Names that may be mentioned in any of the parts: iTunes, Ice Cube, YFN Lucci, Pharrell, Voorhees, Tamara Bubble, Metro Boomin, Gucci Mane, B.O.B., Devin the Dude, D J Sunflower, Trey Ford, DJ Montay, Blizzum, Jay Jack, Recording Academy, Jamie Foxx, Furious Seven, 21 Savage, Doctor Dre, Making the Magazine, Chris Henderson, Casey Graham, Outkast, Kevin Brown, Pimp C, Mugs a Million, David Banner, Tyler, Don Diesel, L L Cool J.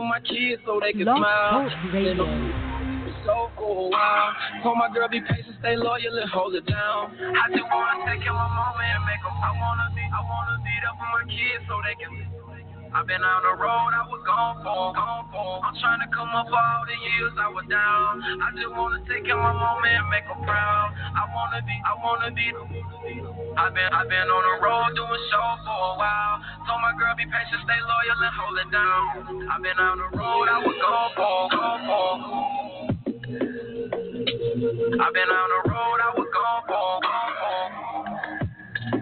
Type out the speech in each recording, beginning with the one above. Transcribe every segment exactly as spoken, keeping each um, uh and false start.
for my kids so they can Love smile. So for a while, told my girl be patient, stay loyal and hold it down. I just wanna take care of my mama and make them. I wanna be, I wanna be there for my kids so they can. I've been on the road, I was gone for, gone for. I'm trying to come up for all the years I was down. I just wanna take care of my mama and make them proud. I wanna be, I wanna be. I've been, I've been on the road doing shows for a while. Told my girl be patient, stay loyal and hold it down. I've been on the road, I was gone for, gone for. I've been on the road, I was gone for, gone for.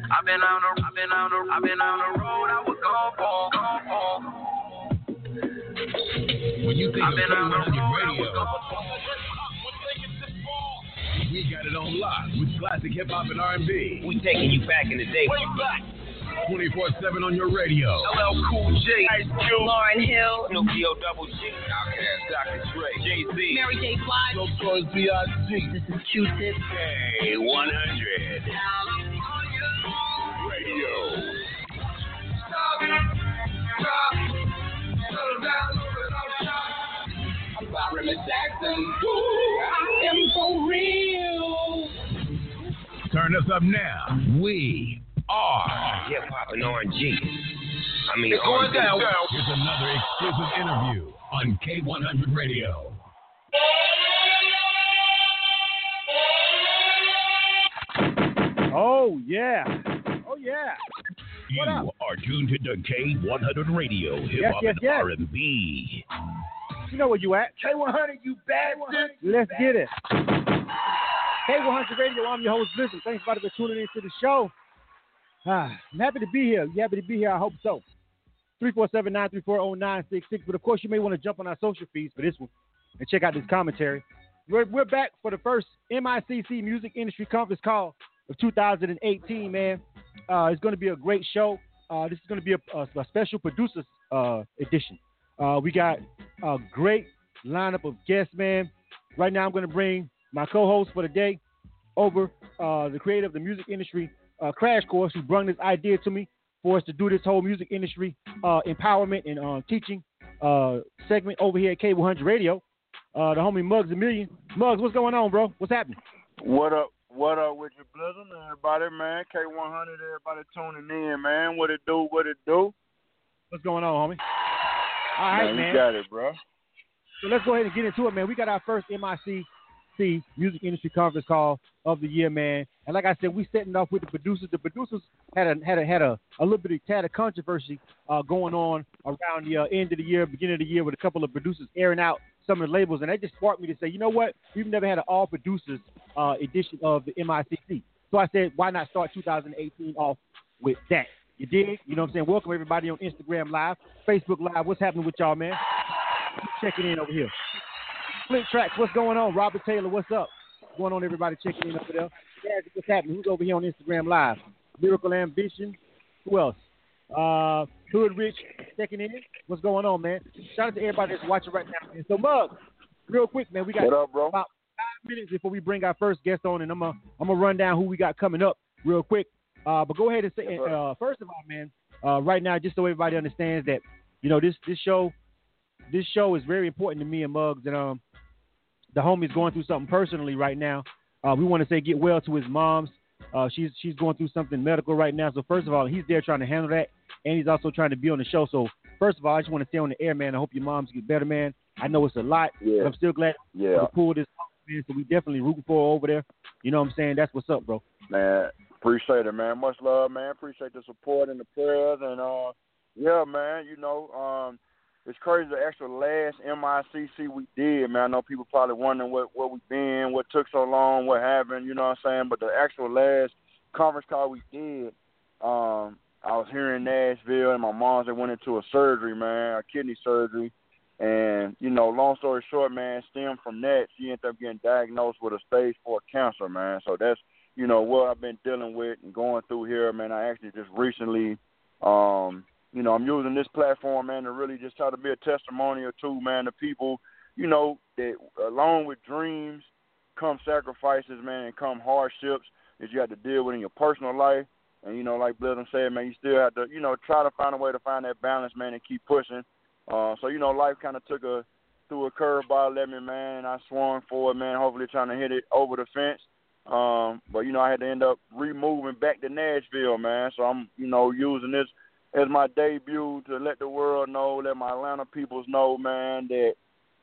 I've been on the, I've been on the, I've been on the road, I was gone for, gone for. When you think I've of K one hundred Radio, we got it on lock with classic hip hop and R and B. We taking you back in the day. Way back. twenty-four seven on your radio. L L Cool J, Ice Cube, Lauryn Hill, Nucleo Double G, Outkast, Doctor Dre, Jay-Z, Mary J. Blige, Joe Torres, B I G. This is Q-Tip. K one hundred Radio. Stop it. Stop. Settle down. I'm sorry, Miss Jackson. I am for real. Turn us up now. We... R. Hip Hop and R and G. I mean, going down. Here's another exclusive interview on K one hundred Radio. Oh yeah, oh yeah. You are tuned to the K one hundred Radio, Hip Hop yes, yes, yes. and R and B. You know where you at? K one hundred, you bastard. Let's get it. K one hundred Radio. I'm your host, Listen. Thanks for tuning in to the show. Ah, I'm happy to be here. You happy to be here? I hope so. three four seven, nine three four, zero nine six six. But, of course, you may want to jump on our social feeds for this one and check out this commentary. We're, we're back for the first M I C C Music Industry Conference Call of two thousand eighteen, man. Uh, it's going to be a great show. Uh, this is going to be a, a, a special producer's uh, edition. Uh, we got a great lineup of guests, man. Right now I'm going to bring my co-host for the day over, uh, the creator of the music industry, Uh, Crash Course, who brought this idea to me for us to do this whole music industry uh, empowerment and uh, teaching uh, segment over here at K one hundred Radio. Uh, the homie Mugs a Million. Mugs, what's going on, bro? What's happening? What up? What up with your blizzard and everybody, man? K one hundred, everybody tuning in, man. What it do? What it do? What's going on, homie? All right, man. You man. got it, bro. So let's go ahead and get into it, man. We got our first M I C Music Industry Conference Call of the year, man. And like I said, we setting off with the producers. The producers had a had a had a, a little bit of tad of controversy uh, going on around the uh, end of the year, beginning of the year, with a couple of producers airing out some of the labels, and that just sparked me to say, you know what? We've never had an all producers uh, edition of the M I C C. So I said, why not start two thousand eighteen off with that? You dig? You know what I'm saying? Welcome everybody on Instagram Live, Facebook Live. What's happening with y'all, man? Checking in over here. Green Tracks, what's going on? Robert Taylor, what's up? What's going on, everybody checking in over there? Yeah, what's happening? Who's over here on Instagram Live? Miracle Ambition. Who else? Uh, Hood Rich checking in. What's going on, man? Shout out to everybody that's watching right now. And so, Mug, real quick, man, we got up, about five minutes before we bring our first guest on, and I'm gonna I'm gonna run down who we got coming up real quick. Uh, but go ahead and say, uh, first of all, man, uh, right now, just so everybody understands that, you know, this this show this show is very important to me and Muggs, and um. the homie's going through something personally right now. Uh, we want to say get well to his mom's. Uh, she's she's going through something medical right now. So, first of all, he's there trying to handle that, and he's also trying to be on the show. So, first of all, I just want to stay on the air, man. I hope your mom's get better, man. I know it's a lot, yeah. but I'm still glad yeah. to pull this off, man. So, we definitely rooting for her over there. You know what I'm saying? That's what's up, bro. Man, appreciate it, man. Much love, man. Appreciate the support and the prayers. And, uh, yeah, man, you know, um, it's crazy, the actual last M I C C we did, man. I know people probably wondering what, what we been, what took so long, what happened, you know what I'm saying? But the actual last conference call we did, um, I was here in Nashville, and my mom's, they went into a surgery, man, a kidney surgery. And, you know, long story short, man, stemmed from that, she ended up getting diagnosed with a stage four cancer, man. So that's, you know, what I've been dealing with and going through here, man. I actually just recently um, – you know, I'm using this platform, man, to really just try to be a testimonial to, man, to people, you know, that along with dreams come sacrifices, man, and come hardships that you have to deal with in your personal life. And, you know, like Blizzard said, man, you still have to, you know, try to find a way to find that balance, man, and keep pushing. Uh, so, you know, life kind of took a threw a curveball at me, man. I swung for it, man, hopefully trying to hit it over the fence. Um, but, you know, I had to end up removing back to Nashville, man. So I'm, you know, using this as my debut to let the world know, let my Atlanta peoples know, man, that,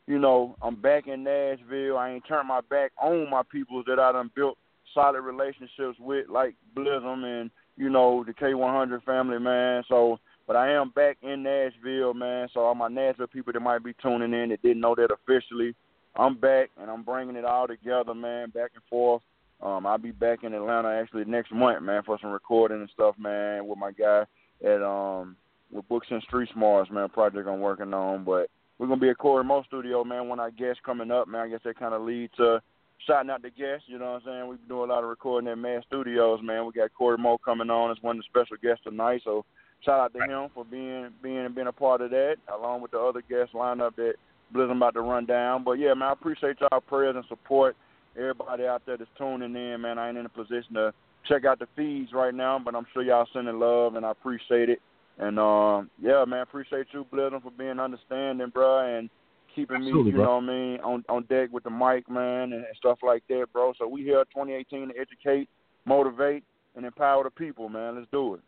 you know, I'm back in Nashville. I ain't turned my back on my peoples that I done built solid relationships with, like Blizzum and, you know, the K one hundred family, man. So, but I am back in Nashville, man. So all my Nashville people that might be tuning in that didn't know that officially, I'm back, and I'm bringing it all together, man, back and forth. Um, I'll be back in Atlanta actually next month, man, for some recording and stuff, man, with my guy at um with Books and Street Smarts, man, project I'm working on. But we're going to be at Cory Mo Studio, man, one of our guests coming up, man. I guess that kind of leads to shouting out the guests, you know what I'm saying? We do a lot of recording at Mad Studios, man. We got Cory Mo coming on as one of the special guests tonight, so shout out to him for being being being a part of that, along with the other guest lineup that Blizzum about to run down. But, yeah, man, I appreciate y'all prayers and support. Everybody out there that's tuning in, man, I ain't in a position to check out the feeds right now, but I'm sure y'all sending love, and I appreciate it. And, um, yeah, man, appreciate you, Blizzum, for being understanding, bro, and keeping Absolutely, me, you bro. know what I mean, on, on deck with the mic, man, and stuff like that, bro. So we here twenty eighteen to educate, motivate, and empower the people, man. Let's do it.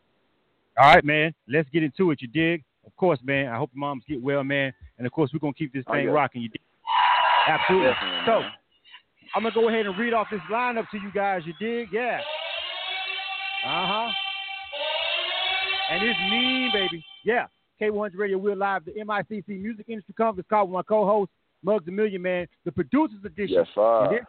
All right, man. Let's get into it. You dig? Of course, man. I hope your moms get well, man. And, of course, we're going to keep this thing oh, yeah. rocking. You dig? Absolutely. Definitely, so man. I'm going to go ahead and read off this lineup to you guys. You dig? Yeah. Uh-huh. And it's mean, baby. Yeah. K one hundred Radio, we're live. The M I C C Music Industry Conference call with my co-host, Mugs a Million, man. The producers edition. Yes, sir. This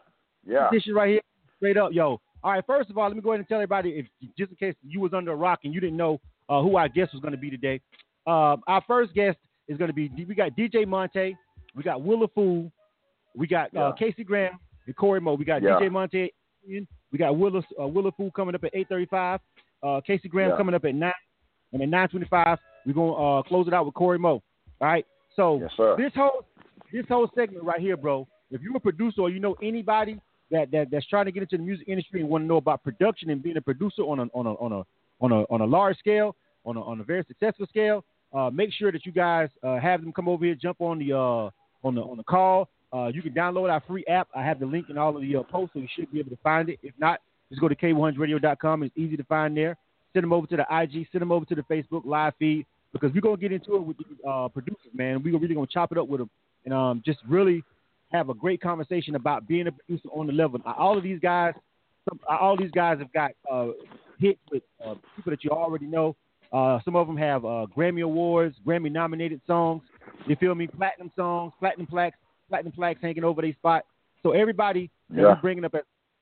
yeah. Edition right here, straight up, yo. All right, first of all, let me go ahead and tell everybody, if just in case you was under a rock and you didn't know uh, who our guest was going to be today. Uh, our first guest is going to be, we got D J Montay, we got WillAFool, we got uh, yeah. Casey Graham and Cory Mo. We got yeah. D J Montay, we got Willa, uh, WillAFool coming up at eight thirty-five, uh, Casey Graham yeah. coming up at nine, and at nine twenty-five, we're going to uh, close it out with Cory Mo. All right? So yes, this whole this whole segment right here, bro, if you're a producer or you know anybody that, that that's trying to get into the music industry and want to know about production and being a producer on a on a on a on a, on a large scale, on a on a very successful scale, uh, make sure that you guys uh, have them come over here, jump on the uh, on the on the call. Uh, you can download our free app. I have the link in all of the uh, posts, so you should be able to find it. If not, just go to K one hundred radio dot com. It's easy to find there. Send them over to the I G. Send them over to the Facebook live feed, because we're gonna get into it with the uh, producers, man. We're really gonna chop it up with them and um, just really have a great conversation about being a producer on the level. All of these guys, some, all these guys have got uh, hits with uh, people that you already know. Uh, some of them have uh, Grammy Awards, Grammy-nominated songs. You feel me? Platinum songs, platinum plaques, platinum plaques hanging over their spot. So everybody yeah. that we're bringing up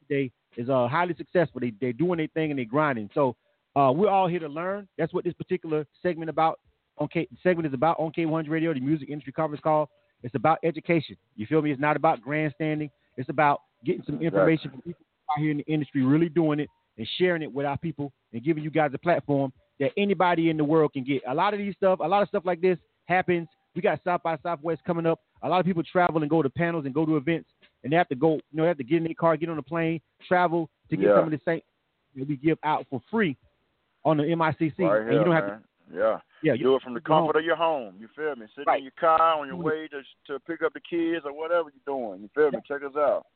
today is uh, highly successful. They they doing their thing and they grinding. So uh, we're all here to learn. That's what this particular segment about on K segment is about on K one hundred Radio, the Music Industry Conference Call. It's about education. You feel me? It's not about grandstanding. It's about getting some information exactly. from people out here in the industry, really doing it and sharing it with our people and giving you guys a platform that anybody in the world can get. A lot of these stuff, a lot of stuff like this happens. We got South by Southwest coming up. A lot of people travel and go to panels and go to events, and they have to go, you know, they have to get in their car, get on a plane, travel to get yeah. some of the same that we give out for free on the M I C C. Right here, and you don't have man. to. Yeah. yeah, you do it from the comfort home. of your home. You feel me? Sitting right. in your car on your way to to pick up the kids or whatever you're doing. You feel yeah. me? Check us out.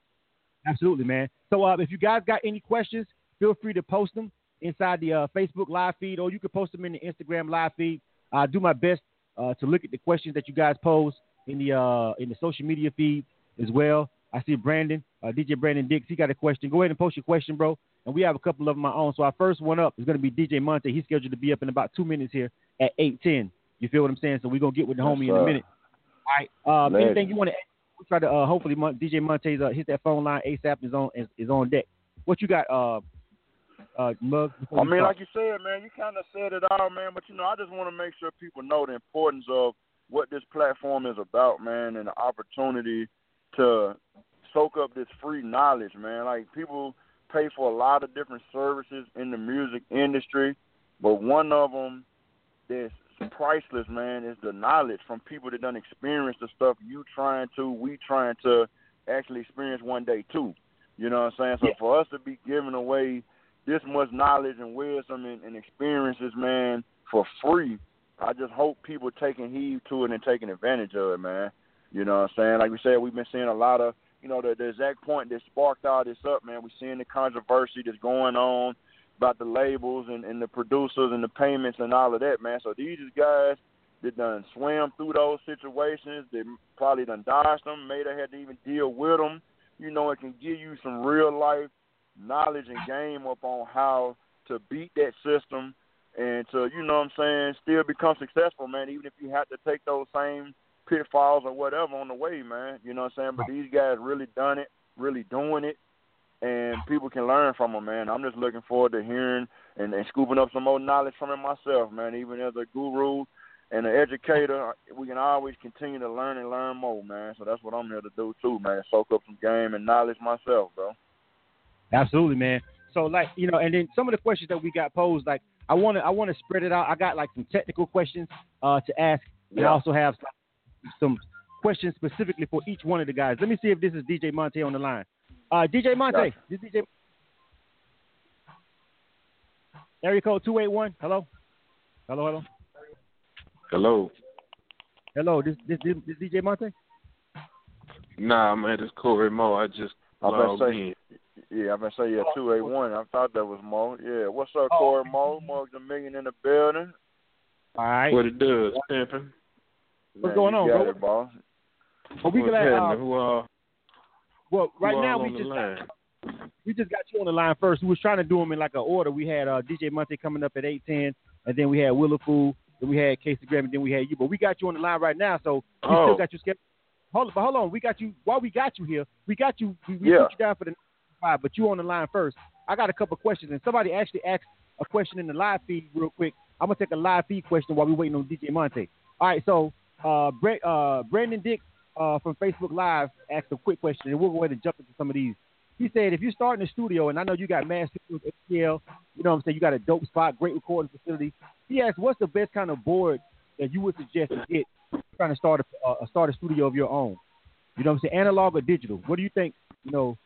Absolutely, man. So uh, if you guys got any questions, feel free to post them inside the uh, Facebook live feed, or you can post them in the Instagram live feed. I do my best uh, to look at the questions that you guys pose in the uh, in the social media feed as well. I see Brandon, uh, D J Brandon Dix. He got a question. Go ahead and post your question, bro. And we have a couple of them of my own. So our first one up is going to be D J Montay. He's scheduled to be up in about two minutes here at eight ten. You feel what I'm saying? So we're going to get with the homie yes, in a minute. All right. Um, anything you want to add? We'll try to uh, hopefully D J Montay's uh, hit that phone line ASAP is on is, is on deck. What you got, uh, uh, Mug? I mean, like you said, man, you kind of said it all, man. But, you know, I just want to make sure people know the importance of what this platform is about, man, and the opportunity to soak up this free knowledge, man. Like, people pay for a lot of different services in the music industry, but one of them that's priceless, man, is the knowledge from people that done experience the stuff you trying to, we trying to actually experience one day too. You know what I'm saying? So yeah. for us to be giving away this much knowledge and wisdom and, and experiences, man, for free I just hope people taking heed to it and taking advantage of it, man. You know what I'm saying? Like we said, we've been seeing a lot of, you know, the, the exact point that sparked all this up, man. We're seeing the controversy that's going on about the labels and, and the producers and the payments and all of that, man. So these guys that done swam through those situations, they probably done dodged them, may have had to even deal with them. You know, it can give you some real-life knowledge and game up on how to beat that system and to, you know what I'm saying, still become successful, man, even if you have to take those same pitfalls or whatever on the way, man. You know what I'm saying? But these guys really done it, really doing it, and people can learn from them, man. I'm just looking forward to hearing and, and scooping up some more knowledge from them myself, man. Even as a guru and an educator, we can always continue to learn and learn more, man. So that's what I'm here to do, too, man, soak up some game and knowledge myself, bro. Absolutely, man. So, like, you know, and then some of the questions that we got posed, like, I want to I want to spread it out. I got, like, some technical questions uh, to ask. Yeah. And I also have some questions specifically for each one of the guys. Let me see if this is D J Montay on the line. Uh, D J Montay. Gotcha. This is D J. Area code two eight one. Hello? Hello, hello? Hello. Hello. This this, this, this D J Montay? Nah, man, it's Cory Mo. I just logged in. Yeah, I've been saying yeah, two eight one. I thought that was Mo. Yeah, what's up, Cory Mo? Mugs a Million in the building. All right. What it does, pimping. What's man, going on, bro? It, boss. Well, we What's glad. Uh, who, uh, well, right now we just got, we just got you on the line first. We was trying to do them in like an order. We had uh, D J Montay coming up at eight ten, and then we had WillAFool, then we had Casey Graham, and then we had you. But we got you on the line right now, so we oh. still got you scheduled. Hold on, but hold on. We got you. While we got you here, we got you. We, we yeah. put you down for the. But you on the line first. I got a couple questions, and somebody actually asked a question in the live feed real quick. I'm gonna take a live feed question while we're waiting on D J Montay. All right, so uh, Bre- uh, Brandon Dick uh, from Facebook Live asked a quick question, and we'll go ahead and jump into some of these. He said, "If you're starting a studio, and I know you got Mad Studios, H T L, you know what I'm saying, you got a dope spot, great recording facility." He asked, "What's the best kind of board that you would suggest to get trying to start a uh, start a studio of your own? You know what I'm saying, analog or digital? What do you think?" You know,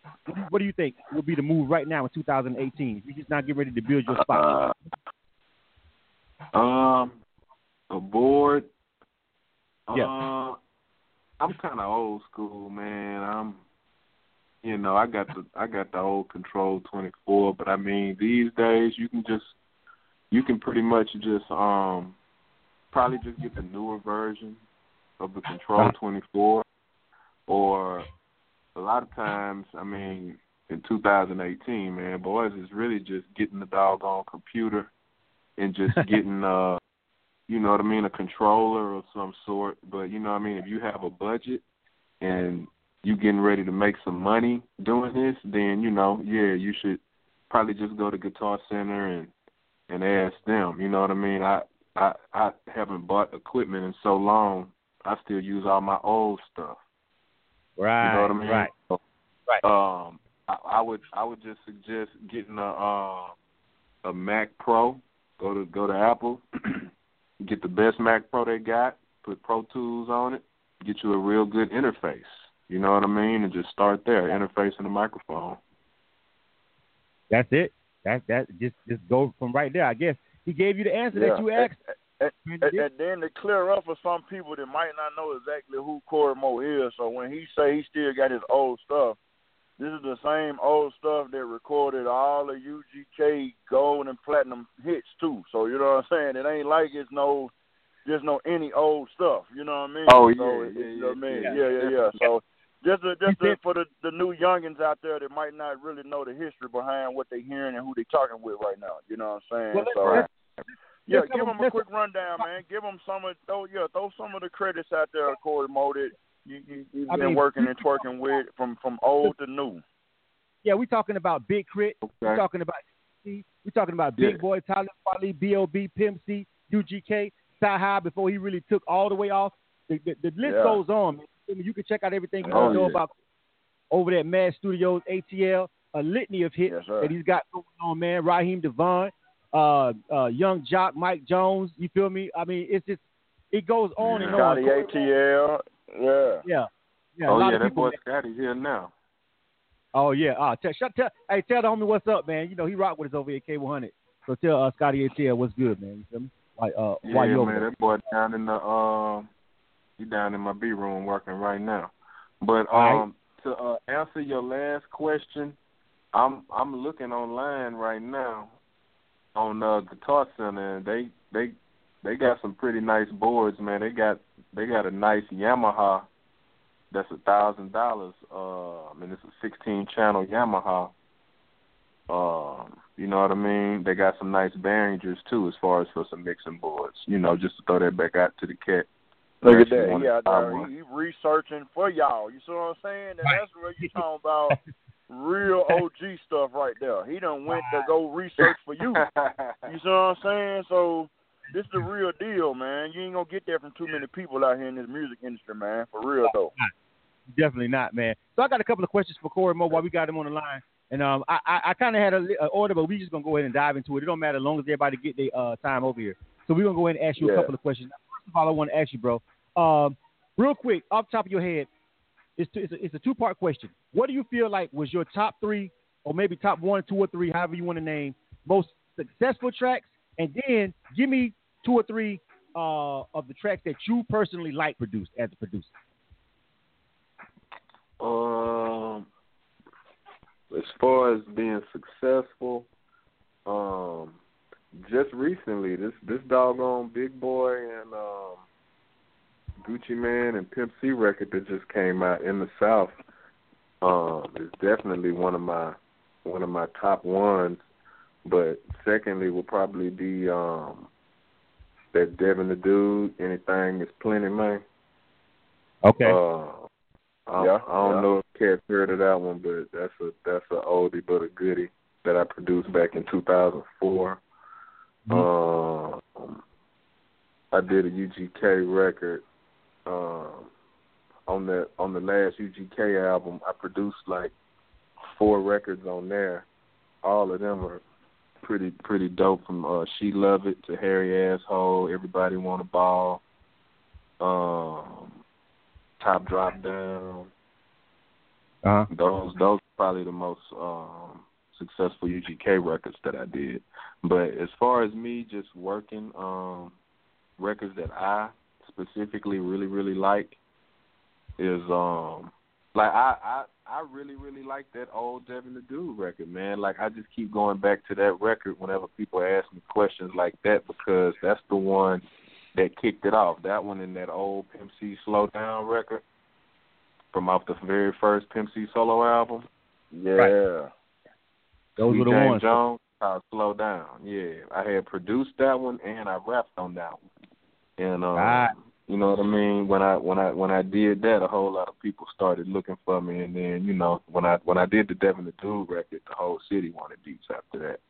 what do you think would be the move right now in two thousand eighteen? You're just not getting ready to build your spot. Uh, um, a board. Yeah. Uh, I'm kind of old school, man. I'm, you know, I got the I got the old Control twenty-four, but I mean, these days you can just, you can pretty much just um, probably just get the newer version of the Control twenty-four, or. A lot of times, I mean, in two thousand eighteen, man, boys, it's really just getting the doggone computer and just getting, uh, you know what I mean, a controller of some sort. But, you know what I mean, if you have a budget and you getting ready to make some money doing this, then, you know, yeah, you should probably just go to Guitar Center and, and ask them. You know what I mean? I, I, I haven't bought equipment in so long. I still use all my old stuff. Right, you know what I mean? Right, so, right. Um, I, I would, I would just suggest getting a uh, a Mac Pro. Go to go to Apple, get the best Mac Pro they got. Put Pro Tools on it. Get you a real good interface. You know what I mean? And just start there. Interface and the microphone. That's it. That that just just go from right there. I guess he gave you the answer yeah. that you asked. And, and, and then to clear up for some people that might not know exactly who Cory Mo is, so when he say he still got his old stuff, this is the same old stuff that recorded all the U G K gold and platinum hits too. So you know what I'm saying? It ain't like it's no, just no any old stuff. You know what I mean? Oh yeah, so, yeah, you know what I mean? yeah, yeah, yeah, yeah. So just to, just to, for the, the new youngins out there that might not really know the history behind what they're hearing and who they're talking with right now. You know what I'm saying? Well, so. Yeah, give them a quick rundown, man. Give them some of throw yeah, throw some of the credits out there, Cory Mo, that you, you, you've I been mean, working and twerking with from, from old to new. Yeah, we're talking about Big Crit. Okay. We're talking about we talking about Big yeah. Boy, Tyler, Farley, B O B, Pimp C, U G K, Sci-Hi before he really took all the way off. The, the, the list yeah. goes on. You can check out everything you oh, know yeah. about over there at Mad Studios, A T L, a litany of hits yes, that he's got going on, man. Raheem Devon. Uh, uh, Young Jock, Mike Jones, you feel me? I mean, it's just, it goes on yeah. and on. Scotty A T L, yeah. Yeah. yeah oh, yeah, that boy Scotty's here now. Oh, yeah. Uh, tell, shut, tell, hey, tell the homie what's up, man. You know, he rock with us over at K one hundred. So tell uh, Scotty A T L what's good, man. You feel me? Like, uh, yeah, why man, that boy down in the uh, he down in my B room working right now. But um, right. to uh, answer your last question, I'm I'm looking online right now on uh, Guitar Center, and they they they got some pretty nice boards, man. They got they got a nice Yamaha that's a thousand dollars. I mean, it's a sixteen channel Yamaha. Um, you know what I mean? They got some nice Behringers too, as far as for some mixing boards. You know, just to throw that back out to the cat. Look at that! Yeah, no, he, he researching for y'all. You see what I'm saying? And that's where you talking about real O G stuff right there. He done went to go research for you. You see what I'm saying? So this is the real deal, man. You ain't gonna get that from too many people out here in this music industry, man. For real though. Definitely not, man. So I got a couple of questions for Cory Mo while we got him on the line. And um, I, I, I kind of had an order, but we just going to go ahead and dive into it. It don't matter as long as everybody get their uh, time over here. So we're going to go ahead and ask you yeah. a couple of questions. First of all, I want to ask you, bro. Um, real quick, off the top of your head, it's, t- it's, a, it's a two-part question. What do you feel like was your top three, or maybe top one, two, or three, however you want to name, most successful tracks? And then give me two or three uh, of the tracks that you personally like produced as a producer. Um... As far as being successful, um, just recently, this this doggone Big Boy and um, Gucci Mane and Pimp C record that just came out in the South um, is definitely one of my one of my top ones. But secondly, will probably be um, that Devin the Dude. Anything is Plenty, man. Okay. Uh, I, yeah, I don't yeah. know if Cat heard of that one, but that's a that's an oldie but a goodie that I produced back in two thousand four. Mm-hmm. Um, I did a U G K record. Um, on the on the last U G K album, I produced like four records on there. All of them are pretty pretty dope. From uh, She Love It to Hairy Asshole, Everybody Want a Ball. Um. Top Drop Down. Uh-huh. Those those are probably the most um, successful U G K records that I did. But as far as me just working um, records that I specifically really really like is um like I, I I really really like that old Devin the Dude record, man. Like I just keep going back to that record whenever people ask me questions like that because that's the one that kicked it off. That one and that old Pimp C Slow Down record from off the very first Pimp C solo album. Yeah. Right. Those were the ones. Jones, uh, Slow Down. Yeah. I had produced that one and I rapped on that one. And um, right. you know what I mean? When I when I when I did that, a whole lot of people started looking for me. And then, you know, when I when I did the Devin the Dude record, the whole city wanted beats after that.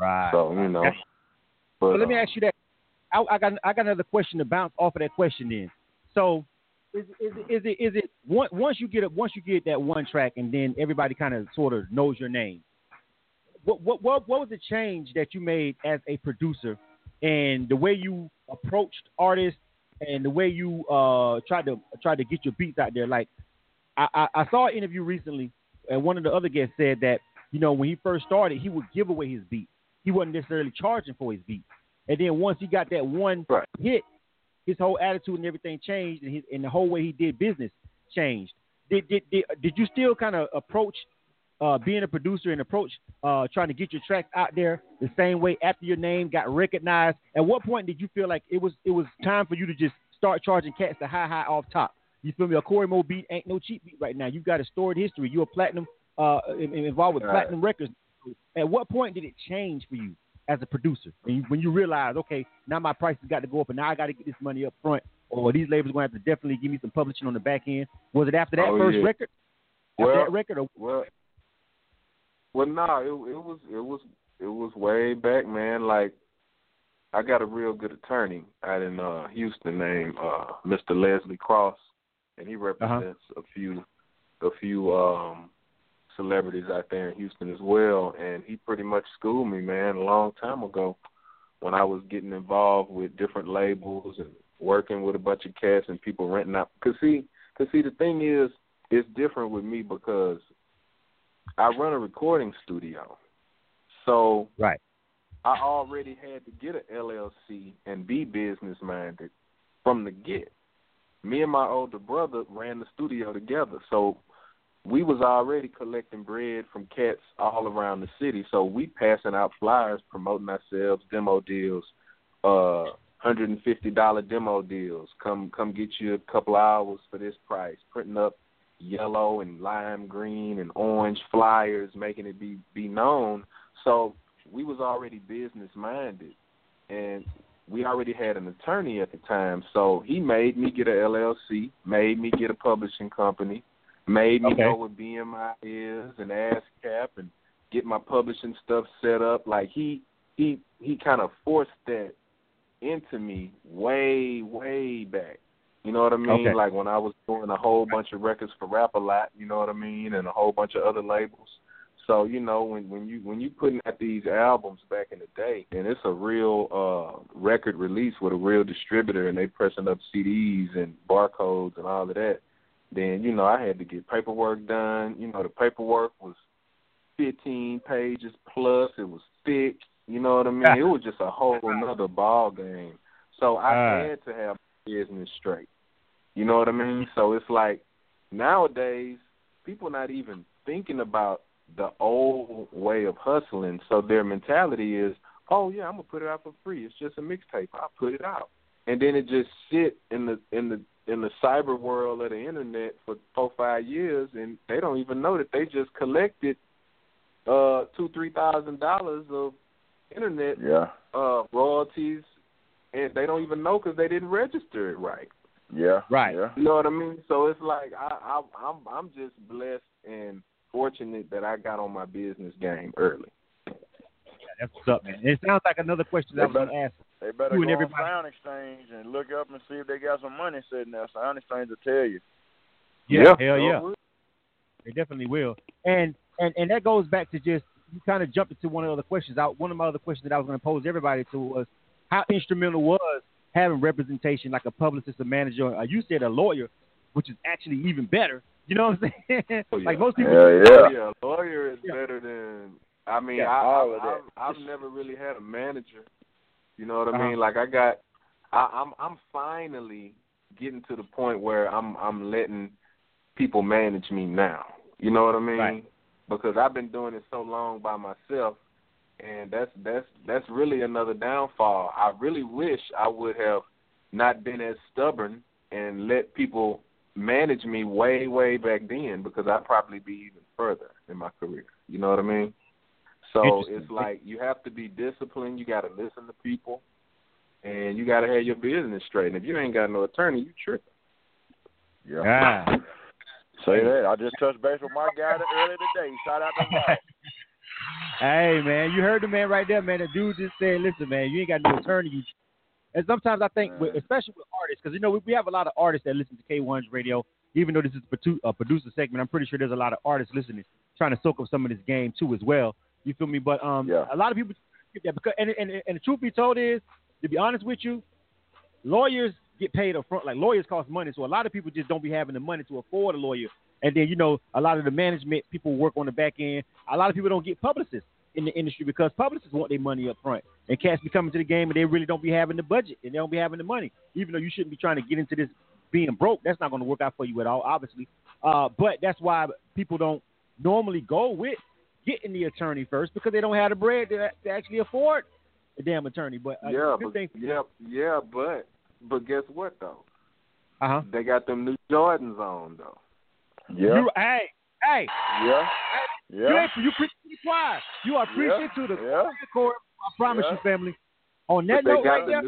Right. So, you know. But, so let me ask you that. I, I got I got another question to bounce off of that question. Then, so is is is it is it once you get a, once you get that one track and then everybody kind of sort of knows your name. What what what what was the change that you made as a producer and the way you approached artists and the way you uh, tried to tried to get your beats out there? Like I, I, I saw an interview recently, and one of the other guests said that you know when he first started he would give away his beats. He wasn't necessarily charging for his beats. And then once he got that one right. hit, his whole attitude and everything changed, and, his, and the whole way he did business changed. Did did did, did you still kind of approach uh, being a producer and approach uh, trying to get your tracks out there the same way after your name got recognized? At what point did you feel like it was it was time for you to just start charging cats the high high off top? You feel me? A Cory Mo beat ain't no cheap beat right now. You got a storied history. You're a platinum uh, involved with All platinum right. records. At what point did it change for you as a producer, and you, when you realize, okay, now my price has got to go up, and now I got to get this money up front, or these labels are going to have to definitely give me some publishing on the back end? Was it after that oh, first yeah. record? After well, that record, or well, well, no, nah, it, it was, it was, it was way back, man. Like I got a real good attorney out in uh, Houston named uh, Mister Leslie Cross, and he represents uh-huh. a few, a few. Um, celebrities out there in Houston as well, and he pretty much schooled me, man, a long time ago when I was getting involved with different labels and working with a bunch of cats and people renting out. Because, see, cause see, the thing is, it's different with me because I run a recording studio. So right. I already had to get an L L C and be business-minded from the get. Me and my older brother ran the studio together, so we was already collecting bread from cats all around the city, so we passing out flyers, promoting ourselves, demo deals, uh, one hundred fifty dollars demo deals. Come come get you a couple hours for this price. Printing up yellow and lime green and orange flyers, making it be, be known. So we was already business-minded, and we already had an attorney at the time, so he made me get an L L C, made me get a publishing company, made me okay. know what B M I is and ASCAP and get my publishing stuff set up. Like, he he he kind of forced that into me way, way back. You know what I mean? Okay. Like, when I was doing a whole bunch of records for Rap A Lot, you know what I mean, and a whole bunch of other labels. So, you know, when, when you when you putting out these albums back in the day, and it's a real uh, record release with a real distributor, and they pressing up C Ds and barcodes and all of that, then, you know, I had to get paperwork done. You know, the paperwork was fifteen pages plus. It was thick. You know what I mean? It was just a whole another ball game. So I uh. had to have business straight. You know what I mean? So it's like nowadays people not even thinking about the old way of hustling. So their mentality is, oh, yeah, I'm going to put it out for free. It's just a mixtape. I'll put it out. And then it just sit in the in the in the cyber world of the internet for four, five years, and they don't even know that they just collected uh, two, three thousand dollars of internet yeah. uh, royalties, and they don't even know because they didn't register it right. Yeah, right. Yeah. You know what I mean? So it's like I, I, I'm I'm just blessed and fortunate that I got on my business game early. Yeah, that's what's up, man. It sounds like another question that I was going to ask. They better you go on Sound Exchange and look up and see if they got some money sitting there. Sound Exchange will tell you. Yeah, yeah. Hell yeah. They definitely will. And, and and that goes back to just, you kind of jumped into one of the other questions. I, one of my other questions that I was going to pose everybody to was, how instrumental was having representation like a publicist, a manager, or you said a lawyer, which is actually even better. You know what I'm saying? Oh, yeah. Like most people. Yeah, yeah. A lawyer is yeah. better than, I mean, yeah, I, all of that. I, I've never really had a manager. You know what I mean? Uh-huh. Like I got, I, I'm I'm finally getting to the point where I'm I'm letting people manage me now. You know what I mean? Right. Because I've been doing it so long by myself, and that's that's that's really another downfall. I really wish I would have not been as stubborn and let people manage me way way back then, because I'd probably be even further in my career. You know what I mean? So it's like you have to be disciplined. You got to listen to people, and you got to have your business straight. And if you ain't got no attorney, you tripping. Yeah. Ah. Say that. I just touched base with my guy earlier today. Shout out to Mike. Hey, man, you heard the man right there, man. The dude just said, listen, man, you ain't got no attorney. You and sometimes I think, with, especially with artists, because, you know, we, we have a lot of artists that listen to K one's radio. Even though this is a producer segment, I'm pretty sure there's a lot of artists listening, trying to soak up some of this game, too, as well. You feel me? But um, yeah. a lot of people get that because, and, and and the truth be told is, to be honest with you, lawyers get paid up front. Like, lawyers cost money, so a lot of people just don't be having the money to afford a lawyer. And then, you know, a lot of the management people work on the back end. A lot of people don't get publicists in the industry because publicists want their money up front. And cats be coming to the game and they really don't be having the budget and they don't be having the money. Even though you shouldn't be trying to get into this being broke, that's not going to work out for you at all, obviously. Uh, but that's why people don't normally go with getting the attorney first, because they don't have the bread to, to actually afford a damn attorney. But uh, yeah, but, thing. yeah, yeah, but but guess what though? Uh huh. They got them new Jordans on though. Yeah. You, hey, hey. Yeah. Hey, yeah. You, you preaching to the choir. You are preaching yeah. to the yeah. choir. I promise yeah. you, family. On that but note, they got right the there,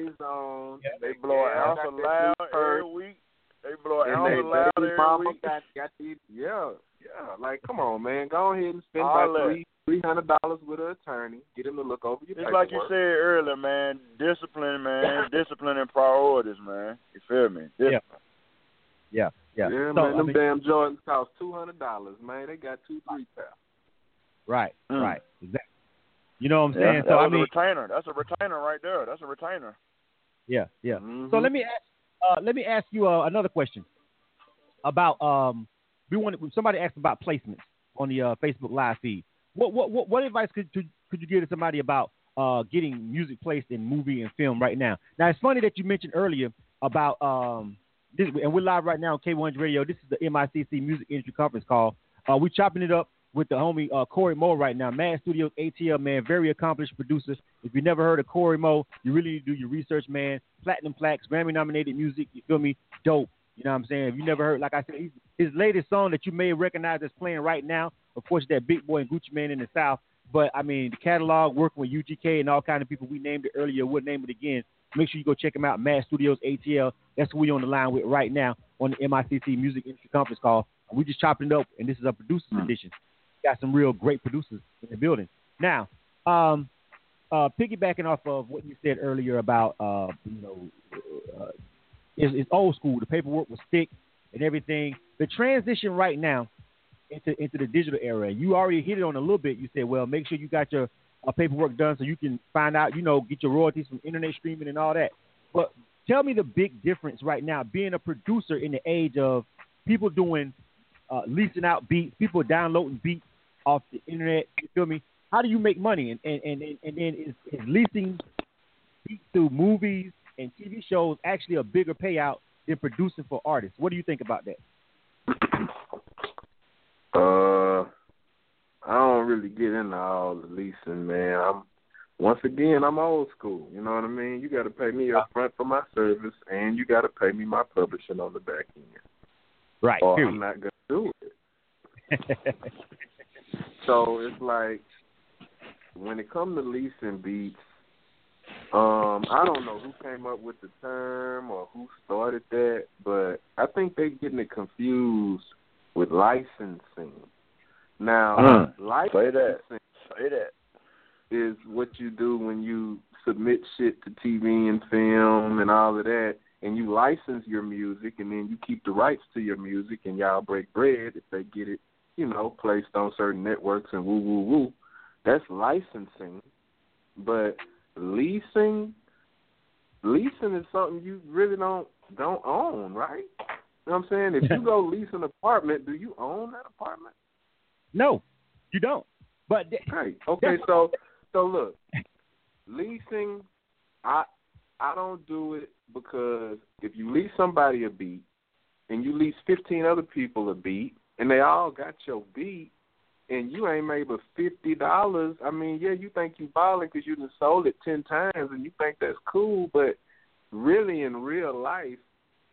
new J's on. Yeah. They blow out yeah, loud every week. They blow out loud every mama week. Got, got these, yeah. Yeah, like, come on, man. Go ahead and spend all about three, three hundred dollars with an attorney. Get him to look over your paperwork. It's like you said earlier, man. Discipline, man. Discipline and priorities, man. You feel me? Discipline. Yeah, yeah. Yeah, yeah so, man. I them mean, damn Jordans cost two hundred dollars, man. They got two, three pals. Right, mm. right. Exactly. You know what I'm saying? Yeah, so I mean, a retainer. That's a retainer right there. That's a retainer. Yeah, yeah. Mm-hmm. So let me ask, uh, let me ask you uh, another question about um. We wanted, somebody asked about placements on the uh, Facebook Live feed. What what what, what advice could, could could you give to somebody about uh, getting music placed in movie and film right now. Now, it's funny that you mentioned earlier about um, this, and we're live right now on K one hundred Radio. This is the M I C C Music Industry Conference Call. Uh, we're chopping it up with the homie uh, Cory Mo right now. Mad Studios, A T L, man, very accomplished producer. If you never heard of Cory Mo, you really need to do your research, man. Platinum plaques, Grammy-nominated music, you feel me? Dope. You know what I'm saying? If you never heard, like I said, he's, his latest song that you may recognize that's playing right now, of course, that Big Boy and Gucci Mane in the South. But, I mean, the catalog, working with U G K and all kind of people, we named it earlier, we'll name it again. Make sure you go check them out, Mad Studios, A T L. That's who we on the line with right now on the M I C C Music Industry Conference Call. We just chopped it up, and this is a producer's mm-hmm. edition. Got some real great producers in the building. Now, um, uh, piggybacking off of what you said earlier about, uh, you know, uh, it's, it's old school. The paperwork was thick and everything. The transition right now into into the digital era, you already hit it on a little bit. You said, well, make sure you got your uh, paperwork done so you can find out, you know, get your royalties from internet streaming and all that. But tell me the big difference right now, being a producer in the age of people doing uh, leasing out beats, people downloading beats off the internet. You feel me? How do you make money? And and, and, and then is, is leasing beats through movies and T V shows actually a bigger payout than producing for artists? What do you think about that? Uh, I don't really get into all the leasing, man. I'm once again, I'm old school. You know what I mean? You got to pay me up front for my service, and you got to pay me my publishing on the back end. Right. Or period. I'm not gonna do it. So it's like when it comes to leasing beats. Um, I don't know who came up with the term or who started that, but I think they're getting it confused with licensing. Now, uh-huh. licensing Say that. Say that. is what you do when you submit shit to T V and film and all of that, and you license your music, and then you keep the rights to your music, and y'all break bread if they get it, you know, placed on certain networks and woo, woo, woo. That's licensing, but... Leasing, leasing is something you really don't don't own, right? You know what I'm saying? If you go lease an apartment, do you own that apartment? No, you don't. But th- right, okay. So, so look, leasing, I I don't do it because if you lease somebody a beat and you lease fifteen other people a beat and they all got your beat, and you ain't made but fifty dollars, I mean, yeah, you think you ballin' because you done sold it ten times and you think that's cool, but really in real life,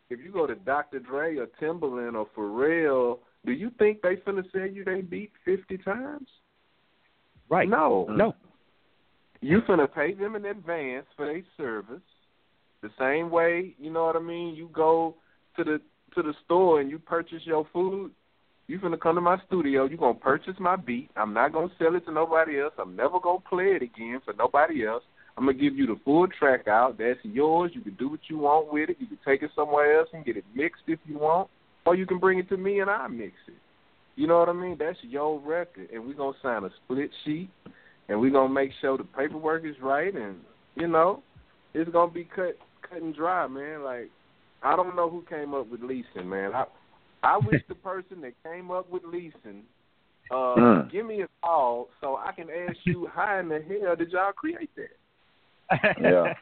if you go to Doctor Dre or Timbaland or Pharrell, do you think they finna sell you they beat fifty times? Right. No. No. You finna pay them in advance for their service. The same way, you know what I mean, you go to the to the store and you purchase your food, you finna come to my studio, you gonna purchase my beat, I'm not gonna sell it to nobody else, I'm never gonna play it again for nobody else, I'm gonna give you the full track out, that's yours, you can do what you want with it, you can take it somewhere else and get it mixed if you want, or you can bring it to me and I mix it. You know what I mean? That's your record, and we're gonna sign a split sheet, and we're gonna make sure the paperwork is right, and, you know, it's gonna be cut, cut and dry, man. Like, I don't know who came up with leasing, man. I I wish the person that came up with leasing uh, uh. give me a call so I can ask you how in the hell did y'all create that? Yeah.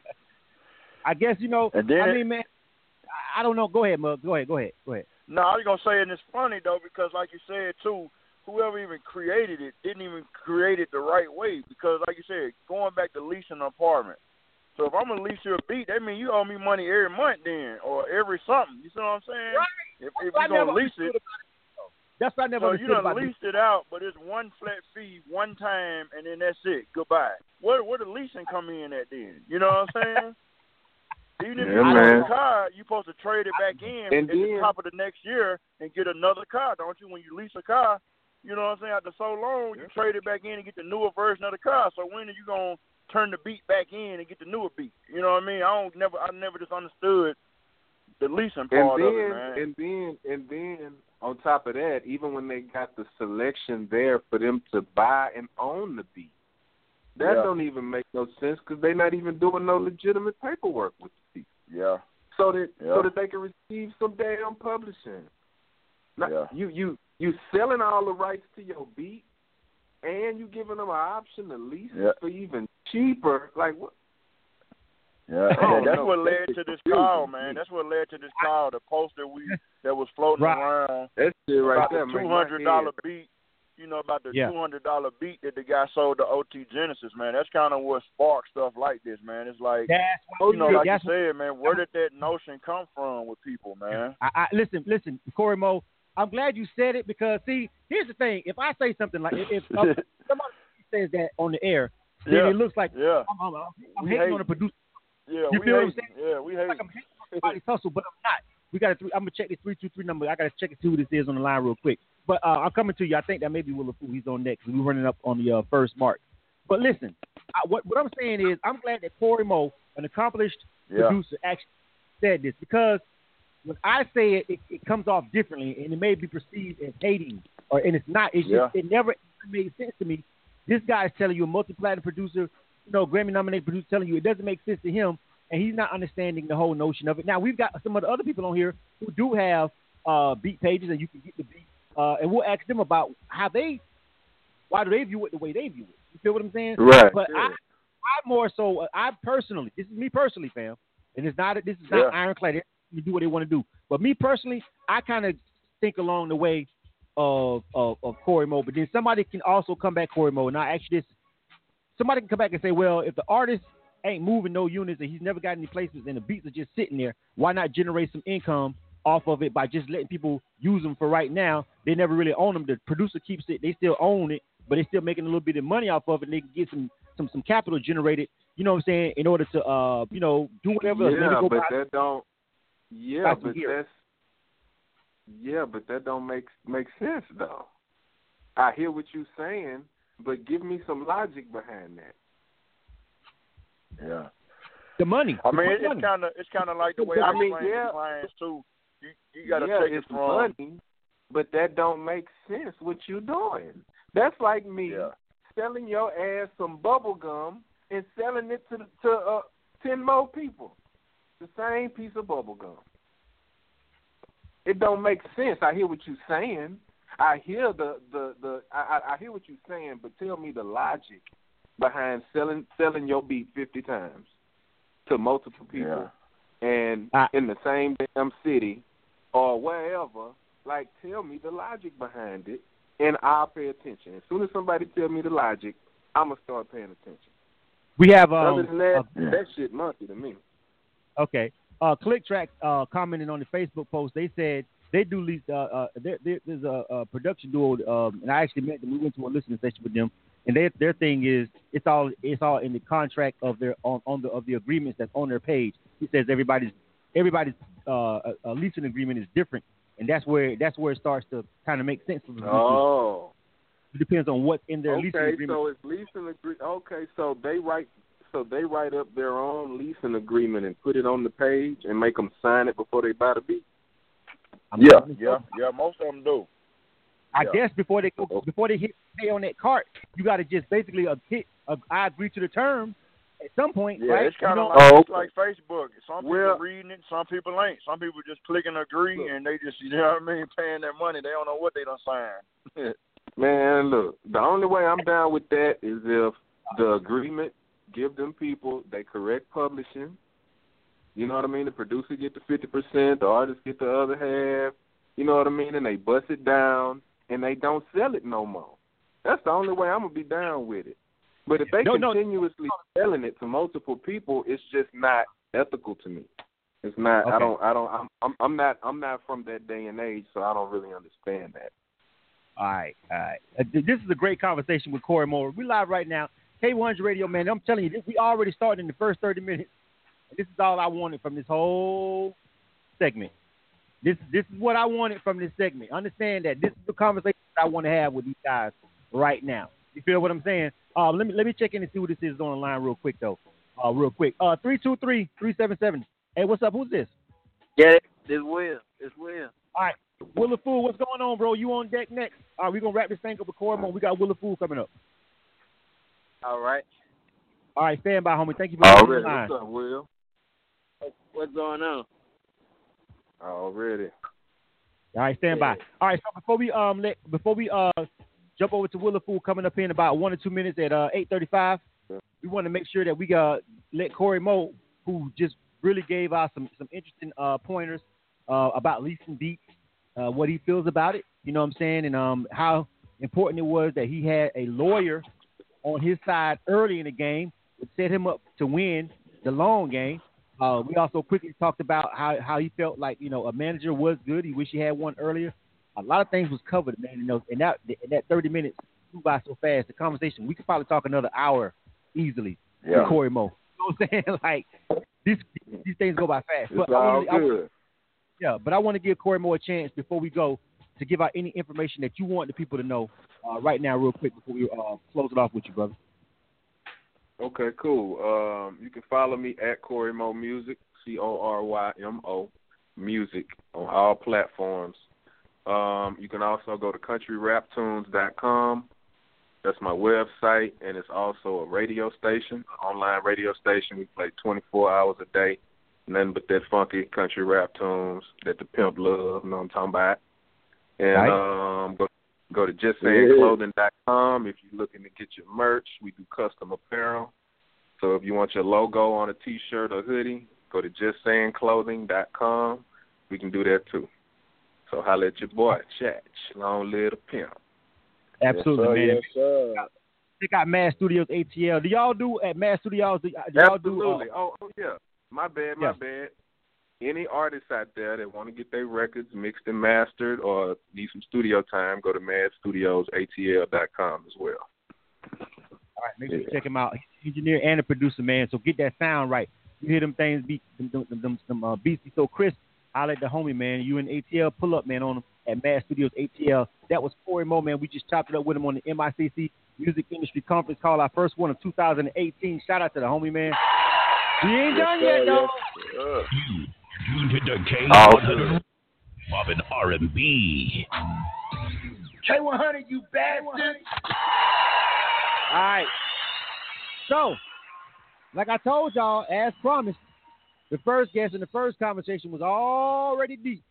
I guess, you know, I mean, man, I don't know. Go ahead, Mug. Go ahead, go ahead, go ahead. No, I was going to say, and it's funny, though, because like you said, too, whoever even created it didn't even create it the right way because, like you said, going back to leasing an apartment. So if I'm going to lease you a beat, that means you owe me money every month then or every something. You see what I'm saying? Right. If, if you're going to lease it. it that's what I never understood about So you done leased it out, but it's one flat fee, one time, and then that's it. Goodbye. Where where the leasing come in at then? You know what I'm saying? Even if yeah, you own a car, you're supposed to trade it back in and at then, the top of the next year and get another car, don't you? When you lease a car, you know what I'm saying? After so long, you yeah. trade it back in and get the newer version of the car. So when are you going to turn the beat back in and get the newer beat? You know what I mean? I don't never I never just understood the leasing part of it, man. And then and then on top of that, even when they got the selection there for them to buy and own the beat, that yeah. don't even make no sense because they're not even doing no legitimate paperwork with the beat. Yeah. So that yeah. so that they can receive some damn publishing. Now, yeah. You you you selling all the rights to your beat, and you giving them an option to lease yeah. it for even cheaper. Like what? Yeah, oh, that's no. what led to this call, man. That's what led to this call. The poster we that was floating right. around that shit right about there, the two hundred dollar beat. You know about the yeah. two hundred dollar beat that the guy sold to O T Genesis, man. That's kind of what sparked stuff like this, man. It's like that's you know, like that's you said, man. Where did that notion come from with people, man? I, I, listen, listen, Cory Mo. I'm glad you said it because see, here's the thing. If I say something like if, if somebody says that on the air, then yeah. it looks like yeah. I'm, I'm, I'm, I'm hating hate. on the producer. Yeah, you feel what I'm saying? Yeah, we hate like I'm hating on somebody's hustle, but I'm not. We got to. I'm gonna check this three two three number. I gotta check it see what this is on the line real quick. But uh, I'm coming to you. I think that maybe WillAFool. He's on next. We're running up on the uh, first mark. But listen, I, what what I'm saying is I'm glad that Cory Mo, an accomplished yeah. producer, actually said this because when I say it, it, it comes off differently, and it may be perceived as hating, or and it's not. It's yeah. just it never made sense to me. This guy is telling you a multi-platinum producer. You know, Grammy-nominated producer telling you it doesn't make sense to him, and he's not understanding the whole notion of it. Now, we've got some of the other people on here who do have uh, beat pages, and you can get the beat, uh, and we'll ask them about how they, why do they view it the way they view it. You feel what I'm saying? Right. But yeah. I, I more so, uh, I personally, this is me personally, fam, and it's not, this is not yeah. ironclad. They do what they want to do. But me personally, I kind of think along the way of, of, of Cory Mo, but then somebody can also come back Cory Mo, and I actually this somebody can come back and say, well, if the artist ain't moving no units and he's never got any placements and the beats are just sitting there, why not generate some income off of it by just letting people use them for right now? They never really own them. The producer keeps it. They still own it, but they're still making a little bit of money off of it, and they can get some some, some capital generated, you know what I'm saying, in order to, uh, you know, do whatever. Yeah, but that don't – yeah, but that's – yeah, but that don't make, make sense, though. I hear what you're saying. But give me some logic behind that. Yeah. The money. I mean, it's kind of it's kind of like the way I mean, yeah. clients too. You you gotta yeah, take it from. Money, but that don't make sense. What you doing? That's like me yeah. selling your ass some bubble gum and selling it to to uh, ten more people. The same piece of bubble gum. It don't make sense. I hear what you're saying. I hear the the, the I, I hear what you're saying, but tell me the logic behind selling selling your beat fifty times to multiple people yeah. and I, in the same damn city or wherever. Like, tell me the logic behind it, and I'll pay attention. As soon as somebody tell me the logic, I'm gonna start paying attention. We have um, other than that, uh, that shit monkey to me. Okay, uh, ClickTrack uh, commented on the Facebook post. They said. They do lease. Uh, uh, there, there, there's a, a production duo, um, and I actually met them. We went to a listening session with them, and their their thing is it's all it's all in the contract of their on, on the of the agreements that's on their page. It says everybody's everybody's uh, a, a leasing agreement is different, and that's where that's where it starts to kind of make sense. For the oh, it depends on what's in their okay, leasing agreement. Okay, so it's leasing agree- Okay, so they write so they write up their own leasing agreement and put it on the page and make them sign it before they buy the beat. I'm yeah, yeah, yeah. Most of them do. I yeah. guess before they go, before they hit pay on that cart, you got to just basically a hit. A, I agree to the terms at some point, yeah, right? It's kind of like, oh, it's like Facebook. Some people well, reading it, some people ain't. Some people just click and agree, look, and they just, you know what I mean, paying their money. They don't know what they done signed. Man, look, the only way I'm down with that is if the agreement give them people they correct publishing. You know what I mean? The producer get the fifty percent, the artist get the other half, you know what I mean? And they bust it down, and they don't sell it no more. That's the only way I'm going to be down with it. But if they no, continuously no. selling it to multiple people, it's just not ethical to me. It's not, okay. I don't, I don't, I'm, I'm, I'm not, I'm not from that day and age, so I don't really understand that. All right, all right. This is a great conversation with Cory Mo. We live right now. K one hundred Radio, man, I'm telling you, we already started in the first thirty minutes. This is all I wanted from this whole segment. This this is what I wanted from this segment. Understand that this is the conversation I want to have with these guys right now. You feel what I'm saying? Uh, let me let me check in and see what this is on the line real quick, though. Uh, real quick. Uh, three two three, three seven seven. Hey, what's up? Who's this? Yeah, it's Will. It's Will. All right. WillAFool, what's going on, bro? You on deck next. All right, we're going to wrap this thing up with Cory Mo. We got WillAFool coming up. All right. All right, stand by, homie. Thank you for being on the line. What's up, Will? What's going on? Already. All right, stand yeah. by. All right, so before we um let, before we uh Jump over to WillAFool coming up in about one or two minutes at uh, eight thirty-five. We want to make sure that we uh, let Cory Mo, who just really gave us some, some interesting uh, pointers uh, about leasing beats, uh, what he feels about it, you know what I'm saying, and um, how important it was that he had a lawyer on his side early in the game that set him up to win the long game. Uh, we also quickly talked about how, how he felt like, you know, a manager was good. He wished he had one earlier. A lot of things was covered, man. You know, and that and that thirty minutes flew by so fast. The conversation, we could probably talk another hour easily yeah. with Cory Mo. You know what I'm saying? Like, these these things go by fast. It's but all I wanna, good. I, yeah, but I want to give Cory Mo a chance before we go to give out any information that you want the people to know uh, right now real quick before we uh, close it off with you, brother. Okay, cool. Um, you can follow me at Cory Mo Music, C O R Y M O Music, on all platforms. Um, you can also go to country rap tunes dot com. That's my website, and it's also a radio station, online radio station. We play twenty-four hours a day, nothing but that funky country rap tunes that the pimp love, you know what I'm talking about. And right. um, go Go to just saying clothing dot com if you're looking to get your merch. We do custom apparel. So if you want your logo on a T-shirt or hoodie, go to just saying clothing dot com. We can do that, too. So holla at your boy, Chach. Long live the pimp. Absolutely, yes, sir, man. Yes, sir. Check out Mad Studios A T L. Do y'all do at Mad Studios? Do y'all Absolutely. Do, uh, oh, oh, yeah. My bad, my yeah. bad. Any artists out there that want to get their records mixed and mastered or need some studio time, go to mad studios a t l dot com as well. All right, make sure yeah. you check him out. He's an engineer and a producer, man, so get that sound right. You hear them things, be, them, them, them, them uh, beats be so crisp. I'll let the homie, man, you and A T L pull up, man, on him at Mad Studios A T L. That was Cory Mo, man. We just chopped it up with him on the M I C C Music Industry Conference call, our first one of two thousand eighteen. Shout out to the homie, man. We ain't done yes, yet, though. Yes, yeah. Tuned to the K one hundred of an R and B. K one hundred, you bastard! All right. So, like I told y'all, as promised, the first guest in the first conversation was already deep.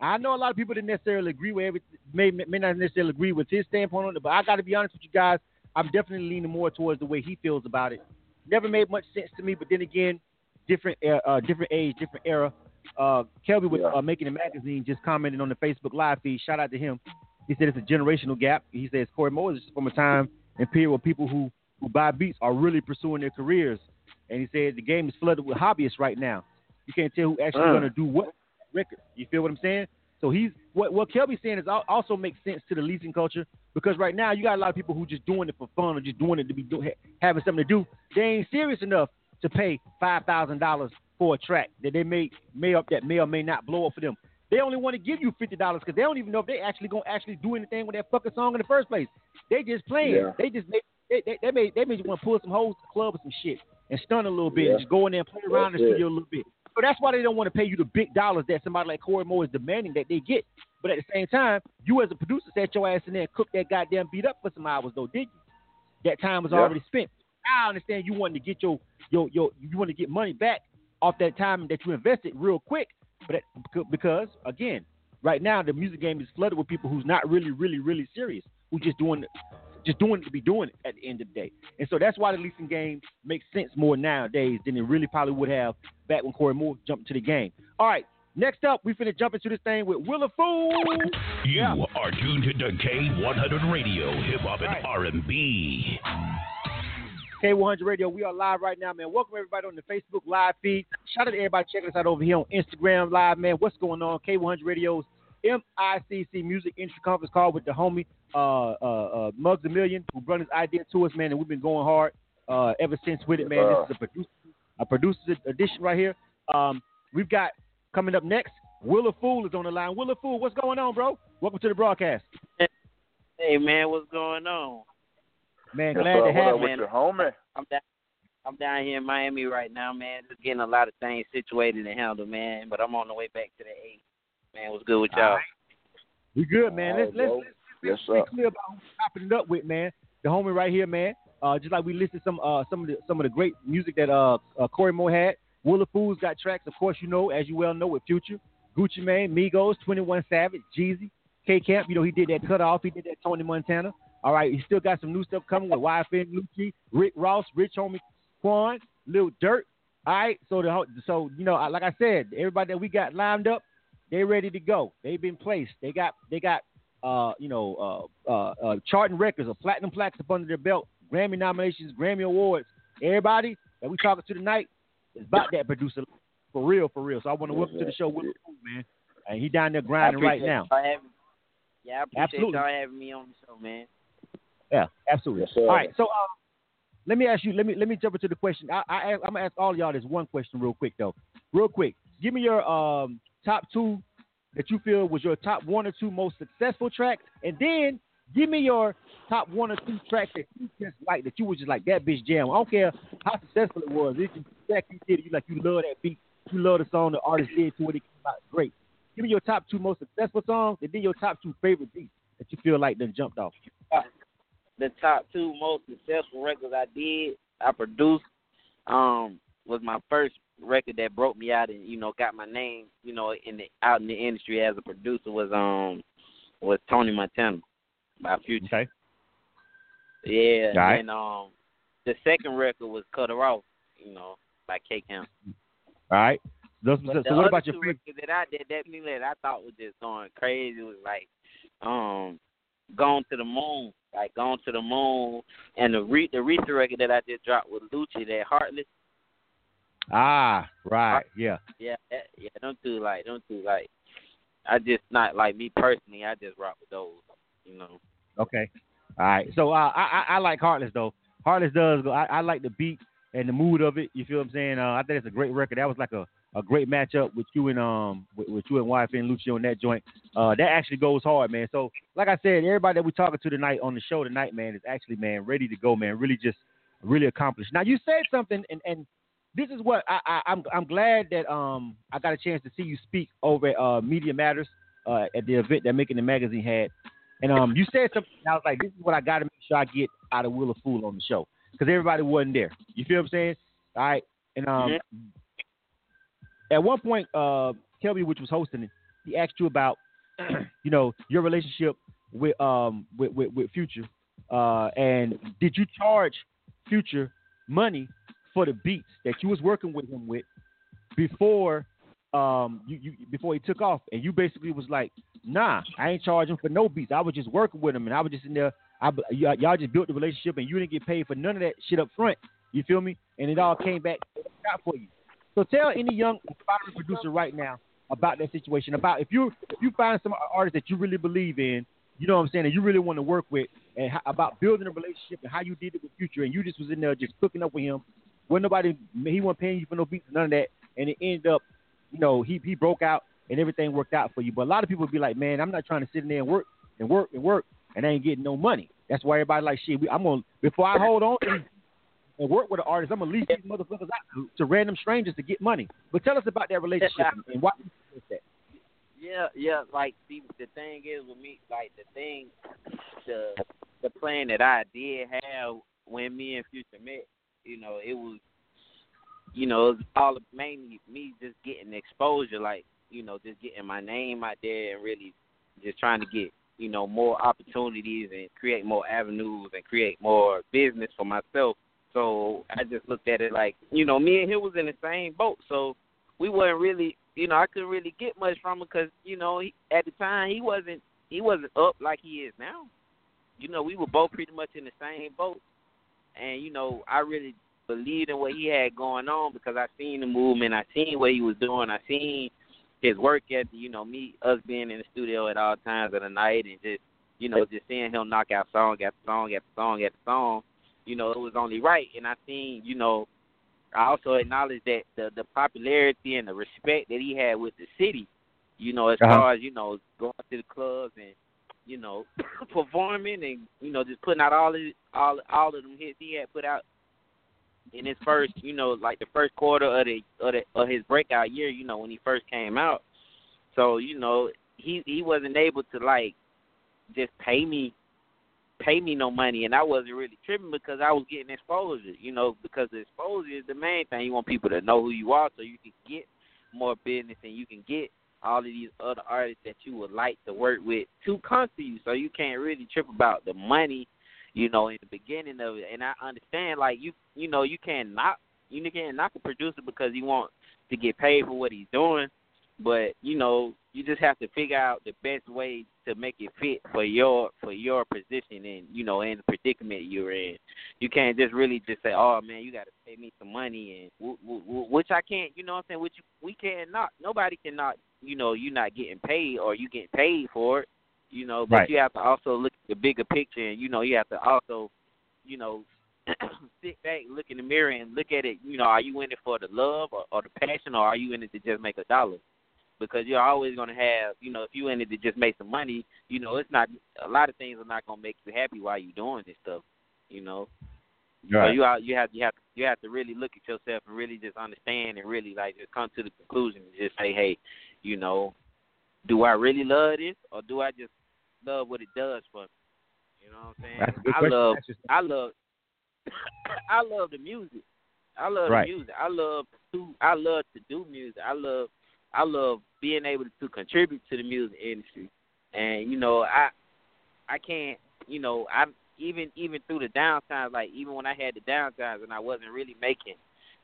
I know a lot of people didn't necessarily agree with everything, may, may not necessarily agree with his standpoint on it, but I got to be honest with you guys, I'm definitely leaning more towards the way he feels about it. Never made much sense to me, but then again, Different uh, different age, different era. Uh, Kelby with yeah. uh, Making the Magazine just commented on the Facebook Live feed. Shout out to him. He said it's a generational gap. He says Cory Mo is from a time and period where people who, who buy beats are really pursuing their careers. And he said the game is flooded with hobbyists right now. You can't tell who actually uh. going to do what record. You feel what I'm saying? So he's what, what Kelby's saying is also makes sense to the leasing culture because right now you got a lot of people who just doing it for fun or just doing it to be do, having something to do. They ain't serious enough to pay five thousand dollars for a track that they may may up that may or may not blow up for them. They only want to give you fifty dollars because they don't even know if they actually going to actually do anything with that fucking song in the first place. They just playing. Yeah. They just may, they, they, they may they may just want to pull some hoes to the club or some shit and stun a little bit yeah. and just go in there and play around that's in the studio a little bit. So that's why they don't want to pay you the big dollars that somebody like Cory Mo is demanding that they get. But at the same time, you as a producer sat your ass in there and cooked that goddamn beat up for some hours though, did you? That time was yeah. already spent. I understand you wanted to get your, your, your you want to get money back off that time that you invested real quick, but that, because again, right now the music game is flooded with people who's not really, really, really serious, who just doing, just doing it to be doing it at the end of the day, and so that's why the leasing game makes sense more nowadays than it really probably would have back when Cory Mo jumped into the game. All right. Next up, we finna jump into this thing with WillAFool. You yeah. are tuned to the K one hundred Radio, hip hop and R and B. K one hundred Radio, we are live right now, man. Welcome everybody on the Facebook Live feed. Shout out to everybody checking us out over here on Instagram Live, man. What's going on? K one hundred Radio's M I C C Music Industry Conference call with the homie uh, uh, uh, Mugs a Million, who brought his idea to us, man, and we've been going hard uh, ever since with it, man. Uh, this is a producer, a producer's edition right here. Um, we've got coming up next, WillAFool is on the line. WillAFool, what's going on, bro? Welcome to the broadcast. Hey, man, what's going on? Man, glad so, to have you, man. Your homie? I'm down, I'm down here in Miami right now, man. Just getting a lot of things situated and handled, man. But I'm on the way back to the eight. Man, what's good with y'all? All right. We good, man. All let's right, let's let's, let's be clear about who we're popping it up with, man. The homie right here, man. Uh, just like we listed some uh some of the some of the great music that uh, uh Cory Mo had. WillAFool's got tracks, of course, you know, as you well know, with Future, Gucci Mane, Migos, twenty-one Savage, Jeezy, K Camp. You know, he did that Cut Off. He did that Tony Montana. All right, you still got some new stuff coming with Y F N Lucci, Rick Ross, Rich Homie Quan, Lil Durk. All right, so the so you know, like I said, everybody that we got lined up, they ready to go. They've been placed. They got they got uh you know uh uh, uh charting records or platinum plaques up under their belt, Grammy nominations, Grammy awards. Everybody that we talking to tonight is about that producer, for real, for real. So I want to welcome to the show, Will, man. And he down there grinding right now. Having, yeah, I appreciate y'all having me on the show, man. Yeah, absolutely. Yes, all right, so. Uh, Let me ask you. Let me let me jump into the question. I, I I'm gonna ask all of y'all this one question real quick though. Real quick, give me your um top two that you feel was your top one or two most successful tracks, and then give me your top one or two tracks that you just like that you were just like that bitch jam. I don't care how successful it was. It's just that you did it. You like you love that beat. You love the song the artist did to it. It came out great. Give me your top two most successful songs, and then your top two favorite beats that you feel like done jumped off. The top two most successful records I did, I produced, um, was my first record that broke me out and, you know, got my name, you know, in the out in the industry as a producer was um was Tony Montana by Future. Okay. Yeah. Right. And um the second record was Cut Her Off, you know, by K one hundred. All right. So, so, so what about your favorite that I did that thing that I thought was just going crazy was like um Going to the Moon. Like, Going to the Moon, and the re- the recent record that I just dropped with Lucci, that Heartless. Ah, right, Heart- yeah. Yeah, that, yeah, them two, like, them two, like, I just not, like, me personally, I just rock with those, you know. Okay, all right. So, uh, I, I I like Heartless, though. Heartless does, I, I like the beat and the mood of it, you feel what I'm saying? Uh, I think it's a great record. That was like a, a great matchup with you and, um, with, with you and Y F N Lucci on that joint. Uh, that actually goes hard, man. So, like I said, everybody that we're talking to tonight on the show tonight, man, is actually, man, ready to go, man. Really just, really accomplished. Now, you said something, and, and this is what I, I, I'm I'm glad that um I got a chance to see you speak over at uh, Media Matters uh, at the event that Making the Magazine had. And um you said something, and I was like, this is what I got to make sure I get out of WillAFool on the show because everybody wasn't there. You feel what I'm saying? All right. And um. Yeah. At one point, uh, Kelby, which was hosting it, he asked you about, you know, your relationship with um with, with, with Future, uh, and did you charge Future money for the beats that you was working with him with before um you, you before he took off? And you basically was like, nah, I ain't charging for no beats. I was just working with him, and I was just in there. I y- y'all just built the relationship, and you didn't get paid for none of that shit up front. You feel me? And it all came back out for you. So tell any young aspiring producer right now about that situation, about if you if you find some artist that you really believe in, you know what I'm saying, and you really want to work with, and how, about building a relationship and how you did it with Future, and you just was in there just cooking up with him. When nobody, he wasn't paying you for no beats, none of that, and it ended up, you know, he, he broke out and everything worked out for you. But a lot of people would be like, man, I'm not trying to sit in there and work and work and work, and I ain't getting no money. That's why everybody like, shit, we, I'm going to, before I hold on to and work with an artist, I'm gonna leave these motherfuckers out to random strangers to get money. But tell us about that relationship and why you did that. Yeah, yeah. Like, see, the thing is with me, like the thing, the the plan that I did have when me and Future met, you know, it was, you know, it was all mainly me just getting exposure, like, you know, just getting my name out there and really just trying to get, you know, more opportunities and create more avenues and create more business for myself. So I just looked at it like, you know, me and him was in the same boat. So we wasn't really, you know, I couldn't really get much from him because, you know, he, at the time he wasn't he wasn't up like he is now. You know, we were both pretty much in the same boat. And, you know, I really believed in what he had going on because I seen the movement. I seen what he was doing. I seen his work at, you know, me, us being in the studio at all times of the night and just, you know, just seeing him knock out song after song after song after song. You know, it was only right, and I seen, you know, I also acknowledged that the, the popularity and the respect that he had with the city, you know, as uh-huh. far as, you know, going to the clubs and, you know, performing and, you know, just putting out all of, all, all of them hits he had put out in his first, you know, like the first quarter of, the, of, the, of his breakout year, you know, when he first came out. So, you know, he, he wasn't able to, like, just pay me. pay me no money, and I wasn't really tripping because I was getting exposure, you know, because the exposure is the main thing. You want people to know who you are so you can get more business and you can get all of these other artists that you would like to work with to come to you. So you can't really trip about the money, you know, in the beginning of it. And I understand, like, you you know, you can't knock, you can't knock a producer because he wants to get paid for what he's doing. But, you know, you just have to figure out the best way to make it fit for your for your position and, you know, and the predicament you're in. You can't just really just say, oh, man, you got to pay me some money, and w- w- w- which I can't, you know what I'm saying, which we can't knock. Nobody can knock, you know, you not getting paid or you getting paid for it, you know. But right. You have to also look at the bigger picture, and, you know, you have to also, you know, sit back, look in the mirror and look at it, you know, are you in it for the love or, or the passion, or are you in it to just make a dollar? Because you're always going to have, you know, if you in it to just make some money, you know, it's not, a lot of things are not going to make you happy while you're doing this stuff, you know. Right. So you you have you have you have to really look at yourself and really just understand and really like just come to the conclusion and just say, hey, you know, do I really love this or do I just love what it does for me? You know what I'm saying? I love, I love I love the music. I love right. the music. I love to I love to do music. I love I love being able to contribute to the music industry. And, you know, I I can't, you know, I even even through the downtimes, like even when I had the downtimes and I wasn't really making,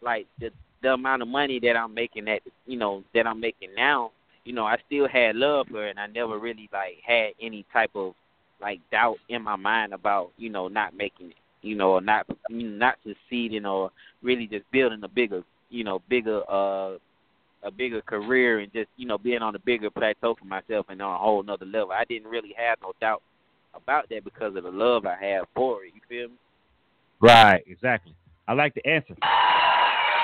like, the, the amount of money that I'm making at, you know, that I'm making now, you know, I still had love for it, and I never really, like, had any type of, like, doubt in my mind about, you know, not making it, you know, or not, you know, not succeeding or really just building a bigger, you know, bigger, uh, a bigger career and just, you know, being on a bigger plateau for myself and on a whole nother level. I didn't really have no doubt about that because of the love I have for it. You feel me? Right, exactly. I like the answer.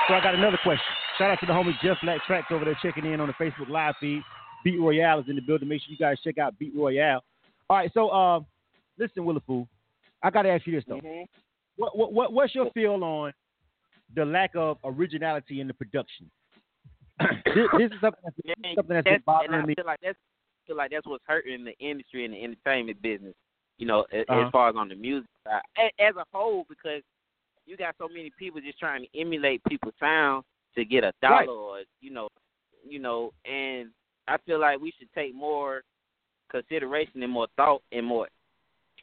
So I got another question. Shout out to the homie Jeff Black Tracks over there checking in on the Facebook live feed. Beat Royale is in the building. Make sure you guys check out Beat Royale. All right, so uh, listen, WillAFool, I got to ask you this, though. Mm-hmm. What, what what What's your feel on the lack of originality in the production? this, this is something that's, this is something that's been bothering and I me. Feel like that's, I feel like that's what's hurting the industry and the entertainment business, you know, uh-huh. as far as on the music side, as a whole, because you got so many people just trying to emulate people's sound to get a dollar, right. or, you know, you know, and I feel like we should take more consideration and more thought and more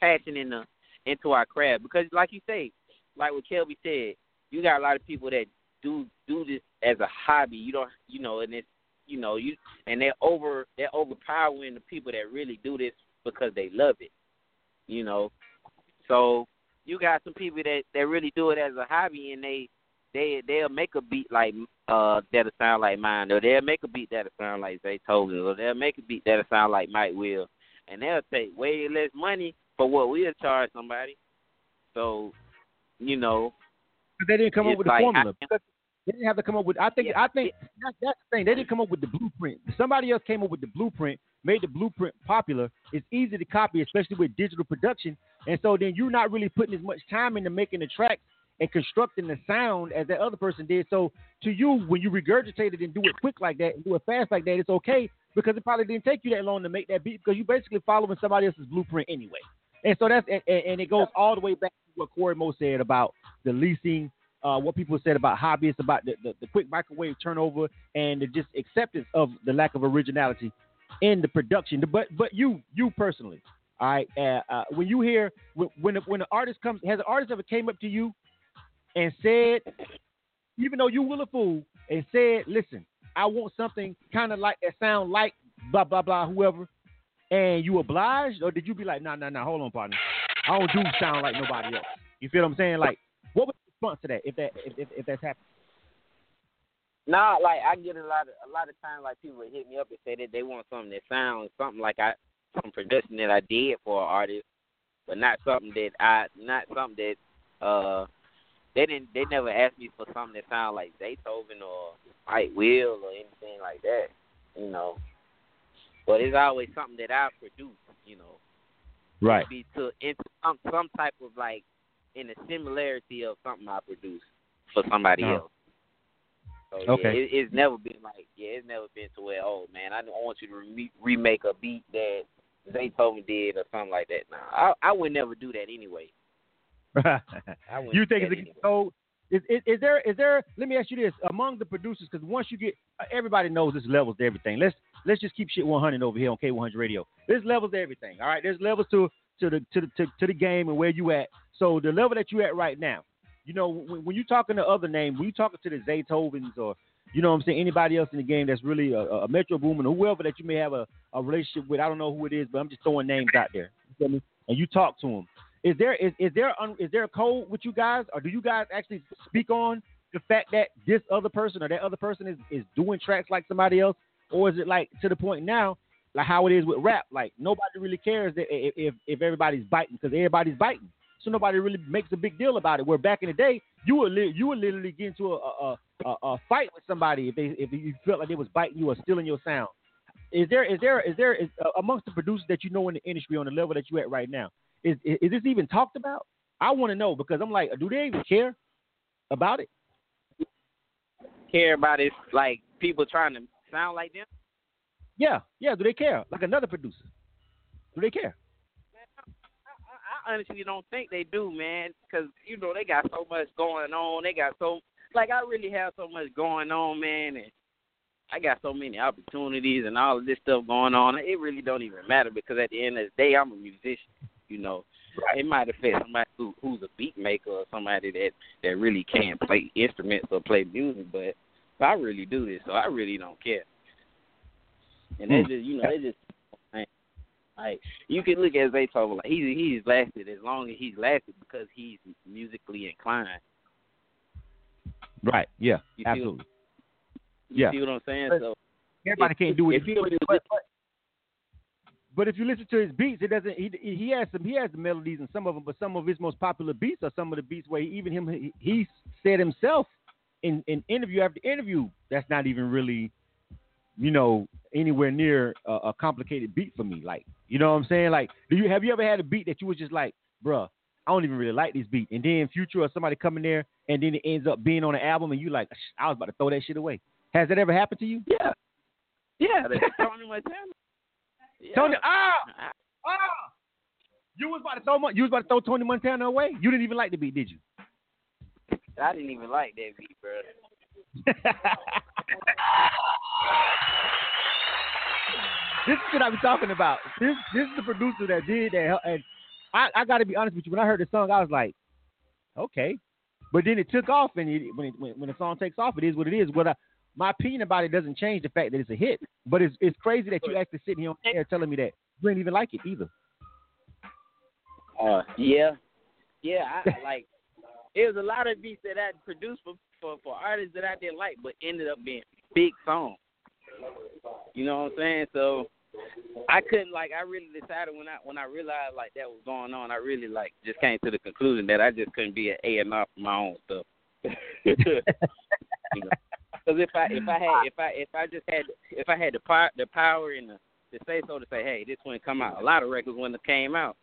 passion in the, into our craft, because like you say, like what Kelby said, you got a lot of people that do do this as a hobby. You don't, you know, and it's, you know, you and they're over they're overpowering the people that really do this because they love it, you know. So you got some people that, that really do it as a hobby, and they they they'll make a beat like uh that'll sound like mine, or they'll make a beat that'll sound like Zaytoven, or they'll make a beat that'll sound like Mike Will, and they'll take way less money for what we'll charge somebody. So, you know, they didn't come up with like, the formula. I, They didn't have to come up with. I think. Yeah. I think that, that's the thing. They didn't come up with the blueprint. Somebody else came up with the blueprint, made the blueprint popular. It's easy to copy, especially with digital production. And so then you're not really putting as much time into making the tracks and constructing the sound as that other person did. So to you, when you regurgitate it and do it quick like that and do it fast like that, it's okay because it probably didn't take you that long to make that beat because you're basically following somebody else's blueprint anyway. And so that's and, and it goes all the way back to what Cory Mo said about the leasing. Uh, what people said about hobbyists, about the, the, the quick microwave turnover and the just acceptance of the lack of originality in the production. But but you you personally, all right, uh, uh, when you hear, when when, the, when an artist comes, has an artist ever came up to you and said, even though you WillAFool, and said, listen, I want something kind of like that sound like blah, blah, blah, whoever, and you obliged? Or did you be like, nah, nah, nah, hold on, partner. I don't do sound like nobody else. You feel what I'm saying? Like, what was to that if that if, if, if that's happening? Nah, like I get a lot of a lot of times like people would hit me up and say that they want something that sounds something like I some production that I did for an artist, but not something that I not something that uh they didn't they never asked me for something that sounded like Zaytoven or Mike Will or anything like that, you know. But it's always something that I produce, you know. Right. Be to into some, some type of like. In the similarity of something I produce for somebody oh. else. So, okay. Yeah, it, it's never been like, yeah, it's never been to where, oh, man, I want you to re- remake a beat that Zaytoven did or something like that. Nah, I, I would never do that anyway. I you think it's anyway. So? Is, is, is there? Is there? Let me ask you this: among the producers, because once you get, everybody knows there's levels to everything. Let's let's just keep shit one hundred over here on K one hundred Radio. There's levels to everything, all right? There's levels to to the to the to, to the game and where you at. So the level that you at right now, you know, when, when you're talking to other names, when you're talking to the Zaytovens or, you know what I'm saying, anybody else in the game that's really a, a Metro Boomin or whoever that you may have a, a relationship with, I don't know who it is, but I'm just throwing names out there. You feel me? And you talk to them. Is there is is there un, is there a code with you guys, or do you guys actually speak on the fact that this other person or that other person is, is doing tracks like somebody else? Or is it like to the point now, like how it is with rap, like nobody really cares that if, if, if everybody's biting, because everybody's biting, so nobody really makes a big deal about it. Where back in the day, you would li- you would literally get into a a, a a fight with somebody if they if you felt like they was biting you or stealing your sound. Is there is there is there is uh, amongst the producers that you know in the industry on the level that you at right now, is is, is this even talked about? I want to know, because I'm like, do they even care about it? Care about it, like people trying to sound like them? Yeah, yeah. Do they care? Like another producer, do they care? Man, I, I, I honestly don't think they do, man. Because you know they got so much going on. They got so like I really have so much going on, man. And I got so many opportunities and all of this stuff going on. It really don't even matter, because at the end of the day, I'm a musician. You know, right. It might affect somebody who, who's a beat maker or somebody that, that really can't play instruments or play music, but I really do this, so I really don't care. And they just, you know, they just, like, you can look at Zaytoven, like, he's, he's lasted as long as he's lasted because he's musically inclined. Right, yeah, you absolutely. See what, you yeah. see what I'm saying? So everybody if, can't do it. If you, but, but if you listen to his beats, it doesn't, he, he has some, he has the melodies in some of them, but some of his most popular beats are some of the beats where he, even him, he, he said himself, In, in interview after interview, that's not even really, you know, anywhere near a, a complicated beat for me. Like, you know what I'm saying? Like, do you have you ever had a beat that you was just like, bruh, I don't even really like this beat, and then Future or somebody coming there, and then it ends up being on an album, and you like, I was about to throw that shit away. Has that ever happened to you? Yeah, yeah. Tony Montana. Yeah. Tony, ah, ah, you was about to throw you was about to throw Tony Montana away. You didn't even like the beat, did you? I didn't even like that beat, bro. This is what I was talking about. This this is the producer that did that. And I, I got to be honest with you. When I heard the song, I was like, okay. But then it took off, and it, when, it, when when the song takes off, it is what it is. What I, my opinion about it doesn't change the fact that it's a hit. But it's it's crazy that you actually sitting here on the air telling me that you didn't even like it either. Uh, yeah. Yeah, I like... It was a lot of beats that I produced for, for, for artists that I didn't like, but ended up being big songs. You know what I'm saying? So I couldn't, like, I really decided when I when I realized, like, that was going on, I really, like, just came to the conclusion that I just couldn't be an A and R for my own stuff. You know? 'Cause if I if I had if I if I just had if I had the power the power and the, the say so to say, hey, this wouldn't come out. A lot of records wouldn't have came out.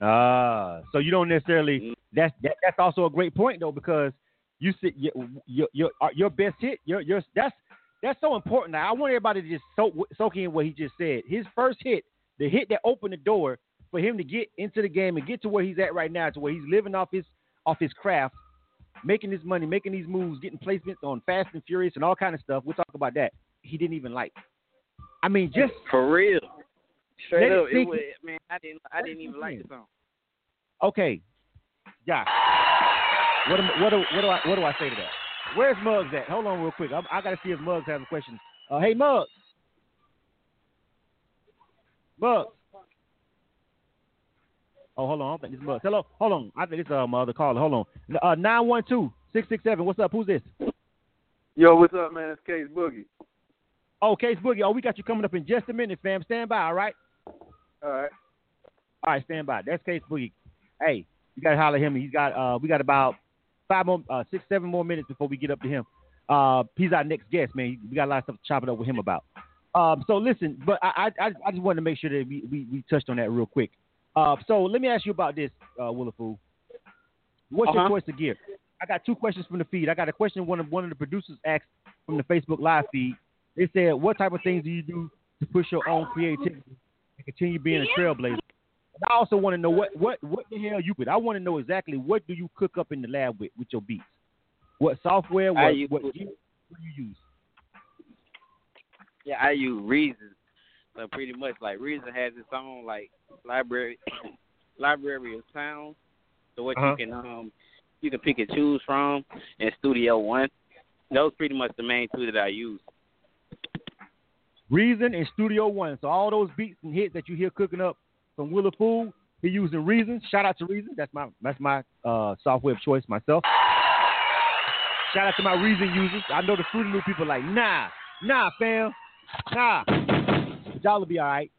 Ah, uh, so you don't necessarily. That's that, that's also a great point though, because you sit your your your, your best hit. Your your that's that's so important. Now, I want everybody to just soak soak in what he just said. His first hit, the hit that opened the door for him to get into the game and get to where he's at right now, to where he's living off his off his craft, making his money, making these moves, getting placements on Fast and Furious and all kind of stuff. We'll talk about that. He didn't even like. I mean, just for real. Straight up, it was, man. I didn't. I didn't even like the song. Okay, yeah. What am, what do what do I what do I say to that? Where's Mugs at? Hold on, real quick. I, I gotta see if Mugs has a question. Uh, hey, Mugs. Mugs. Oh, hold on. I don't think this is Mugs. Hello. Hold on. I think it's uh, my other caller. Hold on. Uh, nine one two six six seven. What's up? Who's this? Yo, what's up, man? It's Case Boogie. Oh, Case Boogie. Oh, we got you coming up in just a minute, fam. Stand by, all right? All right. All right, stand by. That's Case Boogie. Hey, you gotta holler at him. He's got uh, we got about five more, uh, six, seven more minutes before we get up to him. Uh, he's our next guest, man. We got a lot of stuff to chop it up with him about. Um, so listen, but I, I, I just wanted to make sure that we, we, we touched on that real quick. Uh, so let me ask you about this, uh, WillAFool. What's uh-huh. your choice of gear? I got two questions from the feed. I got a question one of one of the producers asked from the Facebook live feed. They said, what type of things do you do to push your own creativity and continue being a trailblazer? And I also want to know what, what, what the hell you put. I want to know exactly what do you cook up in the lab with, with your beats? What software, what, what gear do you use? Yeah, I use Reason. So pretty much, like, Reason has its own, like, library library of sound. So what uh-huh. you can um you can pick and choose from, and Studio One. Those pretty much the main two that I use. Reason and Studio One. So all those beats and hits that you hear cooking up from WillAFool, he using Reason. Shout out to Reason. That's my that's my uh, software of choice myself. Shout out to my Reason users. I know the Fruity Loop people are like, nah, nah, fam, nah. But y'all will be all right.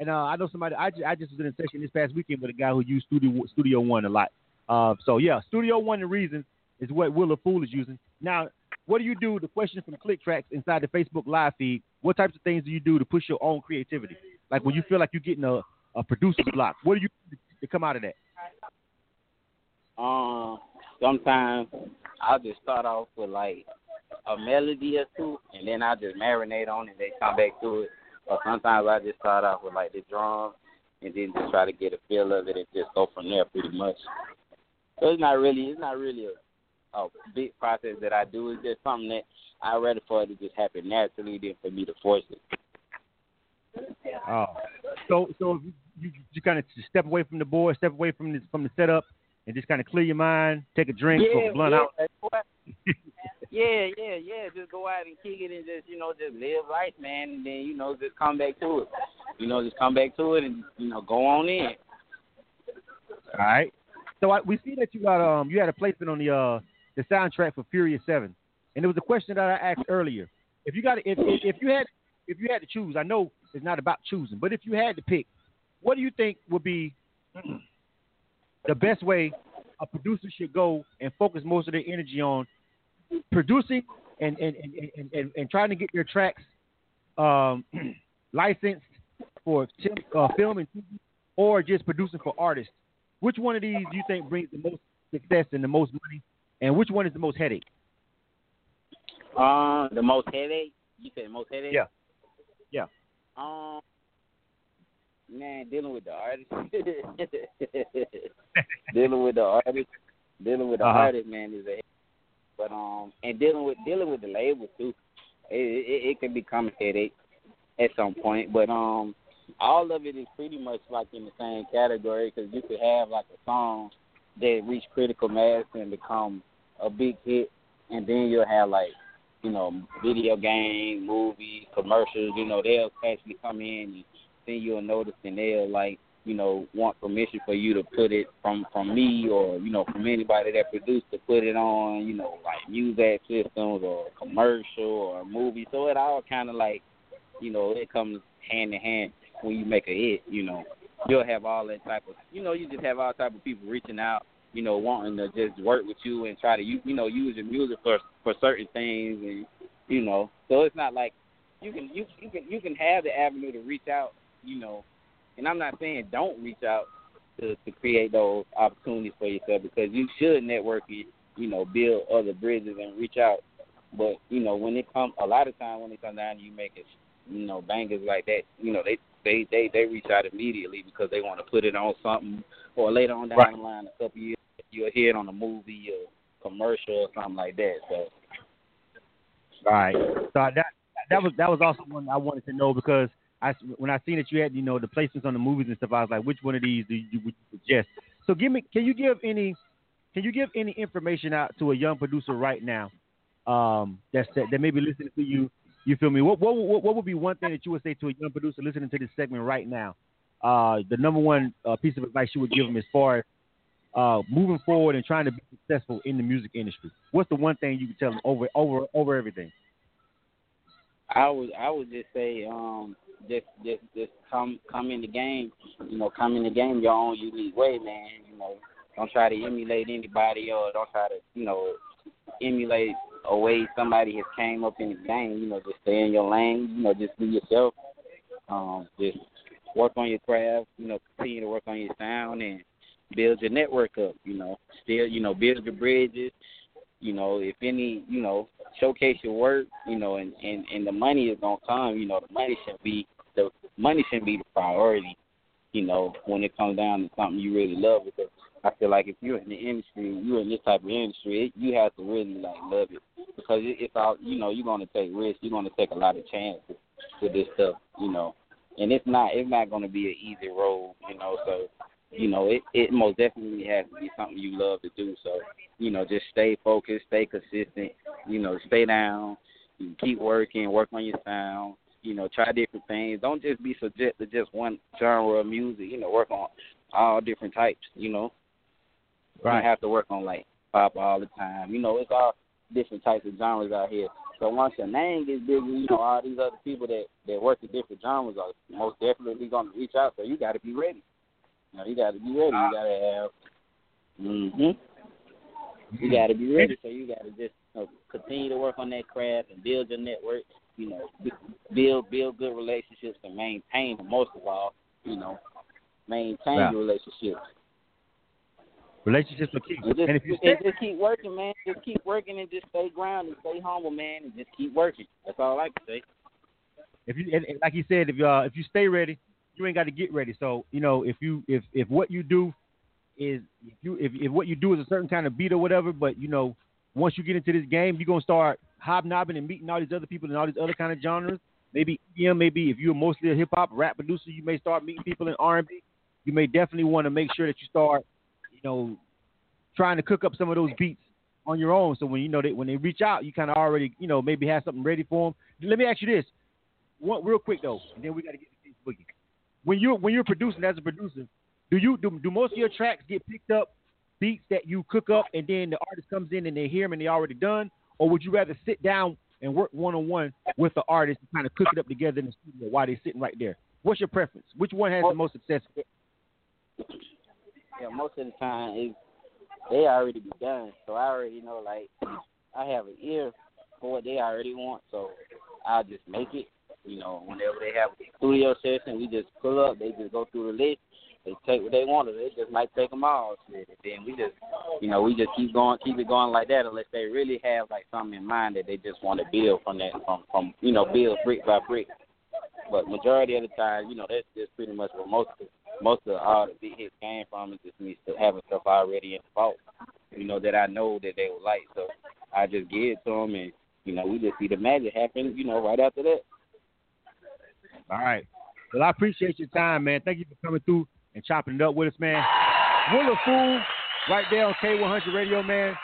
And uh, I know somebody, I just, I just was in a session this past weekend with a guy who used Studio, Studio One a lot. Uh, so, yeah, Studio One and Reason is what WillAFool is using. Now, what do you do, the question from Click Tracks inside the Facebook Live feed, what types of things do you do to push your own creativity? Like when you feel like you're getting a, a producer's block, what do you do to come out of that? Um, sometimes I'll just start off with like a melody or two, and then I'll just marinate on it, they come back to it. Or sometimes I just start off with like the drum, and then just try to get a feel of it and just go from there pretty much. So it's not really, it's not really a, a big process that I do. It's just something that I'd rather for it to just happen naturally than for me to force it. Oh, so so you you kind of step away from the board, step away from the from the setup, and just kind of clear your mind, take a drink, yeah, or a blunt yeah, out. yeah, yeah, yeah. Just go out and kick it, and just you know, just live life, man. And then you know, just come back to it. You know, just come back to it, and you know, go on in. All right. So I, we see that you got um you had a placement on the uh the soundtrack for Furious Seven, and there was a question that I asked earlier. If you got if if you had if you had to choose, I know. It's not about choosing, but if you had to pick, what do you think would be the best way a producer should go and focus most of their energy on producing and and, and, and, and, and trying to get their tracks um, licensed for uh, film and T V, or just producing for artists? Which one of these do you think brings the most success and the most money, and which one is the most headache? Uh, the most headache? You said the most headache? Yeah. Yeah. Um, man, dealing with the artist, dealing with the artist, dealing with the uh-huh. artist, man, is a, but um, and dealing with dealing with the label too, it it, it can become a headache at some point. But um, all of it is pretty much like in the same category, because you could have like a song that reach critical mass and become a big hit, and then you'll have like, you know, video game, movies, commercials, you know, they'll actually come in and send you a notice, and they'll, like, you know, want permission for you to put it from, from me or, you know, from anybody that produced to put it on, you know, like music systems or commercial or movie. So it all kind of like, you know, it comes hand in hand when you make a hit, you know. You'll have all that type of, you know, you just have all type of people reaching out, you know, wanting to just work with you and try to, you, you know, use your music for for certain things, and you know, so it's not like you can you you can you can have the avenue to reach out, you know, and I'm not saying don't reach out to to create those opportunities for yourself, because you should network, you you know, build other bridges and reach out, but you know, when it comes, a lot of time when it comes down to you making, you know, bangers like that, you know, they they they they reach out immediately because they want to put it on something, or later on down right. the line, a couple years. You'll hear it on a movie or commercial or something like that. So, all right. So that that was that was also one I wanted to know, because I when I seen that you had, you know, the placements on the movies and stuff, I was like, which one of these do you would you suggest? So give me, can you give any can you give any information out to a young producer right now um, that's that, that may be listening to you? You feel me? What what what would be one thing that you would say to a young producer listening to this segment right now? Uh, the number one uh, piece of advice you would give them as far as Uh, moving forward and trying to be successful in the music industry. What's the one thing you can tell them over over over everything? I would I would just say um, just just just come come in the game, you know, come in the game your own unique way, man. You know, don't try to emulate anybody, or don't try to, you know, emulate a way somebody has came up in the game. You know, just stay in your lane. You know, just be yourself. Um, just work on your craft. You know, continue to work on your sound and build your network up, you know, still, you know, build your bridges, you know, if any, you know, showcase your work, you know, and, and, and the money is going to come, you know, the money shouldn't be, the money shouldn't be the priority, you know, when it comes down to something you really love, because I feel like if you're in the industry, you're in this type of industry, it, you have to really, like, love it, because it, it's all, you know, you're going to take risks, you're going to take a lot of chances, with this stuff, you know. And it's not it's not going to be an easy road, you know. So, you know, it, it most definitely has to be something you love to do. So, you know, just stay focused, stay consistent, you know, stay down, you keep working, work on your sound, you know, try different things. Don't just be subject to just one genre of music, you know, work on all different types, you know. Right. You don't have to work on, like, pop all the time. You know, it's all different types of genres out here. So once your name gets bigger, you know, all these other people that, that work in different genres are most definitely going to reach out. So you got to be ready. You know, you got to be ready. You got to have, mm-hmm. you got to be ready. So you got to just, you know, continue to work on that craft and build your network, you know, build build good relationships and maintain them, most of all, you know, maintain yeah. your relationships. Relationships are key. And, just, and if you and just keep working, man. Just keep working and just stay grounded, stay humble, man, and just keep working. That's all I can say. If you and, and like he said, if you uh, if you stay ready, you ain't got to get ready. So you know, if you if, if what you do is if you if, if what you do is a certain kind of beat or whatever, but you know, once you get into this game, you're gonna start hobnobbing and meeting all these other people in all these other kind of genres. Maybe E D M, maybe if you're mostly a hip hop rap producer, you may start meeting people in R and B. You may definitely want to make sure that you start, you know, trying to cook up some of those beats on your own. So when you know they when they reach out, you kind of already, you know, maybe have something ready for them. Let me ask you this, one real quick though, and then we got to get to the boogie. When you when you're producing as a producer, do you do, do most of your tracks get picked up beats that you cook up, and then the artist comes in and they hear them and they already done, or would you rather sit down and work one on one with the artist and kind of cook it up together in the studio while they're sitting right there? What's your preference? Which one has the most success? Yeah, most of the time, it, they already be done. So I already know, like, I have an ear for what they already want, so I'll just make it. You know, whenever they have a studio session, we just pull up. They just go through the list. They take what they want. Or they just might take them all. And then we just, you know, we just keep going, keep it going like that unless they really have, like, something in mind that they just want to build from that, from, from you know, build brick by brick. But majority of the time, you know, that's just pretty much what most of Most of all the big hits came from is just me still having stuff already in the vault, you know, that I know that they would like. So I just give it to them, and, you know, we just see the magic happen, you know, right after that. All right. Well, I appreciate your time, man. Thank you for coming through and chopping it up with us, man. WillAFool right there on K one hundred Radio, man.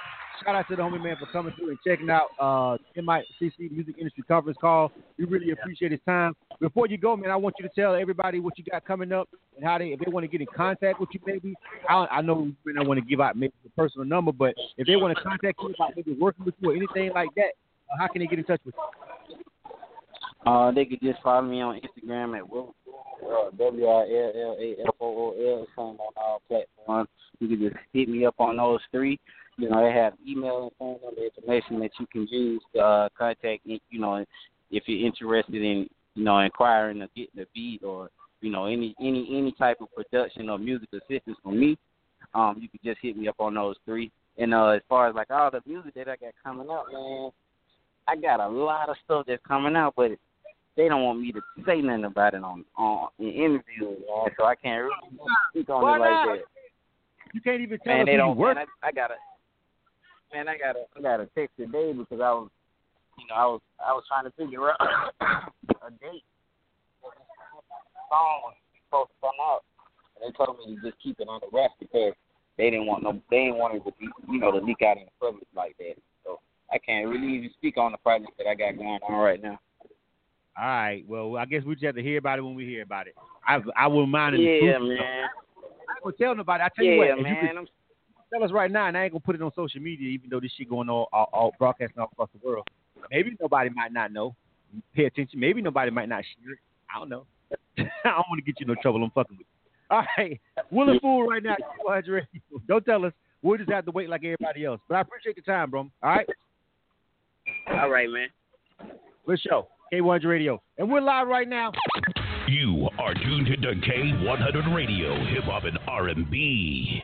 Shout out to the homie, man, for coming through and checking out uh, M I C C Music Industry Conference Call. We really appreciate his time. Before you go, man, I want you to tell everybody what you got coming up and how they, if they want to get in contact with you, maybe. I, I know we don't want to give out maybe a personal number, but if they want to contact you about maybe working with you or anything like that, uh, how can they get in touch with you? Uh, they could just follow me on Instagram at Will. Uh, W I L L A F O O L, on all platforms. You can just hit me up on those three. You know, they have email and phone number information that you can use to uh, contact, you know, if you're interested in, you know, inquiring or getting a beat or, you know, any any, any type of production or music assistance from me. Um, you can just hit me up on those three. And uh, as far as, like, all the music that I got coming out, man, I got a lot of stuff that's coming out, but it's, they don't want me to say nothing about it on, on in interviews, man, so I can't really speak on Why it like not? that. You can't even tell man, they don't, you work. Man, I, I got a man, I got a I got a text today because I was, you know, I was I was trying to figure out a date when the song was supposed to come out, and they told me to just keep it under wraps because they didn't want no they didn't want it to be, you know, to leak out in the public like that. So I can't really even speak on the project that I got going on right now. All right, well, I guess we just have to hear about it when we hear about it. I I wouldn't mind. Yeah, man. I won't tell nobody. I tell yeah, you what, man. You can tell us right now, and I ain't gonna put it on social media, even though this shit going on, all, all broadcasting all across the world. Maybe nobody might not know. Pay attention. Maybe nobody might not share it. I don't know. I don't want to get you in no trouble. I'm fucking with you. All right, WillAFool right now. Don't tell us. We'll just have to wait like everybody else. But I appreciate the time, bro. All right. All right, man. Good show. K one hundred Radio. And we're live right now. You are tuned to K one hundred Radio, hip hop and R and B.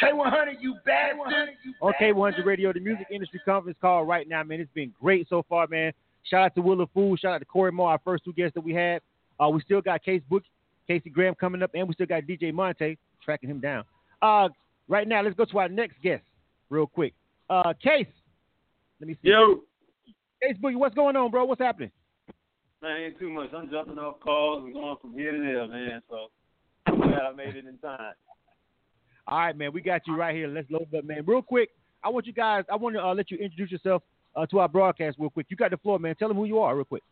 K one hundred, you bad one. On K one hundred Radio, the music industry conference call right now, man. It's been great so far, man. Shout out to WillAFool. Shout out to Cory Mo, our first two guests that we had. Uh, we still got Case Book, Casey Graham coming up, and we still got D J Montay tracking him down. Uh, right now, let's go to our next guest real quick. Uh, Case. Let me see. Yo. Case Boogie, what's going on, bro? What's happening? Man, ain't too much. I'm jumping off calls and going from here to there, man. So I'm glad I made it in time. All right, man. We got you right here. Let's load up, man. Real quick, I want you guys, I want to uh, let you introduce yourself uh, to our broadcast real quick. You got the floor, man. Tell them who you are real quick.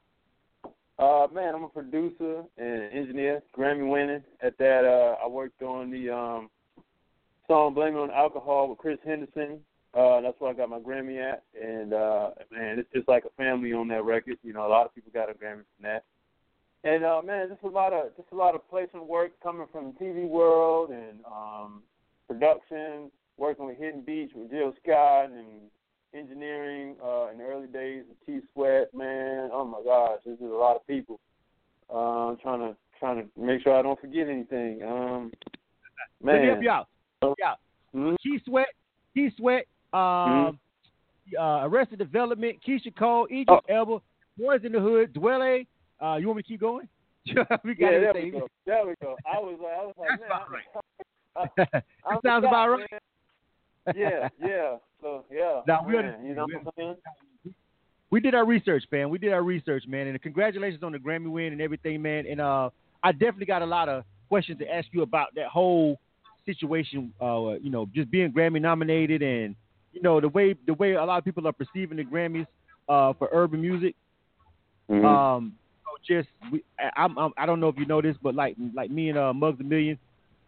Uh, man, I'm a producer and engineer, Grammy winning. At that, uh, I worked on the um, song Blame It on Alcohol with Chris Henderson. Uh, that's where I got my Grammy at. And, uh, man, it's just like a family on that record. You know, a lot of people got a Grammy from that. And, uh, man, just a lot of just a lot of placement work coming from the T V world and um, production, working with Hidden Beach with Jill Scott and engineering uh, in the early days of T-Sweat, man. Oh, my gosh, this is a lot of people. Uh, I'm trying to, trying to make sure I don't forget anything. Um, man. Let me help you out. Help you out. Mm-hmm. T-Sweat, T-Sweat, um, mm-hmm. uh, Arrested Development, Keisha Cole, Idris oh. Elba, Boys in the Hood, Dwelle. Uh, you want me to keep going? we got yeah, there we go. There we go. I was, I was like, man. That's about right. That sounds about right. yeah, yeah. So, yeah. Now, we, man, you know what I'm saying? We did our research, man. We did our research, man. And congratulations on the Grammy win and everything, man. And uh, I definitely got a lot of questions to ask you about that whole situation, uh, you know, just being Grammy nominated and, you know, the way the way a lot of people are perceiving the Grammys uh, for urban music. Mm-hmm. Um, so just, we, I, I'm, I don't know if you know this, but like like me and uh, Mugs a Million,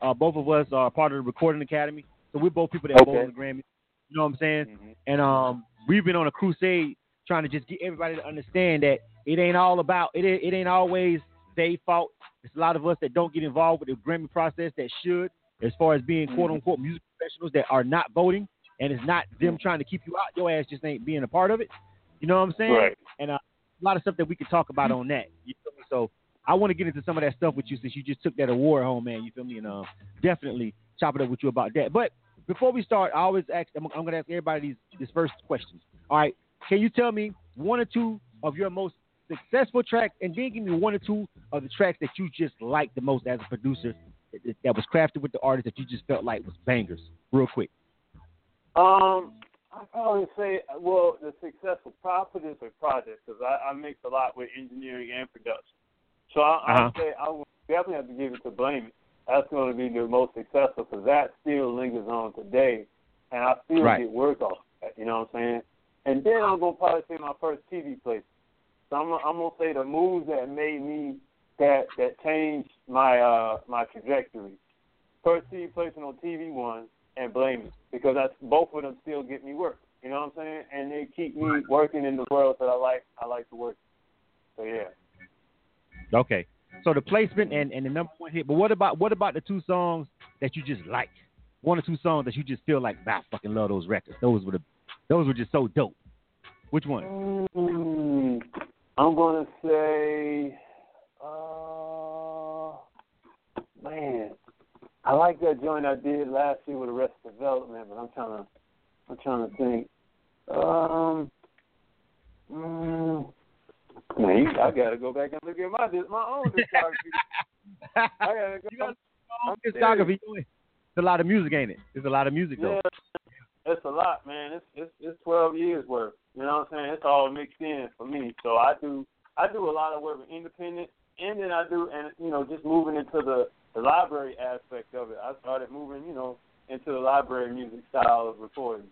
uh, both of us are part of the Recording Academy. So we're both people that okay. vote on the Grammys. You know what I'm saying? Mm-hmm. And um, we've been on a crusade trying to just get everybody to understand that it ain't all about it. It ain't always their fault. There's a lot of us that don't get involved with the Grammy process that should, as far as being quote unquote music professionals that are not voting, and it's not them trying to keep you out. Your ass just ain't being a part of it. You know what I'm saying? Right. And uh, a lot of stuff that we could talk about on that. You feel me? So I want to get into some of that stuff with you since you just took that award home, man. You feel me? And uh, definitely chop it up with you about that, but. Before we start, I always ask, I'm, I'm going to ask everybody these, these first questions. All right. Can you tell me one or two of your most successful tracks, and then give me one or two of the tracks that you just liked the most as a producer that, that was crafted with the artist that you just felt like was bangers real quick? Um, I probably say, well, the successful properties or projects, because I, I mix a lot with engineering and production. So I, uh-huh. I would say I would definitely have to give it to Blame It. That's going to be the most successful because that still lingers on today, and I still right. get work off of that, you know what I'm saying? And then I'm going to probably say my first T V place. So I'm, I'm going to say the moves that made me, that that changed my uh, my trajectory. First T V placement on T V One and Blame It, because that's, both of them still get me work, you know what I'm saying? And they keep me working in the world that I like I like to work. So, yeah. Okay. So the placement and, and the number one hit. But what about what about the two songs that you just like? One or two songs that you just feel like, I fucking love those records. Those were the, those were just so dope. Which one? Mm, I'm gonna say, uh, man, I like that joint I did last year with Arrested Development. But I'm trying to, I'm trying to think. Um. Mm, Man, I gotta go back and look at my my own discography. I gotta go. You gotta look at your own discography. It's a lot of music, ain't it? It's a lot of music, though. Yeah, it's a lot, man. It's it's it's twelve years worth. You know what I'm saying? It's all mixed in for me. So I do I do a lot of work with independent, and then I do and you know just moving into the, the library aspect of it. I started moving, you know, into the library music style of recording.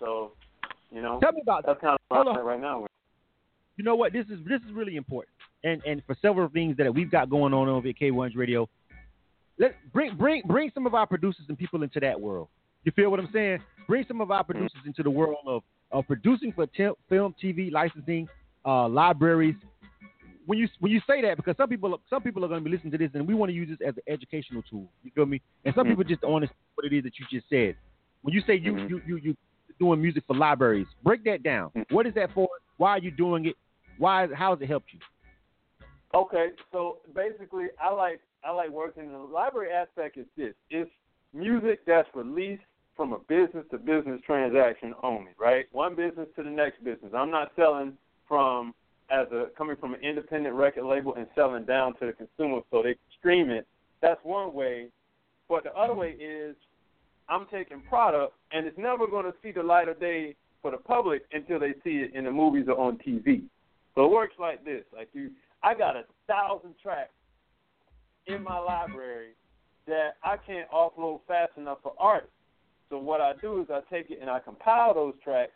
So, you know, tell me about that's that. Kind of what I'm right now. With. You know what? This is this is really important, and and for several things that we've got going on over at K one hundred Radio, let bring bring bring some of our producers and people into that world. You feel what I'm saying? Bring some of our producers into the world of, of producing for temp, film, T V, licensing, uh, libraries. When you when you say that, because some people some people are going to be listening to this, and we want to use this as an educational tool. You feel me? And some people just don't understand what it is that you just said. When you say you you you you doing music for libraries, break that down. What is that for? Why are you doing it? Why? How has it helped you? Okay, so basically, I like I like working. The library aspect is this: it's music that's released from a business to business transaction only, right? One business to the next business. I'm not selling from as a coming from an independent record label and selling down to the consumer so they stream it. That's one way, but the other way is I'm taking product and it's never going to see the light of day for the public until they see it in the movies or on T V. So it works like this. Like you, I got a thousand tracks in my library that I can't offload fast enough for artists. So what I do is I take it and I compile those tracks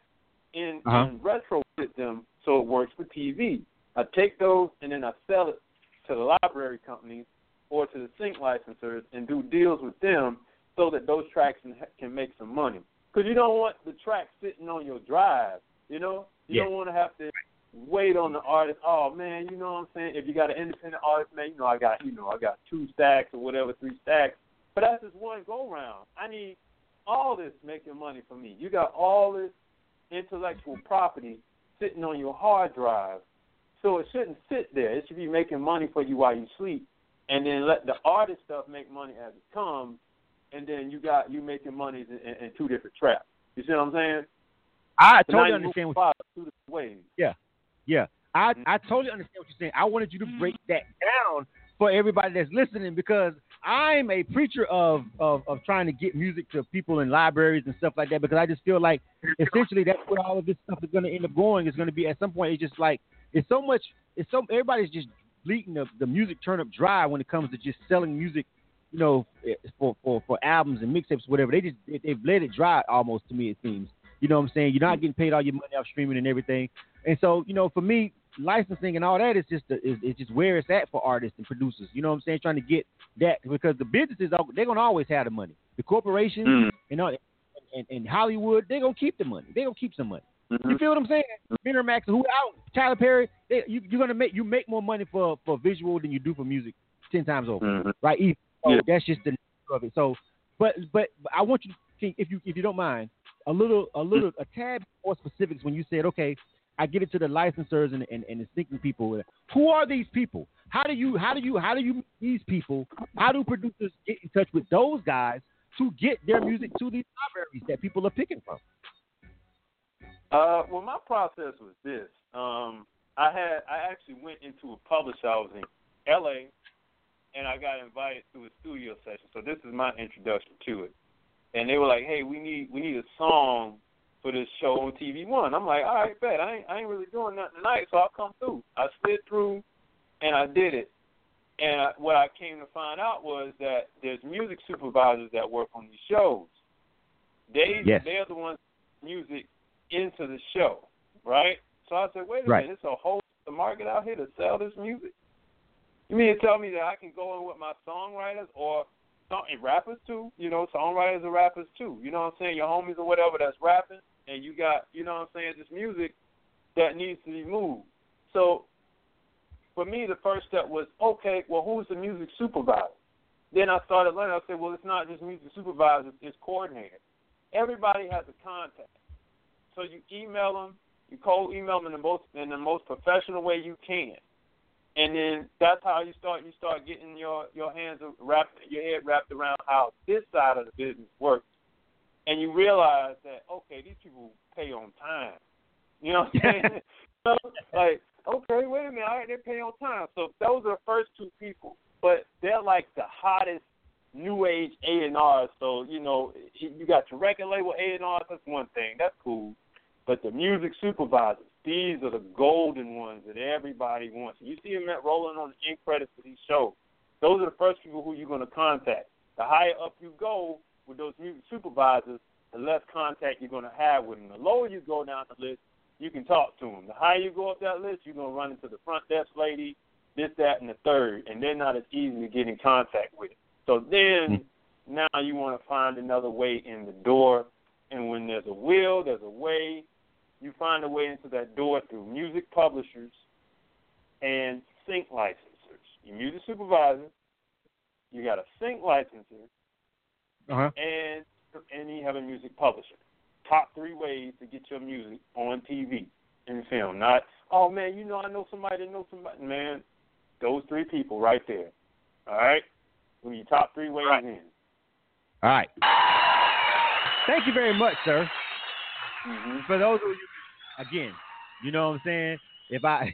and, uh-huh. and retrofit them so it works for T V. I take those and then I sell it to the library companies or to the sync licensors and do deals with them so that those tracks can, can make some money. Because you don't want the track sitting on your drive, you know? You yeah. don't want to have to wait on the artist. Oh, man, you know what I'm saying? If you got an independent artist, man, you know I got, you know, I got two stacks or whatever, three stacks. But that's just one go-round. I need all this making money for me. You got all this intellectual property sitting on your hard drive. So it shouldn't sit there. It should be making money for you while you sleep. And then let the artist stuff make money as it comes. And then you got you making money in, in, in two different traps. You see what I'm saying? I so totally understand what you're saying. Two different ways. Yeah, yeah. I, mm-hmm. I totally understand what you're saying. I wanted you to break that down for everybody that's listening because I'm a preacher of, of, of trying to get music to people in libraries and stuff like that because I just feel like essentially that's where all of this stuff is going to end up going. It's going to be at some point it's just like it's so much. It's so everybody's just bleeding the, the music turnip dry when it comes to just selling music. You know, for, for, for albums and mixtapes, whatever. They just they've let it dry almost to me, it seems. You know what I'm saying? You're not getting paid all your money off streaming and everything. And so, you know, for me, licensing and all that is just a, is, is just where it's at for artists and producers. You know what I'm saying? Trying to get that because the businesses they're gonna always have the money. The corporations mm-hmm. you know, and, and and Hollywood they're gonna keep the money. They're gonna keep some money. Mm-hmm. You feel what I'm saying? Miramax, who out? Tyler Perry. They, you, you're gonna make you make more money for, for visual than you do for music ten times over, mm-hmm. right? Even, Oh, yeah. That's just the nature of it. So, but, but but I want you to think, if you if you don't mind, a little a little a tad more specifics when you said, okay, I get it to the licensors and and, and the thinking people. Who are these people? How do you how do you how do you these people? How do producers get in touch with those guys to get their music to these libraries that people are picking from? Uh, well, my process was this. Um, I had I actually went into a publisher. I was in L A. And I got invited to a studio session, so this is my introduction to it. And they were like, "Hey, we need we need a song for this show on T V One." I'm like, "All right, bet I ain't, I ain't really doing nothing tonight, so I'll come through." I slid through, and I did it. And I, what I came to find out was that there's music supervisors that work on these shows. They yes. they're the ones that put music into the show, right? So I said, "Wait a right. minute, it's a whole market out here to sell this music." You mean to tell me that I can go in with my songwriters or song, and rappers too? You know, songwriters and rappers too. You know what I'm saying? Your homies or whatever that's rapping, and you got, you know what I'm saying, this music that needs to be moved. So for me, the first step was, okay, well, who's the music supervisor? Then I started learning. I said, well, it's not just music supervisors, it's coordinators. Everybody has a contact. So you email them, you cold email them in the most, in the most professional way you can. And then that's how you start. You start getting your, your hands wrapped, your head wrapped around how this side of the business works, and you realize that okay, these people pay on time. You know what I'm saying? So, like, okay, wait a minute, all right, they pay on time. So those are the first two people, but they're like the hottest new age A and R. So you know, you got your record label A and R. That's one thing. That's cool. But the music supervisors, these are the golden ones that everybody wants. You see them at rolling on the end credits for these shows. Those are the first people who you're going to contact. The higher up you go with those music supervisors, the less contact you're going to have with them. The lower you go down the list, you can talk to them. The higher you go up that list, you're going to run into the front desk lady, this, that, and the third, and they're not as easy to get in contact with. So then now you want to find another way in the door, and when there's a will, there's a way. You find a way into that door through music publishers and sync licensors. Your music supervisor, you got a sync licensor, uh-huh. and and you have a music publisher. Top three ways to get your music on T V and film. Not, oh, man, you know I know somebody that knows somebody. Man, those three people right there. All right? Who your top three ways All right. in. All right. Thank you very much, sir. Mm-hmm. For those of you, again, you know what I'm saying? If I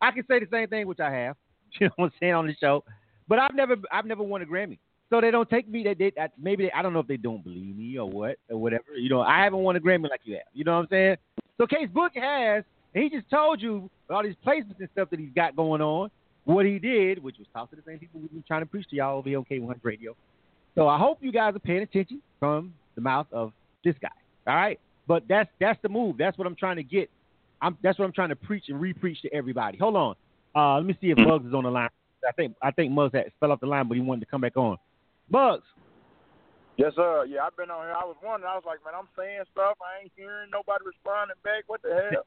I can say the same thing, which I have, you know what I'm saying, on the show, but I've never I've never won a Grammy. So they don't take me. They, they I, maybe they, I don't know if they don't believe me or what or whatever. You know, I haven't won a Grammy like you have. You know what I'm saying? So Case Book has, He just told you all these placements and stuff that he's got going on, what he did, which was talk to the same people we've been trying to preach to y'all over K one hundred Radio. So I hope you guys are paying attention from the mouth of this guy. All right? But that's that's the move. That's what I'm trying to get. I'm, that's what I'm trying to preach and re-preach to everybody. Hold on. Uh, let me see if Mugs is on the line. I think I think Mugs had fell off the line, but he wanted to come back on. Mugs. Yes, sir. Yeah, I've been on here. I was wondering. I was like, man, I'm saying stuff. I ain't hearing nobody responding back. What the hell?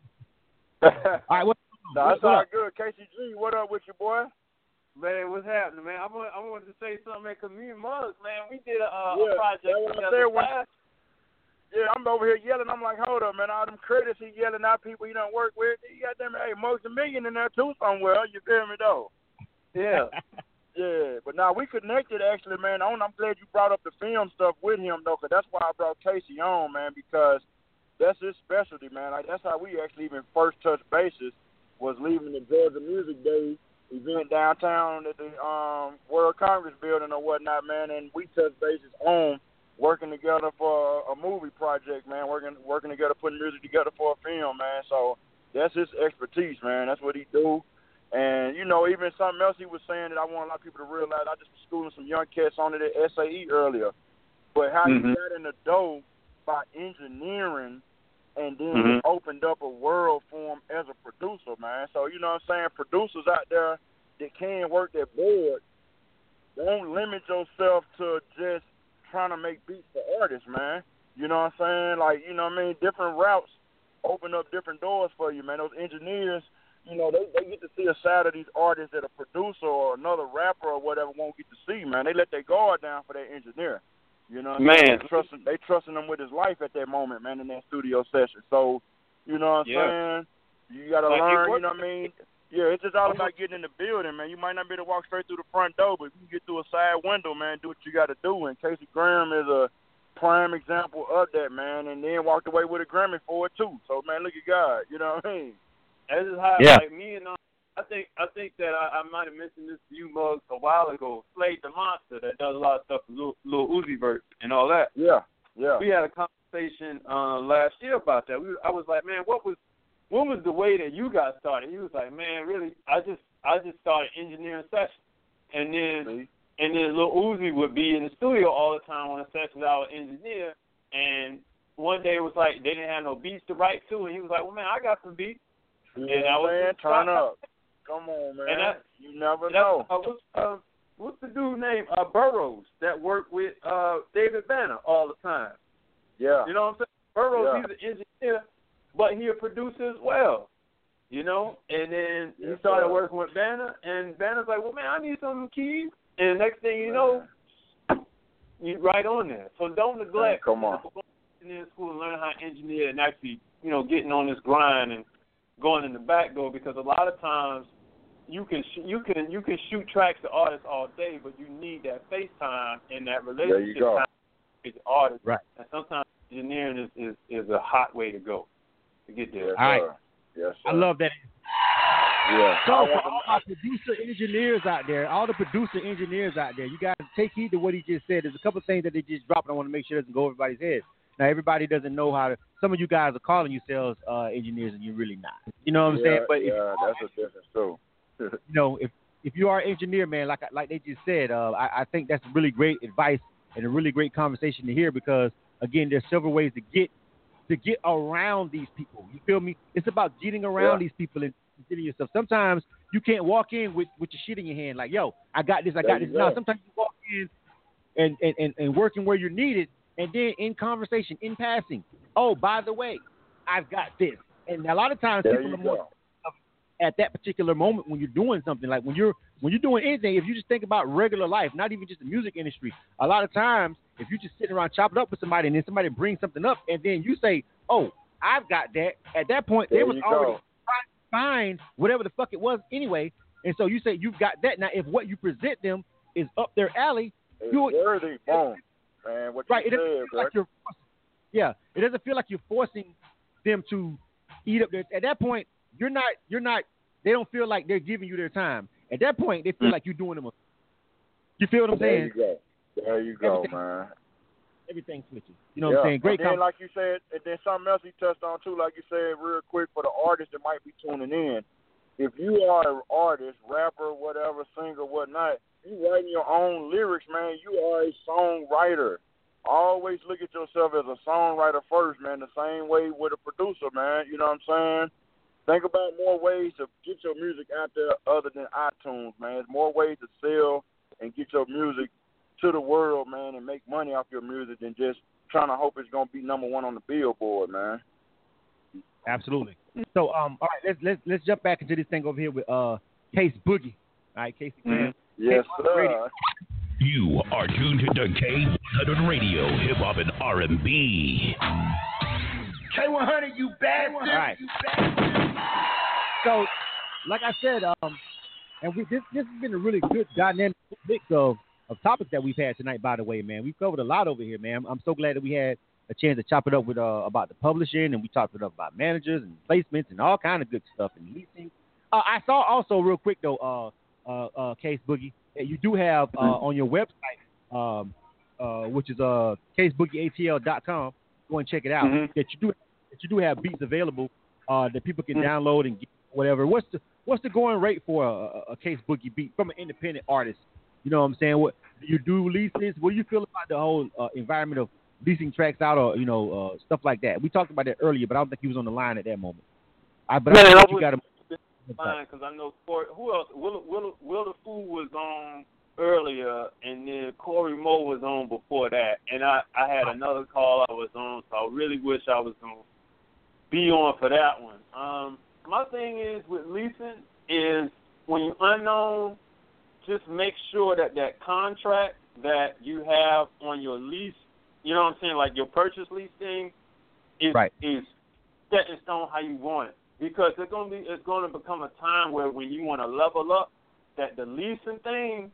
All right. What, no, what, that's all good. Casey G, what up with you, boy? Man, what's happening, man? I want I wanted to say something at Community Mugs, man. We did a, uh, yeah, a project together. Yeah, I'm over here yelling. I'm like, hold up, man. All them credits he yelling out, people he don't work with. He got them, hey, Mugs a Million in there too somewhere. You feel me, though? Yeah. Yeah. But now we connected, actually, man. I'm glad you brought up the film stuff with him, though, because that's why I brought Casey on, man, because that's his specialty, man. Like, that's how we actually even first touched bases was leaving the Georgia Music Day event downtown at the um, World Congress building or whatnot, man, and we touched bases on working together for a movie project, man, working working together, putting music together for a film, man. So that's his expertise, man. That's what he do. And, you know, even something else he was saying that I want a lot of people to realize, I just was schooling some young cats on it at S A E earlier, but how mm-hmm. he got in the dough by engineering and then mm-hmm. it opened up a world for him as a producer, man. So, you know what I'm saying, producers out there that can work their board, don't limit yourself to just trying to make beats for artists, man. You know what I'm saying? Like, you know what I mean? Different routes open up different doors for you, man. Those engineers, you know, they, they get to see a side of these artists that a producer or another rapper or whatever won't get to see, man. They let their guard down for their engineer. You know what man. I mean? They trusting, they trusting them with his life at that moment, man, in that studio session. So, you know what I'm yeah. saying? You got to like learn, you know what I mean? Yeah, it's just all about getting in the building, man. You might not be able to walk straight through the front door, but if you can get through a side window, man, do what you got to do. And Casey Graham is a prime example of that, man, and then walked away with a Grammy for it, too. So, man, look at God. You know what I mean? That's just how, yeah. like, me and uh, I think I think that I, I might have mentioned this to you, Mugs, a while ago. Slade the Monster, that does a lot of stuff with Lil, Lil Uzi Vert and all that. Yeah, yeah. We had a conversation uh, last year about that. We, I was like, man, what was, What was the way that you got started? You was like, man, really, I just I just started engineering sessions. And then and then Lil Uzi would be in the studio all the time on a session that I would engineer. And one day it was like they didn't have no beats to write to. And he was like, well, man, I got some beats. Yeah, and I was man, turn up. Come on, man. And I, you never know. I was, uh, what's the dude named uh, Burroughs that worked with uh, David Banner all the time? Yeah. You know what I'm saying? Burroughs, yeah. He's an engineer. But he a producer as well, you know? And then yes, he started sir. working with Banner, and Banner's like, well, man, I need some keys. And the next thing you know, you're right on there. So don't neglect. Hey, come on. You know, engineering school and learn how to engineer and actually, you know, getting on this grind and going in the back door, because a lot of times you can sh- you can you can shoot tracks to artists all day, but you need that face time and that relationship time with the artist. Right. And sometimes engineering is, is, is a hot way to go. Get there. Yes, all right. Yes, I love that. Yeah. So for all my producer engineers out there, all the producer engineers out there, you guys take heed to what he just said. There's a couple of things that they just dropped. I want to make sure it doesn't go over everybody's head. Now, everybody doesn't know how to. Some of you guys are calling yourselves uh, engineers, and you're really not. You know what I'm yeah, saying? But yeah, if, that's a difference too. You know, if if you are an engineer, man, like like they just said, uh, I, I think that's really great advice and a really great conversation to hear, because again, there's several ways to get. to get around these people. You feel me? It's about getting around yeah. these people and getting yourself. Sometimes you can't walk in with, with your shit in your hand, like, yo, I got this, I got there this. No, sometimes you walk in and, and, and, and working where you're needed, and then in conversation, in passing, oh, by the way, I've got this. And a lot of times there people are more at that particular moment when you're doing something. Like when you're when you're doing anything, if you just think about regular life, not even just the music industry, a lot of times if you're just sitting around chopping up with somebody and then somebody brings something up and then you say, oh, I've got that. At that point, there they was already go. trying to find whatever the fuck it was anyway. And so you say you've got that. Now, if what you present them is up their alley, it's you're worthy. Boom. Man, what you right, said, it doesn't feel like you're forcing, yeah, it doesn't feel like you're forcing them to eat up their. At that point, you're not. You're not. They don't feel like they're giving you their time. At that point, they feel like you're doing them. A, you feel what I'm saying? There you go. There you go, everything, man. everything switches. You know yeah. what I'm saying? Great. And then, like you said, and then something else he touched on too, like you said, real quick for the artists that might be tuning in. If you are an artist, rapper, whatever, singer, whatnot, you writing your own lyrics, man. You are a songwriter. Always look at yourself as a songwriter first, man. The same way with a producer, man. You know what I'm saying? Think about more ways to get your music out there other than iTunes, man. There's more ways to sell and get your music to the world, man, and make money off your music than just trying to hope it's going to be number one on the Billboard, man. Absolutely. So, um, all right, let's let's let's jump back into this thing over here with uh, Case Boogie. All right, Casey Graham. Mm-hmm. Yes, sir. You are tuned to K one hundred Radio, Hip Hop and R and B. K one hundred, you bad one. All right. You bad. So, like I said, um, and we this this has been a really good dynamic mix of of topics that we've had tonight. By the way, man, we've covered a lot over here, man. I'm so glad that we had a chance to chop it up with uh, about the publishing, and we talked it up about managers and placements and all kind of good stuff and leasing. Uh, I saw also real quick though, uh, uh, uh, Case Boogie, that you do have uh, on your website, um, uh, which is uh, case boogie a t l dot com. Go and check it out. Mm-hmm. That you do that you do have beats available uh, that people can mm-hmm. download and get whatever. What's the what's the going rate for a, a Case Boogie beat from an independent artist? You know what I'm saying? What do you do leases? What do you feel about the whole uh, environment of leasing tracks out, or you know, uh, stuff like that? We talked about that earlier, but I don't think he was on the line at that moment. I but Man, I think you got him fine because I know Cory. Who else? Will Will WillAFool was on earlier, and then Cory Mo was on before that, and I I had another call I was on, so I really wish I was gonna be on for that one. Um, my thing is with leasing is when you're unknown, just make sure that that contract that you have on your lease. You know what I'm saying? Like your purchase lease thing is right. is set in stone how you want it, because it's gonna be it's gonna become a time where when you want to level up, that the leasing thing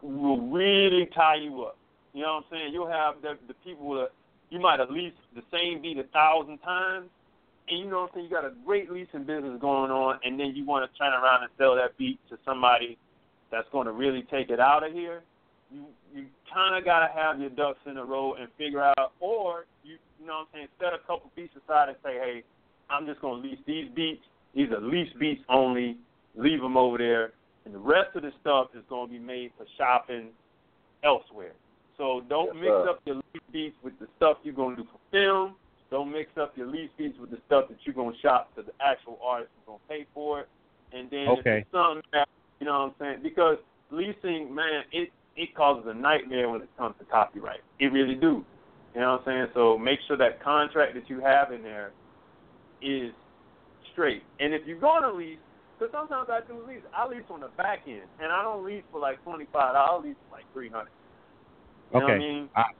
will really tie you up. You know what I'm saying? You'll have the, the people that you might have leased the same beat a thousand times, and you know what I'm saying? You got a great leasing business going on, and then you want to turn around and sell that beat to somebody that's going to really take it out of here. You you kind of got to have your ducks in a row and figure out, or, you, you know what I'm saying, set a couple beats aside and say, hey, I'm just going to lease these beats. These are lease beats only. Leave them over there. And the rest of the stuff is going to be made for shopping elsewhere. So don't yes, mix sir. up your lease beats with the stuff you're going to do for film. Don't mix up your lease beats with the stuff that you're going to shop to the actual artist who's going to pay for it. And then okay. if it's something that, you know what I'm saying, because leasing, man, it It causes a nightmare when it comes to copyright. It really do. You know what I'm saying? So make sure that contract that you have in there is straight. And if you're going to lease, because sometimes I do lease. I lease on the back end, and I don't lease for like twenty-five dollars. I lease for like three hundred dollars. You okay. know what I mean? All right.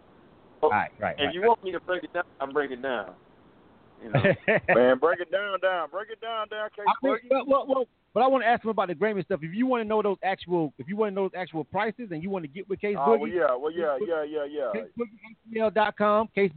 All right, right, if right. you want me to break it down, I'll break it down. You know? Man, break it down, down. Break it down, down. K. But I want to ask him about the Grammy stuff. If you want to know those actual, if you want to know those actual prices, and you want to get with Case Boogie, oh yeah, well yeah, yeah, yeah, yeah. Case Boogie A T L dot com, Case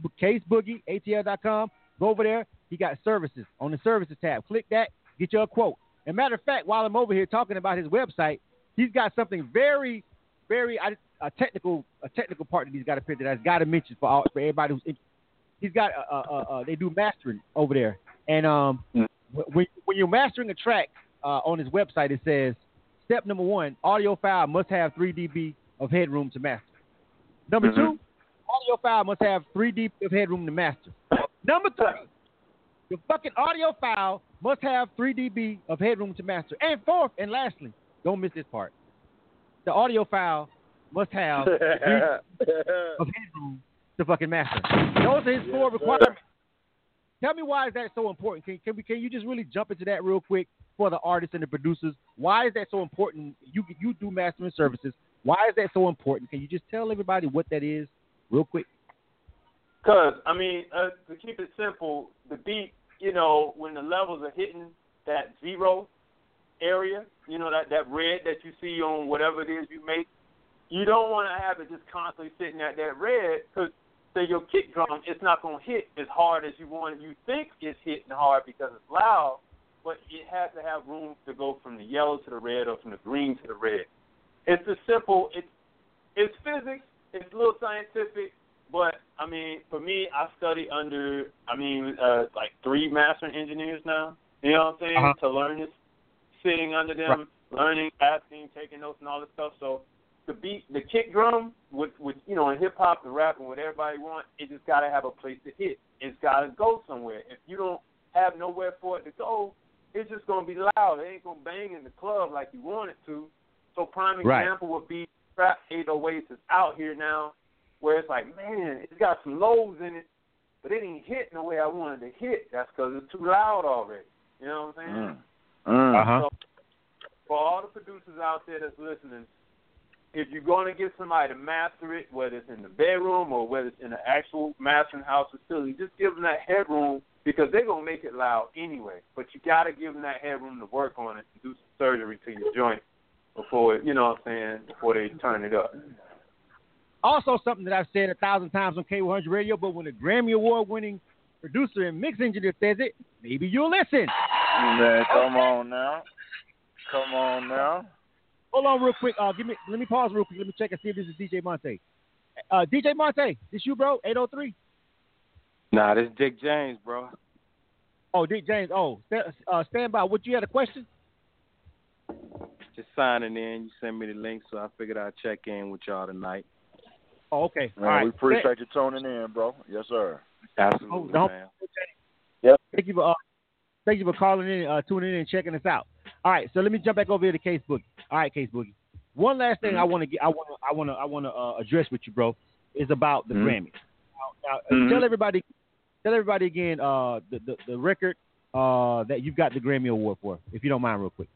Boogie A T L dot com. Go over there. He got services on the services tab. Click that. Get your quote. And matter of fact, while I'm over here talking about his website, he's got something very, very a technical, a technical part that he's got to pick that I've got to mention for all, for everybody who's interested. He's got a, a, a, they do mastering over there, and um, mm. when when you're mastering a track. Uh, on his website, it says, step number one, audio file must have three decibels of headroom to master. Number mm-hmm. two, audio file must have three decibels of headroom to master. Number three, your fucking audio file must have three decibels of headroom to master. And fourth, and lastly, don't miss this part, the audio file must have three decibels of headroom to fucking master. Those are his four yes, requirements. Sir. Tell me why is that so important? Can, can, we, can you just really jump into that real quick? For the artists and the producers, why is that so important? You you do mastering services. Why is that so important? Can you just tell everybody what that is real quick? Because, I mean, uh, to keep it simple, the beat, you know, when the levels are hitting that zero area, you know, that, that red that you see on whatever it is you make, you don't want to have it just constantly sitting at that red because so your kick drum, it's not going to hit as hard as you want. You think it's hitting hard because it's loud, but it has to have room to go from the yellow to the red or from the green to the red. It's as simple. It's, it's physics. It's a little scientific, but, I mean, study I study under I mean uh, like three master engineers now. You know what I'm saying? Uh-huh. To learn this, sitting under them, right. learning, asking, taking notes, and all this stuff. So the beat, the kick drum, with with you know in hip hop, the rap, and what everybody wants, it just gotta have a place to hit. It's gotta go somewhere. If you don't have nowhere for it to go, it's just gonna be loud. It ain't gonna bang in the club like you want it to. So prime example right. would be Trap eight oh eights is out here now, where it's like, man, it's got some lows in it, but it ain't hitting the way I wanted to hit. That's because it's too loud already. You know what I'm saying? Mm. Uh-huh. So for all the producers out there that's listening, if you're going to get somebody to master it, whether it's in the bedroom or whether it's in an actual mastering house facility, just give them that headroom because they're going to make it loud anyway. But you got to give them that headroom to work on it and do some surgery to your joint before, it, you know what I'm saying, before they turn it up. Also something that I've said a thousand times on K one hundred Radio, but when a Grammy Award-winning producer and mix engineer says it, maybe you'll listen. Man, come on now. Come on now. Hold on real quick. Uh, give me. Let me pause real quick. Let me check and see if this is D J Montay. Uh, D J Montay, this you, bro? eight oh three? Nah, this is Dick James, bro. Oh, Dick James. Oh, uh, stand by. What, you had a question? Just signing in. You sent me the link, so I figured I'd check in with y'all tonight. Oh, okay. Man, all right. We appreciate you tuning in, bro. Yes, sir. Absolutely, oh, man. Yep. Thank you for uh, thank you for calling in, uh, tuning in, and checking us out. All right, so let me jump back over here to Case Boogie. All right, Case Boogie. One last thing mm-hmm. I want to get, I want to, I want to, I want to uh, address with you, bro, is about the mm-hmm. Grammys. Now, now mm-hmm. tell everybody, tell everybody again, uh, the, the the record uh that you've got the Grammy Award for, if you don't mind, real quick.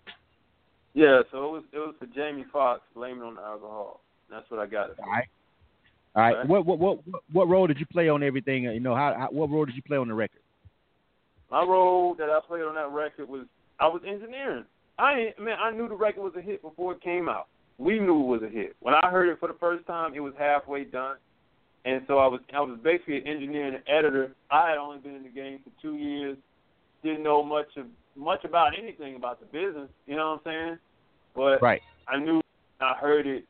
Yeah, so it was it was for Jamie Foxx, Blame It on the Alcohol. That's what I got it for. All right. All right. All right. What, what what what role did you play on everything? You know, how, how what role did you play on the record? My role that I played on that record was I was engineering. I man, I knew the record was a hit before it came out. We knew it was a hit. When I heard it for the first time, it was halfway done, and so I was I was basically an engineer and an editor. I had only been in the game for two years, didn't know much of much about anything about the business. You know what I'm saying? But right. I knew when I heard it.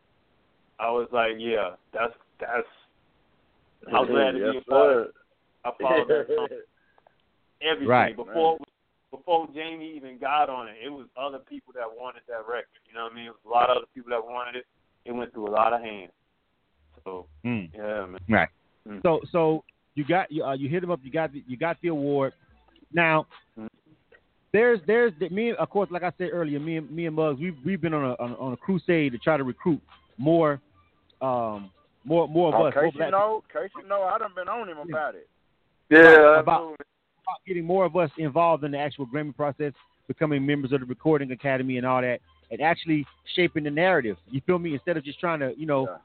I was like, yeah, that's that's. I was glad to yes, be a part of it. I followed that song. Everything right. before. Right. Before Jamie even got on it, it was other people that wanted that record. You know what I mean? It was a lot of other people that wanted it. It went through a lot of hands. So mm. yeah, man. Right. Mm. So so you got you uh, you hit him up. You got the, you got the award. Now mm. there's there's the, me of course, like I said earlier, me and me and Muggs, we've we've been on a on, on a crusade to try to recruit more um more more of oh, us. Case you know, case you know, I done been on him about it. Yeah, about. Getting more of us involved in the actual Grammy process, becoming members of the Recording Academy and all that, and actually shaping the narrative. You feel me? Instead of just trying to, you know,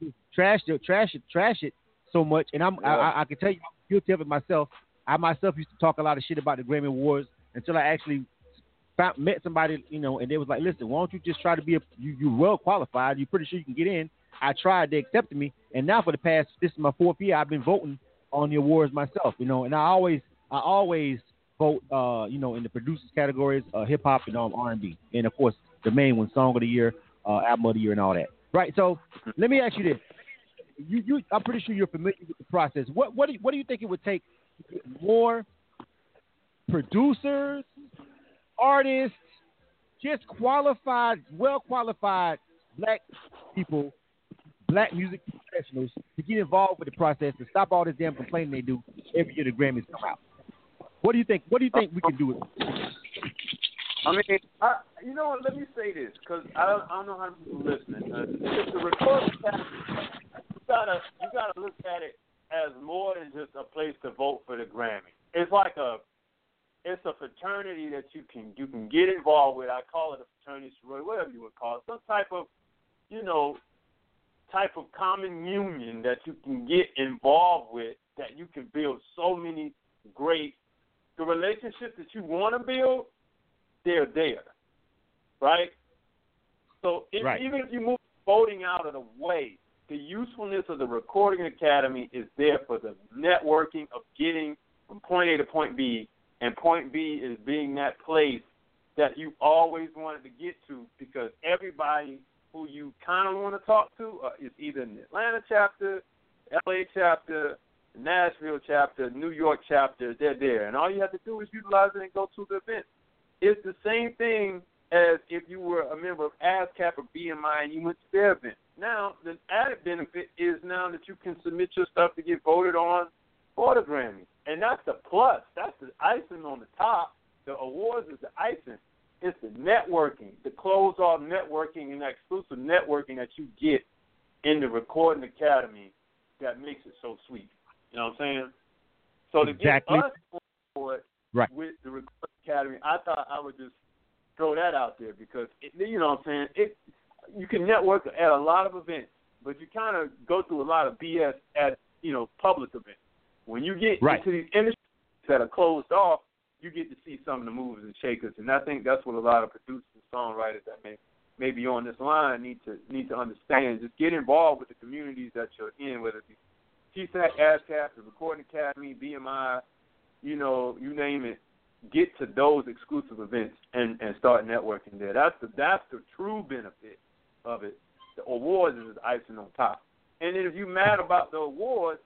yeah. trash it, trash it, trash it so much. And I'm, yeah. I, I can tell you, I'm guilty of it myself. I myself used to talk a lot of shit about the Grammy Awards until I actually found, met somebody, you know, and they was like, "Listen, why don't you just try to be a? You, you're well qualified. You're pretty sure you can get in." I tried. They accepted me, and now for the past, this is my fourth year, I've been voting on the awards myself, you know, and I always. I always vote, uh, you know, in the producers categories, uh, hip hop and um, R and B, and of course the main one, song of the year, uh, album of the year, and all that. Right. So let me ask you this: you, you, I'm pretty sure you're familiar with the process. What, what do you, what do you think it would take to get more producers, artists, just qualified, well qualified black people, black music professionals to get involved with the process and stop all this damn complaining they do every year the Grammys come out? What do you think? What do you think we can do with it? I mean, I, you know what? Let me say this, because I don't, I don't know how many people are listening. Uh, it's a recording category. You gotta, you gotta look at it as more than just a place to vote for the Grammy. It's like a, it's a fraternity that you can, you can get involved with. I call it a fraternity, sorority, whatever you would call it, some type of, you know, type of common union that you can get involved with, that you can build so many great. The relationships that you want to build, they're there, right? So if, right. even if you move voting out of the way, the usefulness of the Recording Academy is there for the networking of getting from point A to point B, and point B is being that place that you always wanted to get to, because everybody who you kind of want to talk to uh, is either in the Atlanta chapter, L A chapter, Nashville chapter, New York chapter, they're there. And all you have to do is utilize it and go to the event. It's the same thing as if you were a member of ASCAP or B M I and you went to their event. Now, the added benefit is now that you can submit your stuff to get voted on for the Grammy. And that's the plus. That's the icing on the top. The awards is the icing. It's the networking, the closed-off networking and the exclusive networking that you get in the Recording Academy that makes it so sweet. You know what I'm saying? So to exactly. get us on board right. with the Recording Academy, I thought I would just throw that out there because, it, you know what I'm saying, it, you can network at a lot of events, but you kind of go through a lot of B S at, you know, public events. When you get right. into these industries that are closed off, you get to see some of the movers and shakers, and I think that's what a lot of producers and songwriters that may, may be on this line need to need to understand. Just get involved with the communities that you're in, whether it be T SAC, ASCAP, the Recording Academy, B M I, you know, you name it. Get to those exclusive events and, and start networking there. That's the that's the true benefit of it. The awards is icing on top. And then if you're mad about the awards,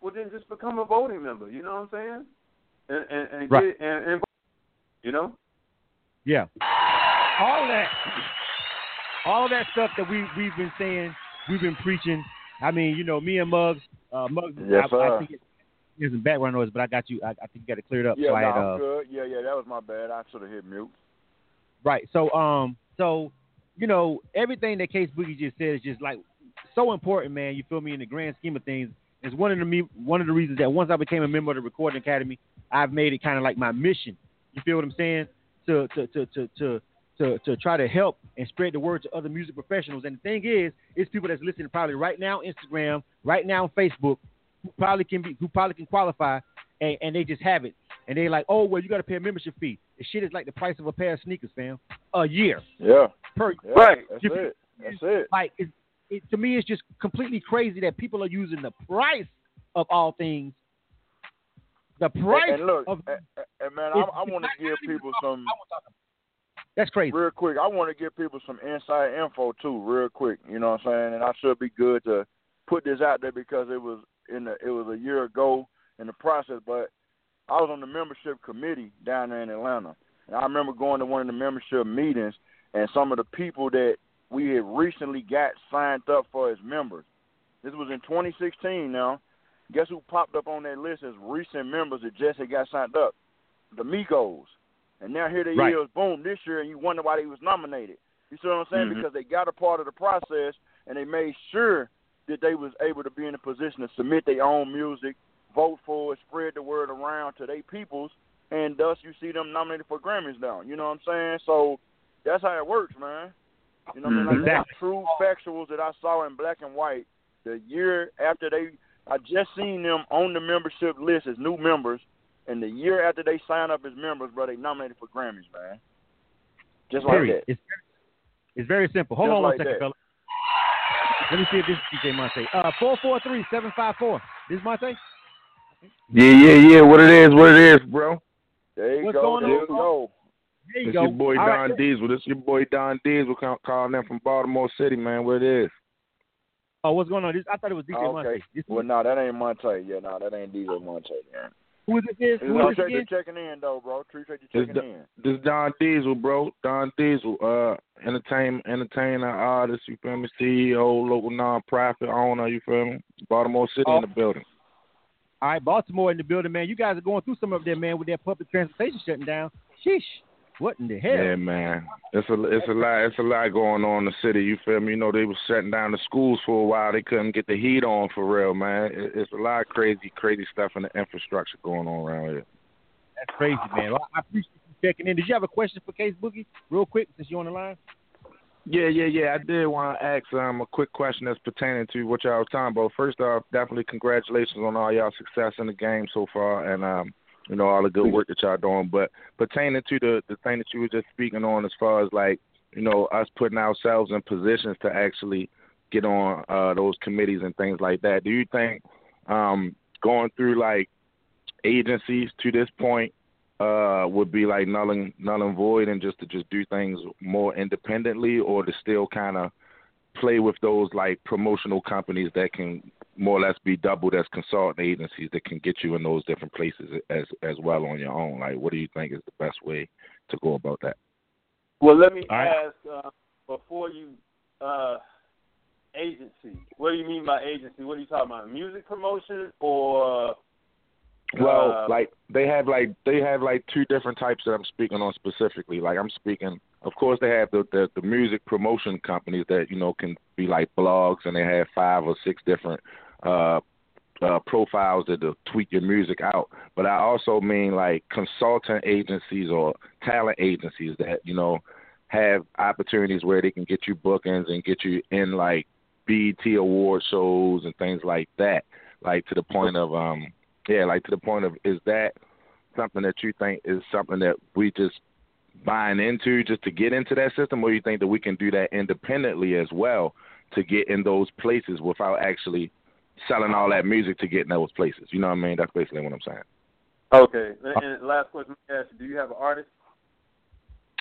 well, then just become a voting member. You know what I'm saying? And and, and, right. get, and, and you know, yeah, all that, all that stuff that we we've been saying, we've been preaching. I mean, you know, me and Mugs, uh, Mugs, yes, I, I think it, there's some background noise, but I got you. I, I think you got it cleared up. Yeah, so no, I had, I'm uh, good. Yeah, yeah, that was my bad. I should have hit mute. Right. So, um, so you know, everything that Case Boogie just said is just like so important, man. You feel me? In the grand scheme of things, it's one of the me one of the reasons that once I became a member of the Recording Academy, I've made it kind of like my mission. You feel what I'm saying? To to, to to to to to try to help and spread the word to other music professionals. And the thing is, it's people that's listening probably right now on Instagram, right now on Facebook, who probably can be who probably can qualify, and, and they just have it. And they like, oh well, you got to pay a membership fee. The shit is like the price of a pair of sneakers, fam, a year. Yeah. Per yeah, right. That's it. That's it. Like it's, it, to me, it's just completely crazy that people are using the price of all things. The price and, and look, of and, and man, I, I want to give people some. That's crazy. Real quick, I want to give people some inside info too, real quick. You know what I'm saying? And I should be good to put this out there because it was in the, it was a year ago in the process. But I was on the membership committee down there in Atlanta, and I remember going to one of the membership meetings, and some of the people that we had recently got signed up for as members. This was in twenty sixteen now. Guess who popped up on that list as recent members that just had got signed up? The Migos. And now here they right. is, boom, this year, and you wonder why they was nominated. You see what I'm saying? Mm-hmm. Because they got a part of the process, and they made sure that they was able to be in a position to submit their own music, vote for it, spread the word around to their peoples, and thus you see them nominated for Grammys now. You know what I'm saying? So that's how it works, man. You know what mm-hmm. I mean? Like, true factuals that I saw in black and white the year after they – I just seen them on the membership list as new members, and the year after they sign up as members, bro, they nominated for Grammys, man. Just like that. It's, it's very simple. Hold on one second, fella. Let me see if this is D J Montay. Uh, four four three, seven five four. This is Montay? Yeah, yeah, yeah. What it is, what it is, bro. There you go. There you go. There you go. This your boy Don Diesel. This your boy Don Diesel calling in from Baltimore City, man. What it is. Oh, what's going on? This, I thought it was D J oh, okay. Montay. Well, no, that ain't Montay. Yeah, no, that ain't D J Montay. Yeah. Who is this? Who is this? Tree checking in, though, bro. Tree checking this, in. This is Don Diesel, bro. Don Diesel, uh, entertain, entertainer, artist, you feel me? C E O, local nonprofit owner, you feel me? Baltimore City oh. in the building. All right, Baltimore in the building, man. You guys are going through some up there, man, with that public transportation shutting down. Sheesh. What in the hell? Yeah, man. It's a it's a lot it's a lot going on in the city. You feel me? You know they were shutting down the schools for a while. They couldn't get the heat on for real, man. It, it's a lot of crazy crazy stuff in the infrastructure going on around here. That's crazy, man. Well, I appreciate you checking in. Did you have a question for Case Boogie, real quick, since you're on the line? Yeah, yeah, yeah. I did want to ask um a quick question that's pertaining to what y'all was talking about. First off, definitely congratulations on all y'all success in the game so far, and um. you know, all the good work that y'all doing. But pertaining to the, the thing that you were just speaking on as far as, like, you know, us putting ourselves in positions to actually get on uh, those committees and things like that, do you think um, going through, like, agencies to this point uh, would be, like, null and, null and void and just to just do things more independently, or to still kind of play with those like promotional companies that can more or less be doubled as consultant agencies that can get you in those different places as as well on your own? Like, what do you think is the best way to go about that? Well, let me right. ask uh, before you uh, agency. What do you mean by agency? What are you talking about? Music promotion or? Well, uh, like they have like they have like two different types that I'm speaking on specifically. Like I'm speaking, of course, they have the, the, the music promotion companies that, you know, can be like blogs, and they have five or six different uh, uh, profiles that tweet your music out. But I also mean like consultant agencies or talent agencies that, you know, have opportunities where they can get you bookings and get you in like B E T award shows and things like that. Like to the point of um. Yeah, like to the point of, is that something that you think is something that we just buying into just to get into that system, or you think that we can do that independently as well to get in those places without actually selling all that music to get in those places? You know what I mean? That's basically what I'm saying. Okay. And last question I asked, do you have an artist?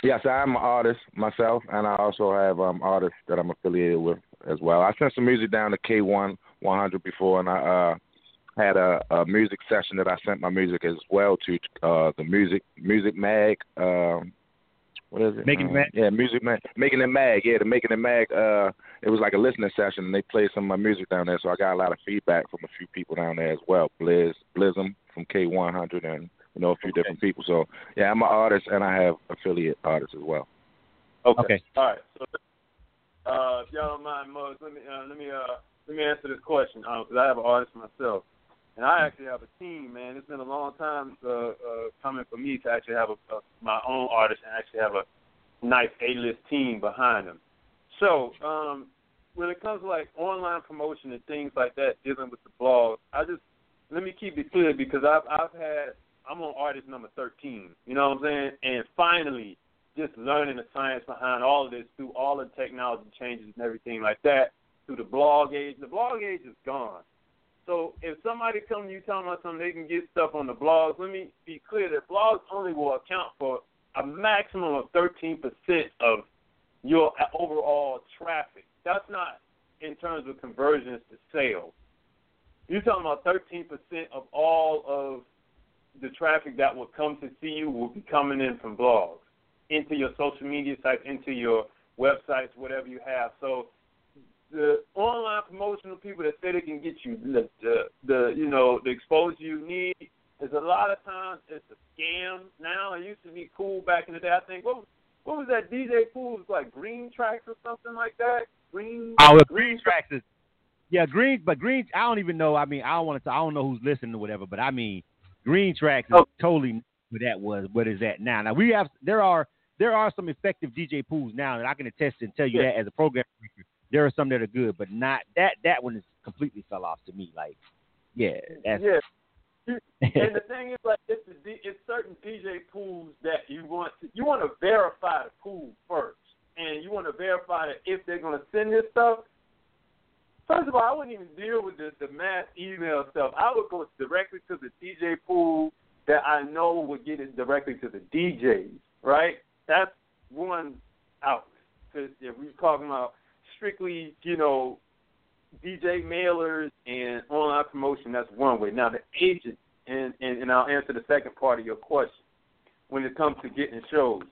Yes, yeah, so I'm an artist myself, and I also have um, artists that I'm affiliated with as well. I sent some music down to K one hundred before, and I... Uh, had a, a music session that I sent my music as well to uh, the music music mag. Um, what is it? Making um, the Mag. Yeah, music mag. Making the Mag. Yeah, the Making the Mag. Uh, it was like a listening session, and they played some of my music down there. So I got a lot of feedback from a few people down there as well. Blizz, Blizzum from K one hundred, and you know a few okay. different people. So yeah, I'm an artist, and I have affiliate artists as well. Okay. okay. All right. So uh, if y'all don't mind, Mugs, let me uh, let me uh, let me answer this question because um, I have an artist myself. And I actually have a team, man. It's been a long time uh, uh, coming for me to actually have a, a, my own artist and actually have a nice A-list team behind them. So um, when it comes to, like, online promotion and things like that, dealing with the blogs, I just – let me keep it clear because I've, I've had – I'm on artist number thirteen, you know what I'm saying? And finally just learning the science behind all of this through all the technology changes and everything like that, through the blog age. The blog age is gone. So if somebody comes to you telling us something, they can get stuff on the blogs. Let me be clear that blogs only will account for a maximum of thirteen percent of your overall traffic. That's not in terms of conversions to sales. You're talking about thirteen percent of all of the traffic that will come to see you will be coming in from blogs, into your social media sites, into your websites, whatever you have. So the online promotional people that say they can get you the, the, the you know, the exposure you need is a lot of times it's a scam now. It used to be cool back in the day. I think what was, what was that D J pool? It was like Green Tracks or something like that. Green. Oh, Green Tracks is. Yeah, Green, but Green. I don't even know. I mean, I don't want to. I don't know who's listening or whatever. But I mean, Green Tracks is oh. totally where that was. What is that now? Now we have. There are there are some effective D J pools now, and I can attest and tell you yeah. that as a program director. There are some that are good, but not that. That one is completely fell off to me. Like, yeah, that's yeah. And the thing is, like, it's, the D, it's certain D J pools that you want to you want to verify the pool first, and you want to verify that if they're going to send this stuff. First of all, I wouldn't even deal with the, the mass email stuff. I would go directly to the D J pool that I know would get it directly to the D Js. Right? That's one outlet. Because if we're talking about strictly, you know, D J mailers and online promotion, that's one way. Now, the agent, and, and, and I'll answer the second part of your question when it comes to getting shows.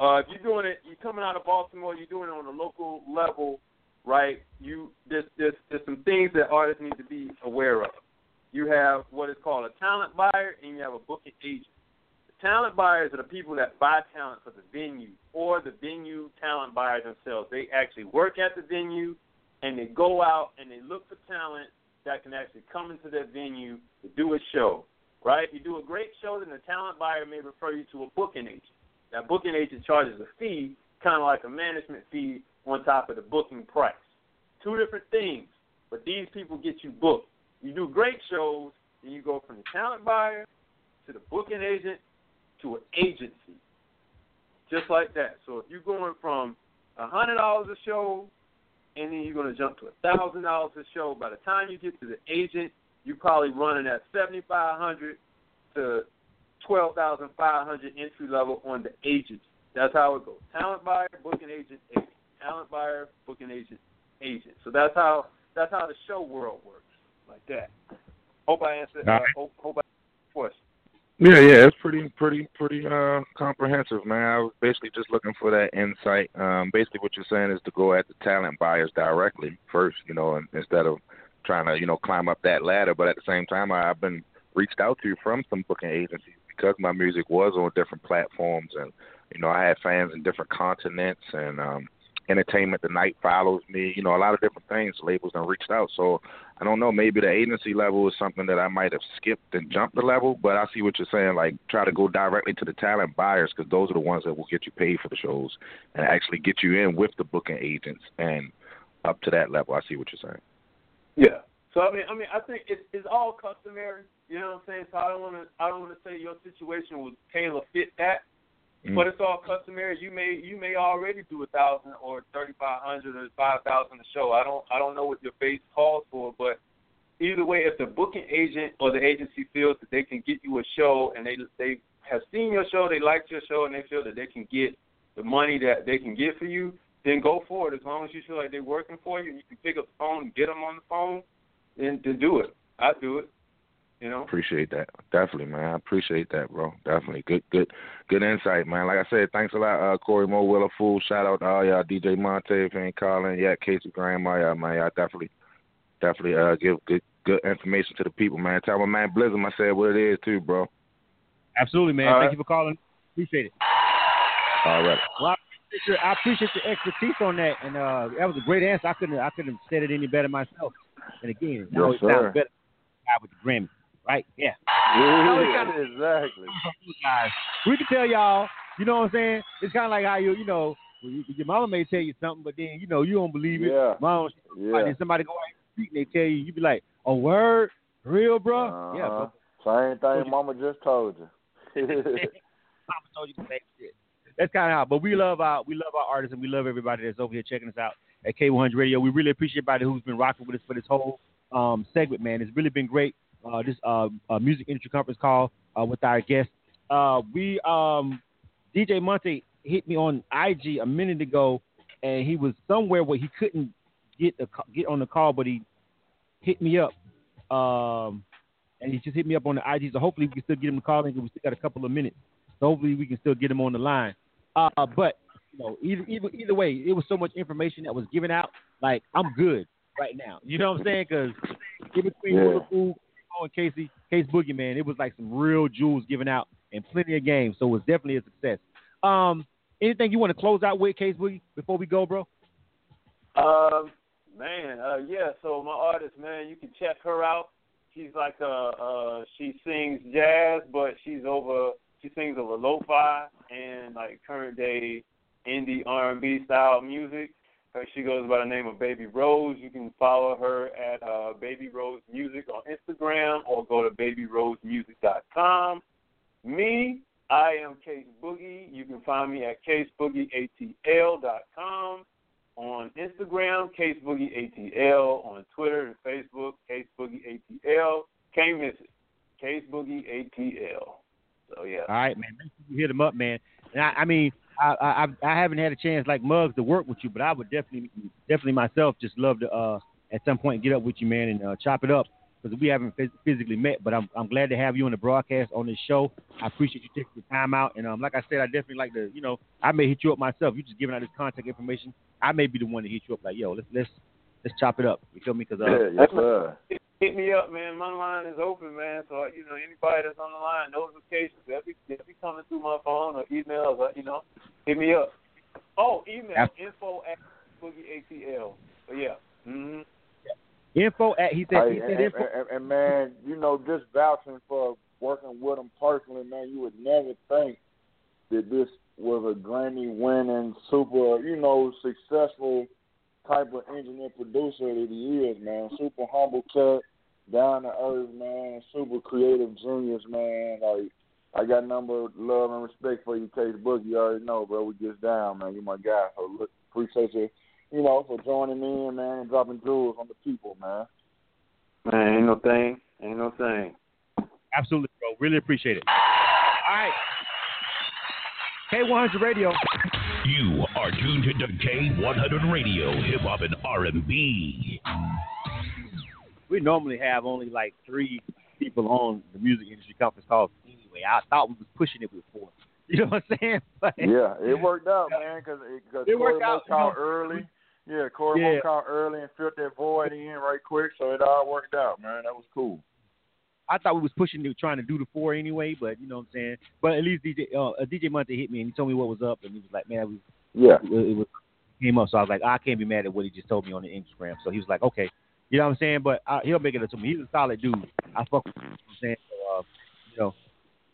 Uh, if you're doing it, you're coming out of Baltimore, you're doing it on a local level, right? You there's, there's, there's some things that artists need to be aware of. You have what is called a talent buyer, and you have a booking agent. Talent buyers are the people that buy talent for the venue, or the venue talent buyer themselves. They actually work at the venue, and they go out and they look for talent that can actually come into their venue to do a show, right? If you do a great show, then the talent buyer may refer you to a booking agent. That booking agent charges a fee, kind of like a management fee, on top of the booking price. Two different things, but these people get you booked. You do great shows, and you go from the talent buyer to the booking agent, to an agency, just like that. So if you're going from one hundred dollars a show and then you're going to jump to one thousand dollars a show, by the time you get to the agent, you're probably running at seventy-five hundred dollars to twelve thousand five hundred dollars entry level on the agent. That's how it goes. Talent buyer, booking agent, agent. talent buyer, booking agent, agent. So that's how that's how the show world works, like that. Hope I answered. Uh, hope, hope I answered the question. Yeah, yeah, it's pretty, pretty, pretty uh, comprehensive, man. I was basically just looking for that insight. Um, basically, what you're saying is to go at the talent buyers directly first, you know, and instead of trying to, you know, climb up that ladder. But at the same time, I, I've been reached out to from some booking agencies because my music was on different platforms, and you know, I had fans in different continents, and um, Entertainment Tonight follows me. You know, a lot of different things. Labels done reached out, so I don't know. Maybe the agency level is something that I might have skipped and jumped the level. But I see what you're saying. Like, try to go directly to the talent buyers because those are the ones that will get you paid for the shows and actually get you in with the booking agents and up to that level. I see what you're saying. Yeah. So I mean, I mean, I think it's, it's all customary. You know what I'm saying? So I don't want to, I don't want to say your situation was tailor fit that. Mm-hmm. But it's all customary. You may you may already do a thousand or thirty five hundred or five thousand a show. I don't I don't know what your base calls for, but either way, if the booking agent or the agency feels that they can get you a show and they they have seen your show, they liked your show, and they feel that they can get the money that they can get for you, then go for it. As long as you feel like they're working for you and you can pick up the phone and get them on the phone, then then do it. I do it. You know? Appreciate that. Definitely, man. I appreciate that, bro. Definitely. Good good, good insight, man. Like I said, thanks a lot, uh, Cory Mo, WillAFool. Shout out to all y'all. D J Montay, if you ain't calling. Yeah, Casey Graham, all y'all, man. Y'all definitely, definitely uh, give good good information to the people, man. Tell my man Blizzum, I said what it is, too, bro. Absolutely, man. All Thank right. you for calling. Appreciate it. All right. Well, I appreciate your, I appreciate your expertise on that, and uh, that was a great answer. I couldn't I couldn't have said it any better myself. And again, it yes, always sir. sounds better with the Grammy. Right? Yeah. yeah exactly. We can tell y'all, you know what I'm saying? It's kind of like how you, you know, your mama may tell you something, but then, you know, you don't believe it. Yeah. Mama, yeah. Somebody go out the street and they tell you, you be like, a word? Real, bro? Uh-huh. Yeah, bro. Same thing you, mama just told you. Mama told you the same shit. That's kind of how, but we love our we love our artists and we love everybody that's over here checking us out at K one hundred Radio. We really appreciate everybody who's been rocking with us for this whole um, segment, man. It's really been great. Uh, this uh, uh, music industry conference call uh, with our guest. Uh, we um, D J Montay hit me on I G a minute ago, and he was somewhere where he couldn't get a, get on the call, but he hit me up, um, and he just hit me up on the I G. So hopefully we can still get him to call in because we still got a couple of minutes. So hopefully we can still get him on the line. Uh, but you know, either, either either way, it was so much information that was given out. Like I'm good right now. You know what I'm saying? Because in between yeah. food. and Casey, Case Boogie, man, it was like some real jewels given out and plenty of games, so it was definitely a success. Um, anything you want to close out with, Case Boogie, before we go, bro? Um, man, uh, yeah, so my artist, man, you can check her out. She's like, uh, uh, she sings jazz, but she's over, she sings over lo-fi and like current day indie R and B style music. She goes by the name of Baby Rose. You can follow her at uh, Baby Rose Music on Instagram or go to baby rose music dot com. Me, I am Case Boogie. You can find me at case boogie a t l dot com on Instagram, case boogie a t l, on Twitter and Facebook, case boogie a t l. Can't miss it, case boogie a t l. So, yeah. All right, man. Make sure you hit him up, man. And I, I mean... I, I I haven't had a chance like Mugs to work with you, but I would definitely definitely myself just love to uh, at some point get up with you, man, and uh, chop it up because we haven't phys- physically met. But I'm I'm glad to have you on the broadcast on this show. I appreciate you taking the time out, and um, like I said, I definitely like to you know I may hit you up myself. You just giving out this contact information. I may be the one to hit you up like yo let's let's let's chop it up. You feel me? Because uh, yeah, yes, hit, hit me up, man. My line is open, man. So you know anybody that's on the line, notifications that be that be coming through my phone or emails, or, you know. Hit me up. Oh, email info at boogieatl. So, yeah. Mm-hmm. yeah. Info at he said. Hey, he said and, info. And, and man, you know, just vouching for working with him personally, man. You would never think that this was a Grammy winning, super, you know, successful type of engineer producer that he is, man. Super humble cat, down to earth, man. Super creative genius, man. Like. I got number of love and respect for you, Case Boogie. You already know, bro. We just down, man. You my guy. So look, appreciate you, you know, for joining in, man, and dropping jewels on the people, man. Man, ain't no thing. Ain't no thing. Absolutely, bro. Really appreciate it. All right. K one hundred Radio. You are tuned to K one hundred Radio, Hip Hop and R and B. We normally have only like three people on the music industry conference calls anyway. I thought we was pushing it with four. You know what I'm saying? But, yeah, it worked out, yeah. man, because it, it worked out called you know, early. Yeah, Cory Mo yeah. called early and filled that void in right quick, so it all worked out, man. That was cool. I thought we was pushing to trying to do the four anyway, but you know what I'm saying. But at least D J uh, D J Montay hit me and he told me what was up, and he was like, "Man, it was, yeah, it, it was came up." So I was like, "I can't be mad at what he just told me on the Instagram." So he was like, "Okay," you know what I'm saying. But I, he'll make it up to me. He's a solid dude. I fuck with him. You know what I'm saying, so, uh, you know,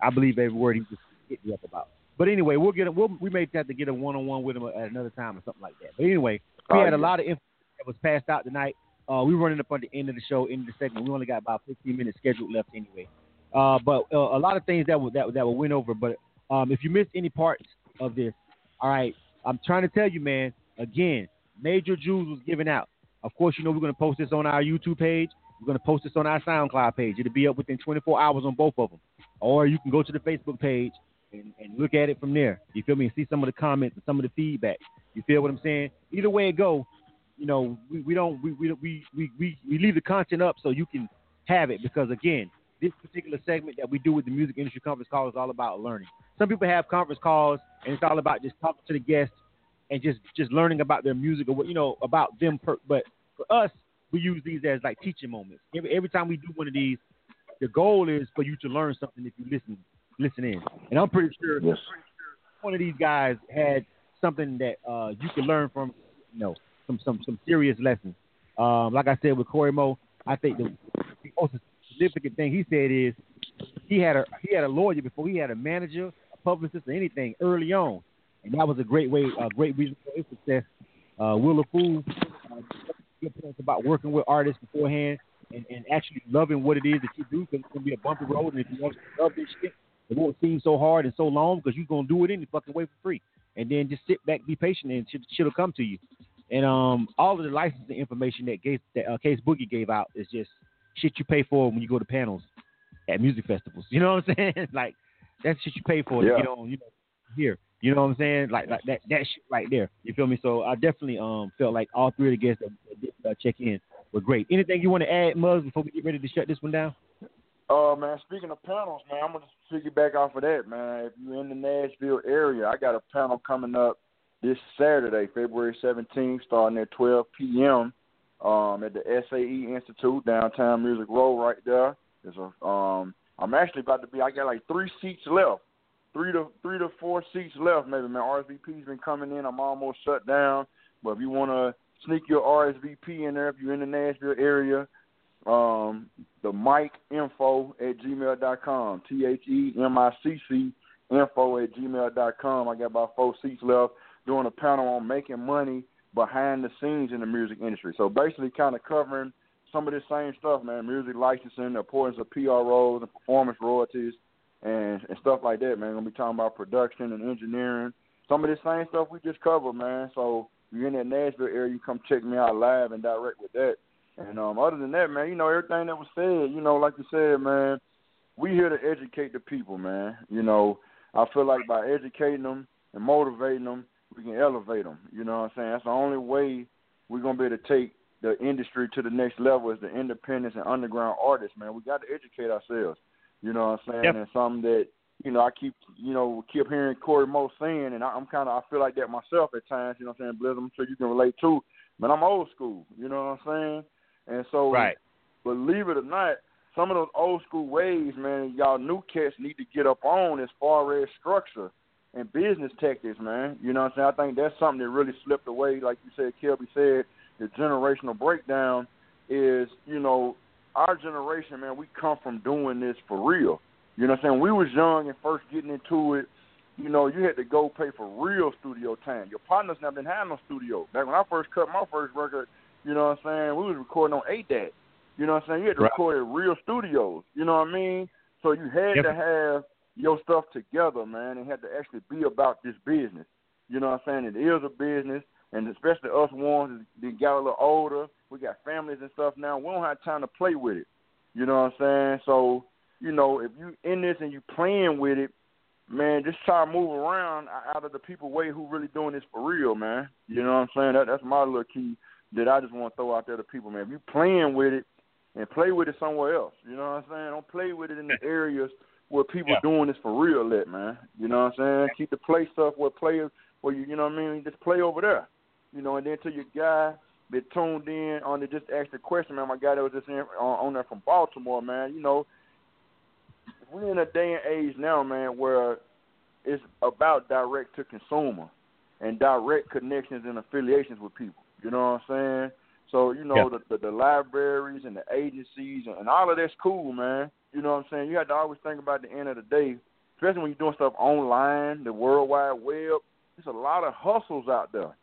I believe every word he just hit me up about. But anyway, we'll get him. We'll, we may have to get a one on one with him at another time or something like that. But anyway, we oh, had yeah. a lot of info that was passed out tonight. Uh, we're running up on the end of the show, end of the segment. We only got about fifteen minutes scheduled left anyway. Uh, but uh, a lot of things that were, that, that were went over. But um, if you missed any parts of this, all right, I'm trying to tell you, man, again, Major Jews was given out. Of course, you know we're going to post this on our YouTube page. We're going to post this on our SoundCloud page. It'll be up within twenty-four hours on both of them. Or you can go to the Facebook page and, and look at it from there. You feel me? And see some of the comments and some of the feedback. You feel what I'm saying? Either way it goes. You know, we, we don't we we, we we we leave the content up so you can have it, because again, this particular segment that we do with the music industry conference call is all about learning. Some people have conference calls and it's all about just talking to the guests and just, just learning about their music or what you know about them. Per, but for us, we use these as like teaching moments. Every, every time we do one of these, the goal is for you to learn something if you listen listen in. And I'm pretty sure, yes. I'm pretty sure one of these guys had something that uh, you can learn from. You know, Some some some serious lessons. Um, like I said with Cory Mo, I think the most significant thing he said is he had a he had a lawyer before he had a manager, a publicist, or anything early on, and that was a great way, a great reason for his success. Uh, WillAFool, uh, good points about working with artists beforehand and, and actually loving what it is that you do, because it's gonna be a bumpy road, and if you want to love this shit, it won't seem so hard and so long because you're gonna do it any fucking way for free, and then just sit back, be patient, and shit, shit'll come to you. And um, all of the licensing information that, Gaze, that uh, Case Boogie gave out is just shit you pay for when you go to panels at music festivals. You know what I'm saying? Like, that's shit you pay for yeah. to get on, you know, here. You know what I'm saying? Like, like that that shit right there. You feel me? So I definitely um felt like all three of the guests that did uh, check in were great. Anything you want to add, Muggs, before we get ready to shut this one down? Oh, uh, man, speaking of panels, man, I'm going to piggyback off of that, man. If you're in the Nashville area, I got a panel coming up this Saturday, February seventeenth, starting at twelve p.m. Um, at the S A E Institute, downtown Music Row right there. There's a, um, I'm actually about to be, I got like three seats left, three to three to four seats left maybe. Man, R S V P's been coming in. I'm almost shut down. But if you want to sneak your R S V P in there, if you're in the Nashville area, um, the mic info at gmail dot com, T H E M I C C info at gmail dot com. I got about four seats left. Doing a panel on making money behind the scenes in the music industry. So basically kind of covering some of the same stuff, man, music licensing, the importance of P R Os and performance royalties and, and stuff like that, man. We're going to be talking about production and engineering, some of the same stuff we just covered, man. So if you're in that Nashville area, you come check me out live and direct with that. And um, other than that, man, you know, everything that was said, you know, like you said, man, we here to educate the people, man. You know, I feel like by educating them and motivating them, we can elevate them, you know what I'm saying? That's the only way we're going to be able to take the industry to the next level is the independents and underground artists, man. We got to educate ourselves, you know what I'm saying? Yep. And something that, you know, I keep, you know, keep hearing Cory Mo saying, and I, I'm kind of, I feel like that myself at times, you know what I'm saying, Blizzard, I'm sure you can relate to, but I'm old school, you know what I'm saying? And so, right. Believe it or not, some of those old school ways, man, y'all new cats need to get up on as far as structure and business tactics, man. You know what I'm saying? I think that's something that really slipped away. Like you said, Kelby said, the generational breakdown is, you know, our generation, man, we come from doing this for real. You know what I'm saying? We was young and first getting into it, you know, you had to go pay for real studio time. Your partners never been having no studio. Back when I first cut my first record, you know what I'm saying, we was recording on A D A T. You know what I'm saying? You had to right. record at real studios. You know what I mean? So you had yep. to have your stuff together, man, and had to actually be about this business. You know what I'm saying? It is a business, and especially us ones that got a little older, we got families and stuff now, we don't have time to play with it. You know what I'm saying? So, you know, if you in this and you playing with it, man, just try to move around out of the people way who really doing this for real, man. You know what I'm saying? That, that's my little key that I just want to throw out there to people, man. If you playing with it, and play with it somewhere else. You know what I'm saying? Don't play with it in the areas where people yeah. doing this for real at, man. You know what I'm saying? Keep the play stuff where players, where you, you know what I mean? Just play over there. You know, and then to your guy that tuned in on to just ask the question, man, my guy that was just in, on, on there from Baltimore, man, you know, we're in a day and age now, man, where it's about direct to consumer and direct connections and affiliations with people. You know what I'm saying? So, you know, yeah. the, the, the libraries and the agencies and, and all of that's cool, man. You know what I'm saying? You have to always think about the end of the day, especially when you're doing stuff online, the World Wide Web. There's a lot of hustles out there.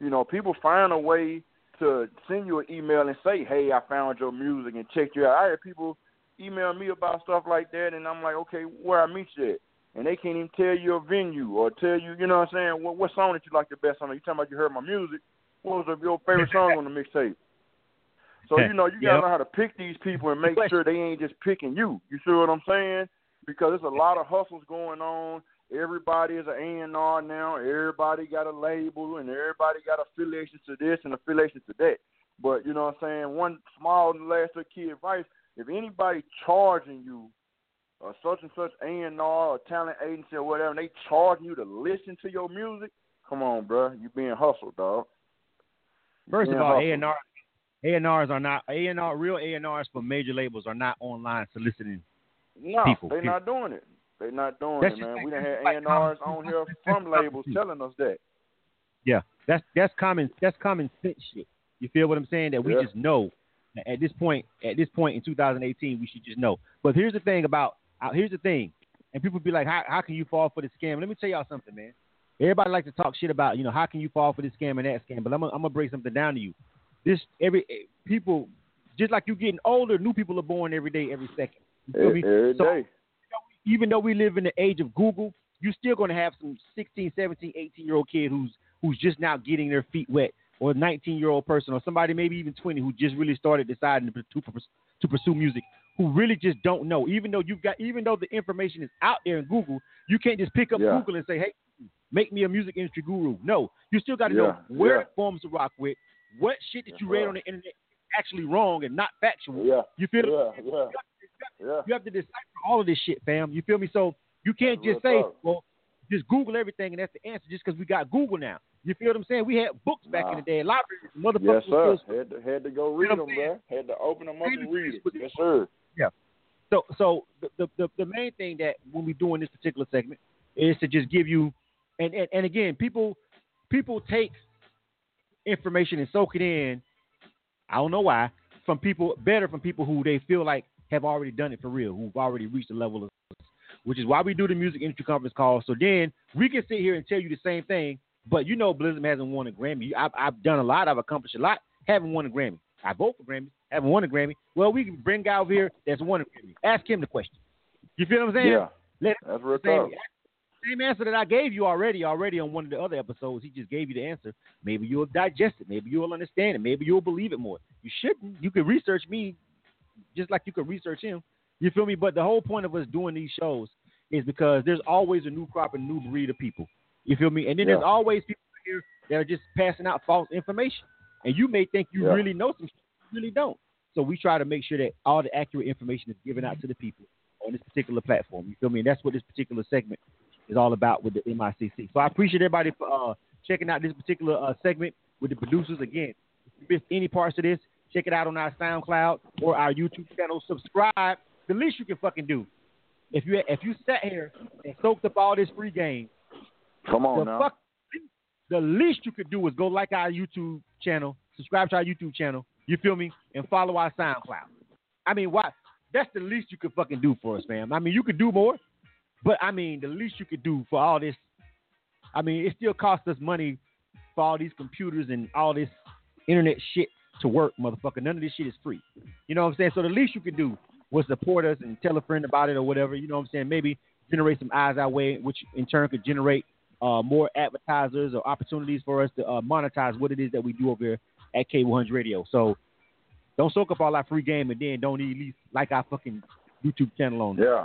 You know, people find a way to send you an email and say, hey, I found your music and checked you out. I had people email me about stuff like that, and I'm like, okay, where I meet you at? And they can't even tell you a venue or tell you, you know what I'm saying, what, what song that you like the best on. You're talking about you heard my music. What was your favorite song on the mixtape? So, you know, you got to yep. know how to pick these people and make sure they ain't just picking you. You see what I'm saying? Because there's a lot of hustles going on. Everybody is an A and R now. Everybody got a label, and everybody got affiliations to this and affiliations to that. But, you know what I'm saying, one small last key advice, if anybody charging you uh, such and such A and R or talent agency or whatever, and they charging you to listen to your music, come on, bro. You being hustled, dog. First of all, A and R, A and Rs are not A and R. Real A and Rs for major labels are not online soliciting no, people. No, they're not doing it. They're not doing that's it, man. Like, we done had like A and Rs on here from labels telling us that. Yeah, that's that's common. That's common sense shit. You feel what I'm saying? That we yeah. just know at this point. At this point in two thousand eighteen, we should just know. But here's the thing about here's the thing, and people be like, how how can you fall for the scam? Let me tell y'all something, man. Everybody like to talk shit about, you know, how can you fall for this scam and that scam, but I'm gonna, I'm gonna break something down to you. This every people, just like you getting older, new people are born every day, every second. You feel me? Every so, day. Even though we live in the age of Google, you're still gonna have some sixteen, seventeen, eighteen year old kid who's who's just now getting their feet wet, or a nineteen year old person, or somebody maybe even twenty who just really started deciding to to, to pursue music, who really just don't know. Even though you've got, even though the information is out there in Google, you can't just pick up yeah. Google and say, hey, make me a music industry guru. No, you still got to yeah, know where yeah. forms to rock with, what shit that yeah, you read yeah. on the internet is actually wrong and not factual. Yeah, you feel yeah, me? Yeah, you, have to, you, have to, you have to decipher all of this shit, fam. You feel me? So you can't that's just say, tough. well, just Google everything and that's the answer just because we got Google now. You feel what I'm saying? We had books back nah. in the day. Libraries, motherfuckers. Yes, sir. Had to, had to go read you know them, man. Had to open them up and read them. Yes, sir. Yeah. So, so the, the, the, the main thing that when we're doing this particular segment is to just give you And, and and again, people people take information and soak it in. I don't know why. From people better from people who they feel like have already done it for real, who've already reached the level of, which is why we do the music industry conference call. So then we can sit here and tell you the same thing, but you know, Blizzard hasn't won a Grammy. I've I've done a lot. I've accomplished a lot. Haven't won a Grammy. I vote for Grammys. Haven't won a Grammy. Well, we can bring a guy over here that's won a Grammy. Ask him the question. You feel what I'm saying? Yeah. Let that's real tough. Same answer that I gave you already, already on one of the other episodes. He just gave you the answer. Maybe you'll digest it. Maybe you'll understand it. Maybe you'll believe it more. You shouldn't. You can research me just like you could research him. You feel me? But the whole point of us doing these shows is because there's always a new crop and new breed of people. You feel me? And then yeah. there's always people here that are just passing out false information. And you may think you yeah. really know some shit. You really don't. So we try to make sure that all the accurate information is given out to the people on this particular platform. You feel me? And that's what this particular segment is all about with the M I C C. So I appreciate everybody for uh, checking out this particular uh, segment with the producers. Again, if you missed any parts of this, check it out on our SoundCloud or our YouTube channel. Subscribe. The least you can fucking do. If you if you sat here and soaked up all this free game, come on the now. Fuck, the least you could do is go like our YouTube channel, subscribe to our YouTube channel. You feel me? And follow our SoundCloud. I mean, why? That's the least you could fucking do for us, fam. I mean, you could do more. But, I mean, the least you could do for all this, I mean, it still costs us money for all these computers and all this internet shit to work, motherfucker. None of this shit is free. You know what I'm saying? So the least you could do was support us and tell a friend about it or whatever. You know what I'm saying? Maybe generate some eyes our way, which in turn could generate uh, more advertisers or opportunities for us to uh, monetize what it is that we do over here at K one hundred Radio. So don't soak up all our free game and then don't at least like our fucking YouTube channel on there. Yeah.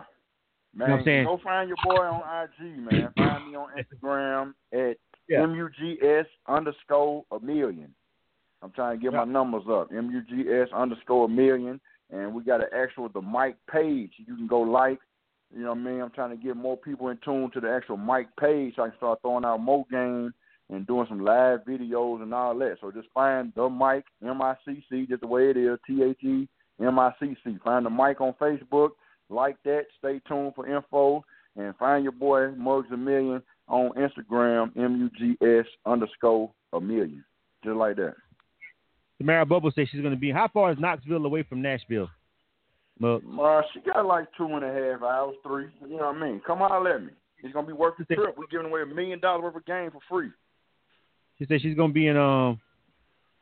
Man, you know what I'm saying? Go find your boy on I G, man. Find me on Instagram at yeah. M U G S underscore a million. I'm trying to get yeah. my numbers up. M U G S underscore a million. And we got an actual, the mic page you can go like. You know what I mean? I'm trying to get more people in tune to the actual mic page so I can start throwing out more games and doing some live videos and all that. So just find the mic, M I C C, just the way it is, T H E M I C C. Find the mic on Facebook. Like that. Stay tuned for info. And find your boy, Mugs a Million, on Instagram, M U G S underscore a million. Just like that. Tamara Bubble says she's going to be. How far is Knoxville away from Nashville? Mug. Uh, she got like two and a half hours, three. You know what I mean? Come on, let me. It's going to be worth the trip. We're giving away a million dollars worth of game for free. She said she's going to be in um,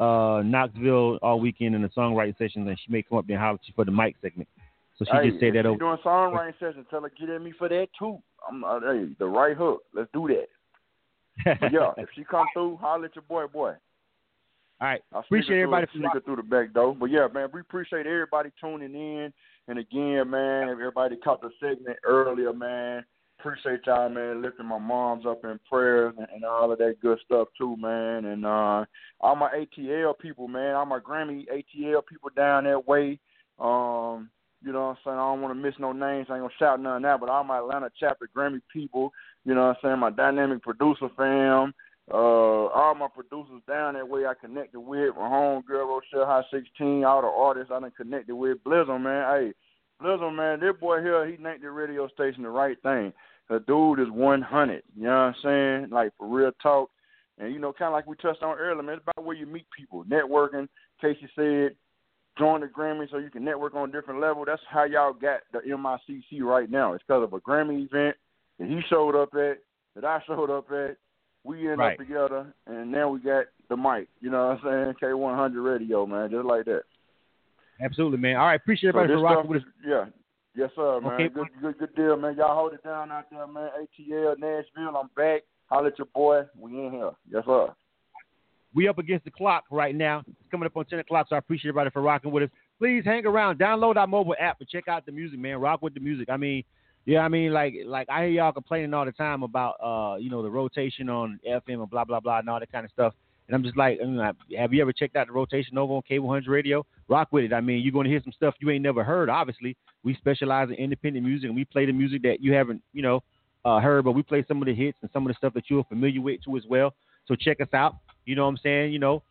uh, Knoxville all weekend in the songwriting sessions, and she may come up there and holler at you for the mic segment. So she hey, just said that over. Doing songwriting sessions. Tell her get at me for that too. I'm uh, hey, the right hook. Let's do that. But yeah, if she come through, holler at your boy, boy. All right, I'll appreciate everybody for sneaking through the back door. But yeah, man, we appreciate everybody tuning in. And again, man, everybody caught the segment earlier, man. Appreciate y'all, man, lifting my moms up in prayers and, and all of that good stuff too, man. And uh, all my A T L people, man, all my Grammy A T L people down that way. Um. You know what I'm saying? I don't want to miss no names. I ain't going to shout none of that. But all my Atlanta chapter Grammy people, you know what I'm saying, my dynamic producer fam, uh, all my producers down that way I connected with, my homegirl, Rochelle High sixteen, all the artists I done connected with. Blizzle, man. Hey, Blizzle, man, this boy here, he named the radio station the right thing. The dude is one hundred. You know what I'm saying? Like, for real talk. And, you know, kind of like we touched on earlier, man, it's about where you meet people. Networking, Casey said. Join the Grammy so you can network on a different level. That's how y'all got the M I C C right now. It's because of a Grammy event that he showed up at, that I showed up at. We end right. up together, and now we got the mic. You know what I'm saying? K one hundred Radio, man, just like that. Absolutely, man. All right, appreciate everybody so for rocking with us. Yeah. Yes, sir, man. Okay. Good, good, good deal, man. Y'all hold it down out there, man. A T L, Nashville, I'm back. Holler at your boy. We in here. Yes, sir. We up against the clock right now. It's coming up on ten o'clock, so I appreciate everybody for rocking with us. Please hang around. Download our mobile app and check out the music, man. Rock with the music. I mean, yeah, I mean, like, like I hear y'all complaining all the time about, uh, you know, the rotation on F M and blah, blah, blah, and all that kind of stuff. And I'm just like, I mean, have you ever checked out the rotation over on K one hundred Radio? Rock with it. I mean, you're going to hear some stuff you ain't never heard, obviously. We specialize in independent music, and we play the music that you haven't, you know, uh, heard, but we play some of the hits and some of the stuff that you're familiar with, too, as well. So check us out. You know what I'm saying? You know,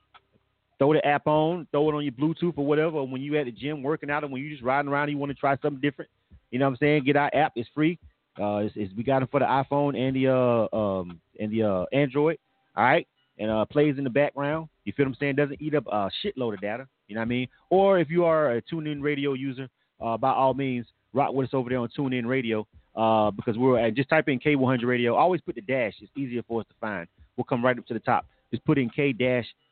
throw the app on, throw it on your Bluetooth or whatever. When you at the gym working out, and when you just riding around, and you want to try something different. You know what I'm saying? Get our app; it's free. Uh, it's, it's, we got it for the iPhone and the uh, um, and the uh, Android. All right, and uh, plays in the background. You feel what I'm saying? Doesn't eat up a shitload of data. You know what I mean? Or if you are a TuneIn Radio user, uh, by all means, rock with us over there on TuneIn Radio. Uh, because we're at, just type in K one hundred Radio. Always put the dash; it's easier for us to find. We'll come right up to the top. Just put in K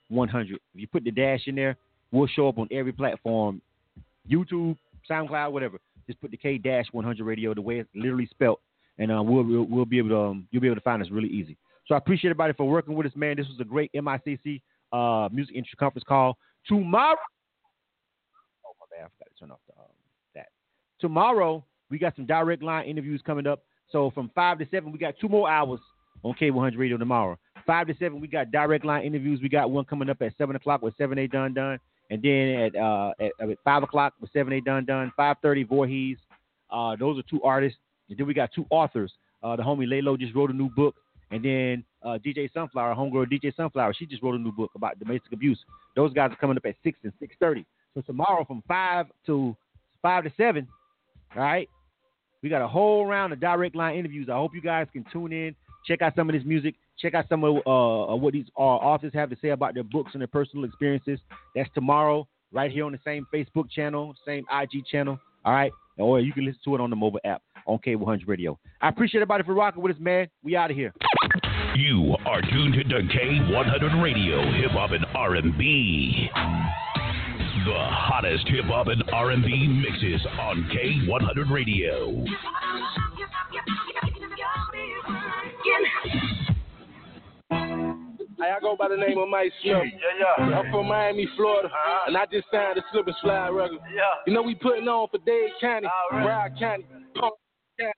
one hundred. If you put the dash in there, we'll show up on every platform, YouTube, SoundCloud, whatever. Just put the K one hundred Radio the way it's literally spelt, and uh, we'll, we'll we'll be able to um, you'll be able to find us really easy. So I appreciate everybody for working with us, man. This was a great M I C C uh, music industry conference call. Tomorrow, oh my bad, I forgot to turn off the, um, that. Tomorrow we got some direct line interviews coming up. So from five to seven, we got two more hours on K one hundred Radio tomorrow. five to seven, we got direct line interviews. We got one coming up at seven o'clock with seven A Dun Dun. And then at, uh, at, at five o'clock with seven A Dun Dun, five thirty Voorhees. Uh, those are two artists. And then we got two authors. Uh, the homie Lalo just wrote a new book. And then uh, D J Sunflower, homegirl D J Sunflower, she just wrote a new book about domestic abuse. Those guys are coming up at six and six thirty. So tomorrow from five to seven, all right, we got a whole round of direct line interviews. I hope you guys can tune in. Check out some of this music. Check out some of uh, what these uh, authors have to say about their books and their personal experiences. That's tomorrow right here on the same Facebook channel, same I G channel, all right? Or you can listen to it on the mobile app on K one hundred Radio. I appreciate everybody for rocking with us, man. We out of here. You are tuned to K one hundred Radio, hip-hop and R and B. The hottest hip-hop and R and B mixes on K one hundred Radio. I go by the name of Mike Snow. Yeah, yeah. I'm from Miami, Florida, uh-huh. and I just signed a slip and slide record. Yeah. You know we putting on for Dade County, Broward County, Palm County,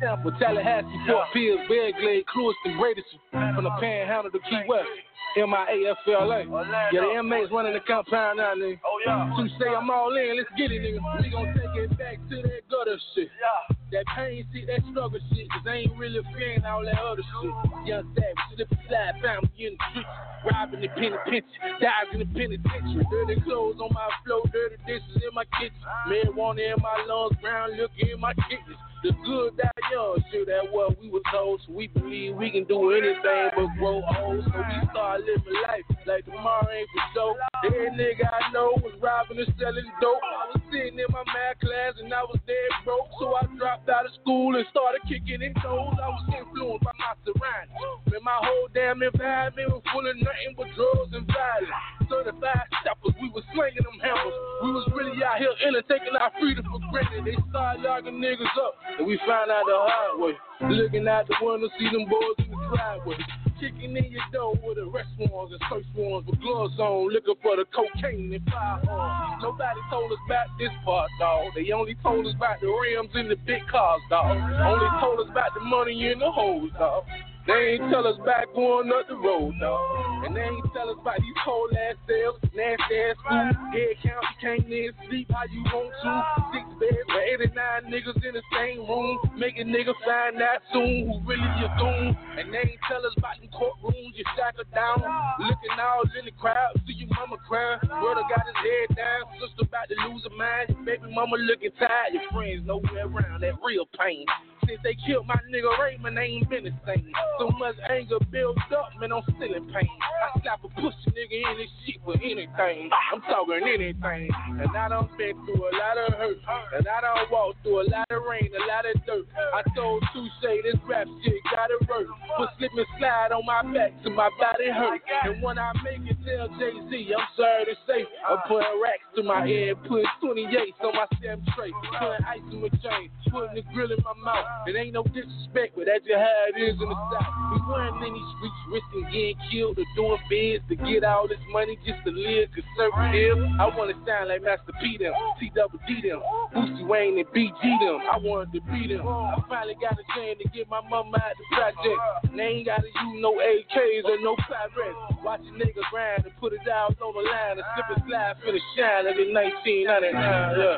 Temple, Tallahassee, Fort Pierce, Belgrade, Clewiston, Grayson, from the Panhandle to Key West. M I A F L A. Yeah, the inmates running the compound out there. Oh, yeah. Two say I'm all in. Let's get it, nigga. We gon' take it back to that gutter shit. Yeah. That pain shit, that struggle shit. Cause I ain't really fearing all that other shit. Young savage, slip and slide, found me in the streets. Robbing the penitentiary, dives in the penitentiary. Dirty clothes on my floor, dirty dishes in my kitchen. Marijuana in my lungs, brown liquor in my kidneys. The good die young, shit, that's what we were told. So we believe we can do anything but grow old. So we start living life like tomorrow ain't for sure. Every nigga I know was robbing and selling dope. I was sitting in my math class and I was dead broke. So I dropped out of school and started kicking in toes. I was influenced by my surroundings. Man, my whole damn environment was full of nothing but drugs and violence. Certified shoppers, we was slinging them hammers. We was really out here ill and taking our freedom for granted. They started locking niggas up, and we found out the hard way. Looking out the window, see them boys in the driveway. Kicking in your door with arrest warrants and search warrants with gloves on, looking for the cocaine and firearms. Nobody told us about this part, dawg. They only told us about the rims and the big cars, dawg. Only told us about the money and the hoes, dawg. They ain't tell us about going up the road, dawg. And they ain't tell us about these cold ass cells, nasty ass food. Head count, you can't live, sleep how you want to. Six beds for eighty-nine niggas in the same room. Make a nigga find out soon who really your goon. And they ain't tell us about them courtrooms, you shackled down. Looking all in the crowd, see your mama crying. Brother got his head down, sister about to lose her mind. Your baby mama looking tired, your friends nowhere around, that real pain. Since they killed my nigga Raymond, they ain't been the same. So much anger built up, man, I'm still in pain. I slap a pussy nigga in this shit with anything. I'm talking anything. And I done been through a lot of hurt. And I done walked through a lot of rain, a lot of dirt. I told Touche this rap shit gotta work. Put slip and slide on my back till my body hurt. And when I make it, tell Jay-Z, I'm sorry to say. I'm putting racks to my head, putting twenty-eights on my stem tray. Putting ice in my chain, putting the grill in my mouth. It ain't no disrespect, but that's just how it is in the South. We weren't in these streets risking getting killed or doing feds to get all this money just to live conservative. I want to sound like Master P them, T-Double-D them, Boosie Wayne and B G them. I wanted to be them. I finally got a chance to get my mama out the project. And they ain't got to use no A Ks or no pirates. Watch a nigga grind and put it out on the line and slip and slide for the shine of the nineteen ninety-nine, yeah.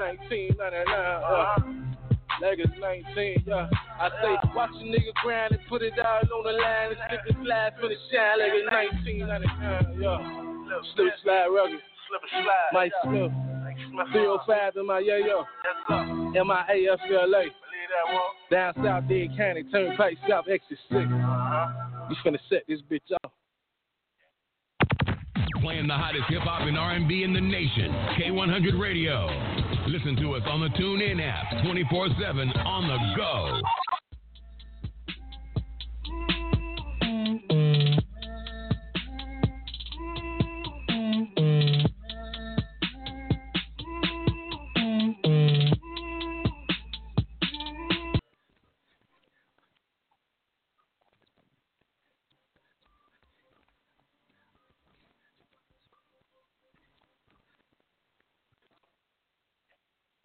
nineteen ninety-nine, yeah. Like it's nineteen, yeah. I say, watch a nigga grind and put it all on the line and slip and slide for the shine like it's nineteen ninety-nine, yeah. Slip and slide rugged. Slip and slide. Mike Smith. three oh five in my yeah, yeah. M I A F L A. Down South, Dead County, Turnpike South, Exit six. You finna set this bitch up. Playing the hottest hip-hop and R and B in the nation. K one hundred Radio. Listen to us on the TuneIn app, twenty-four seven on the go.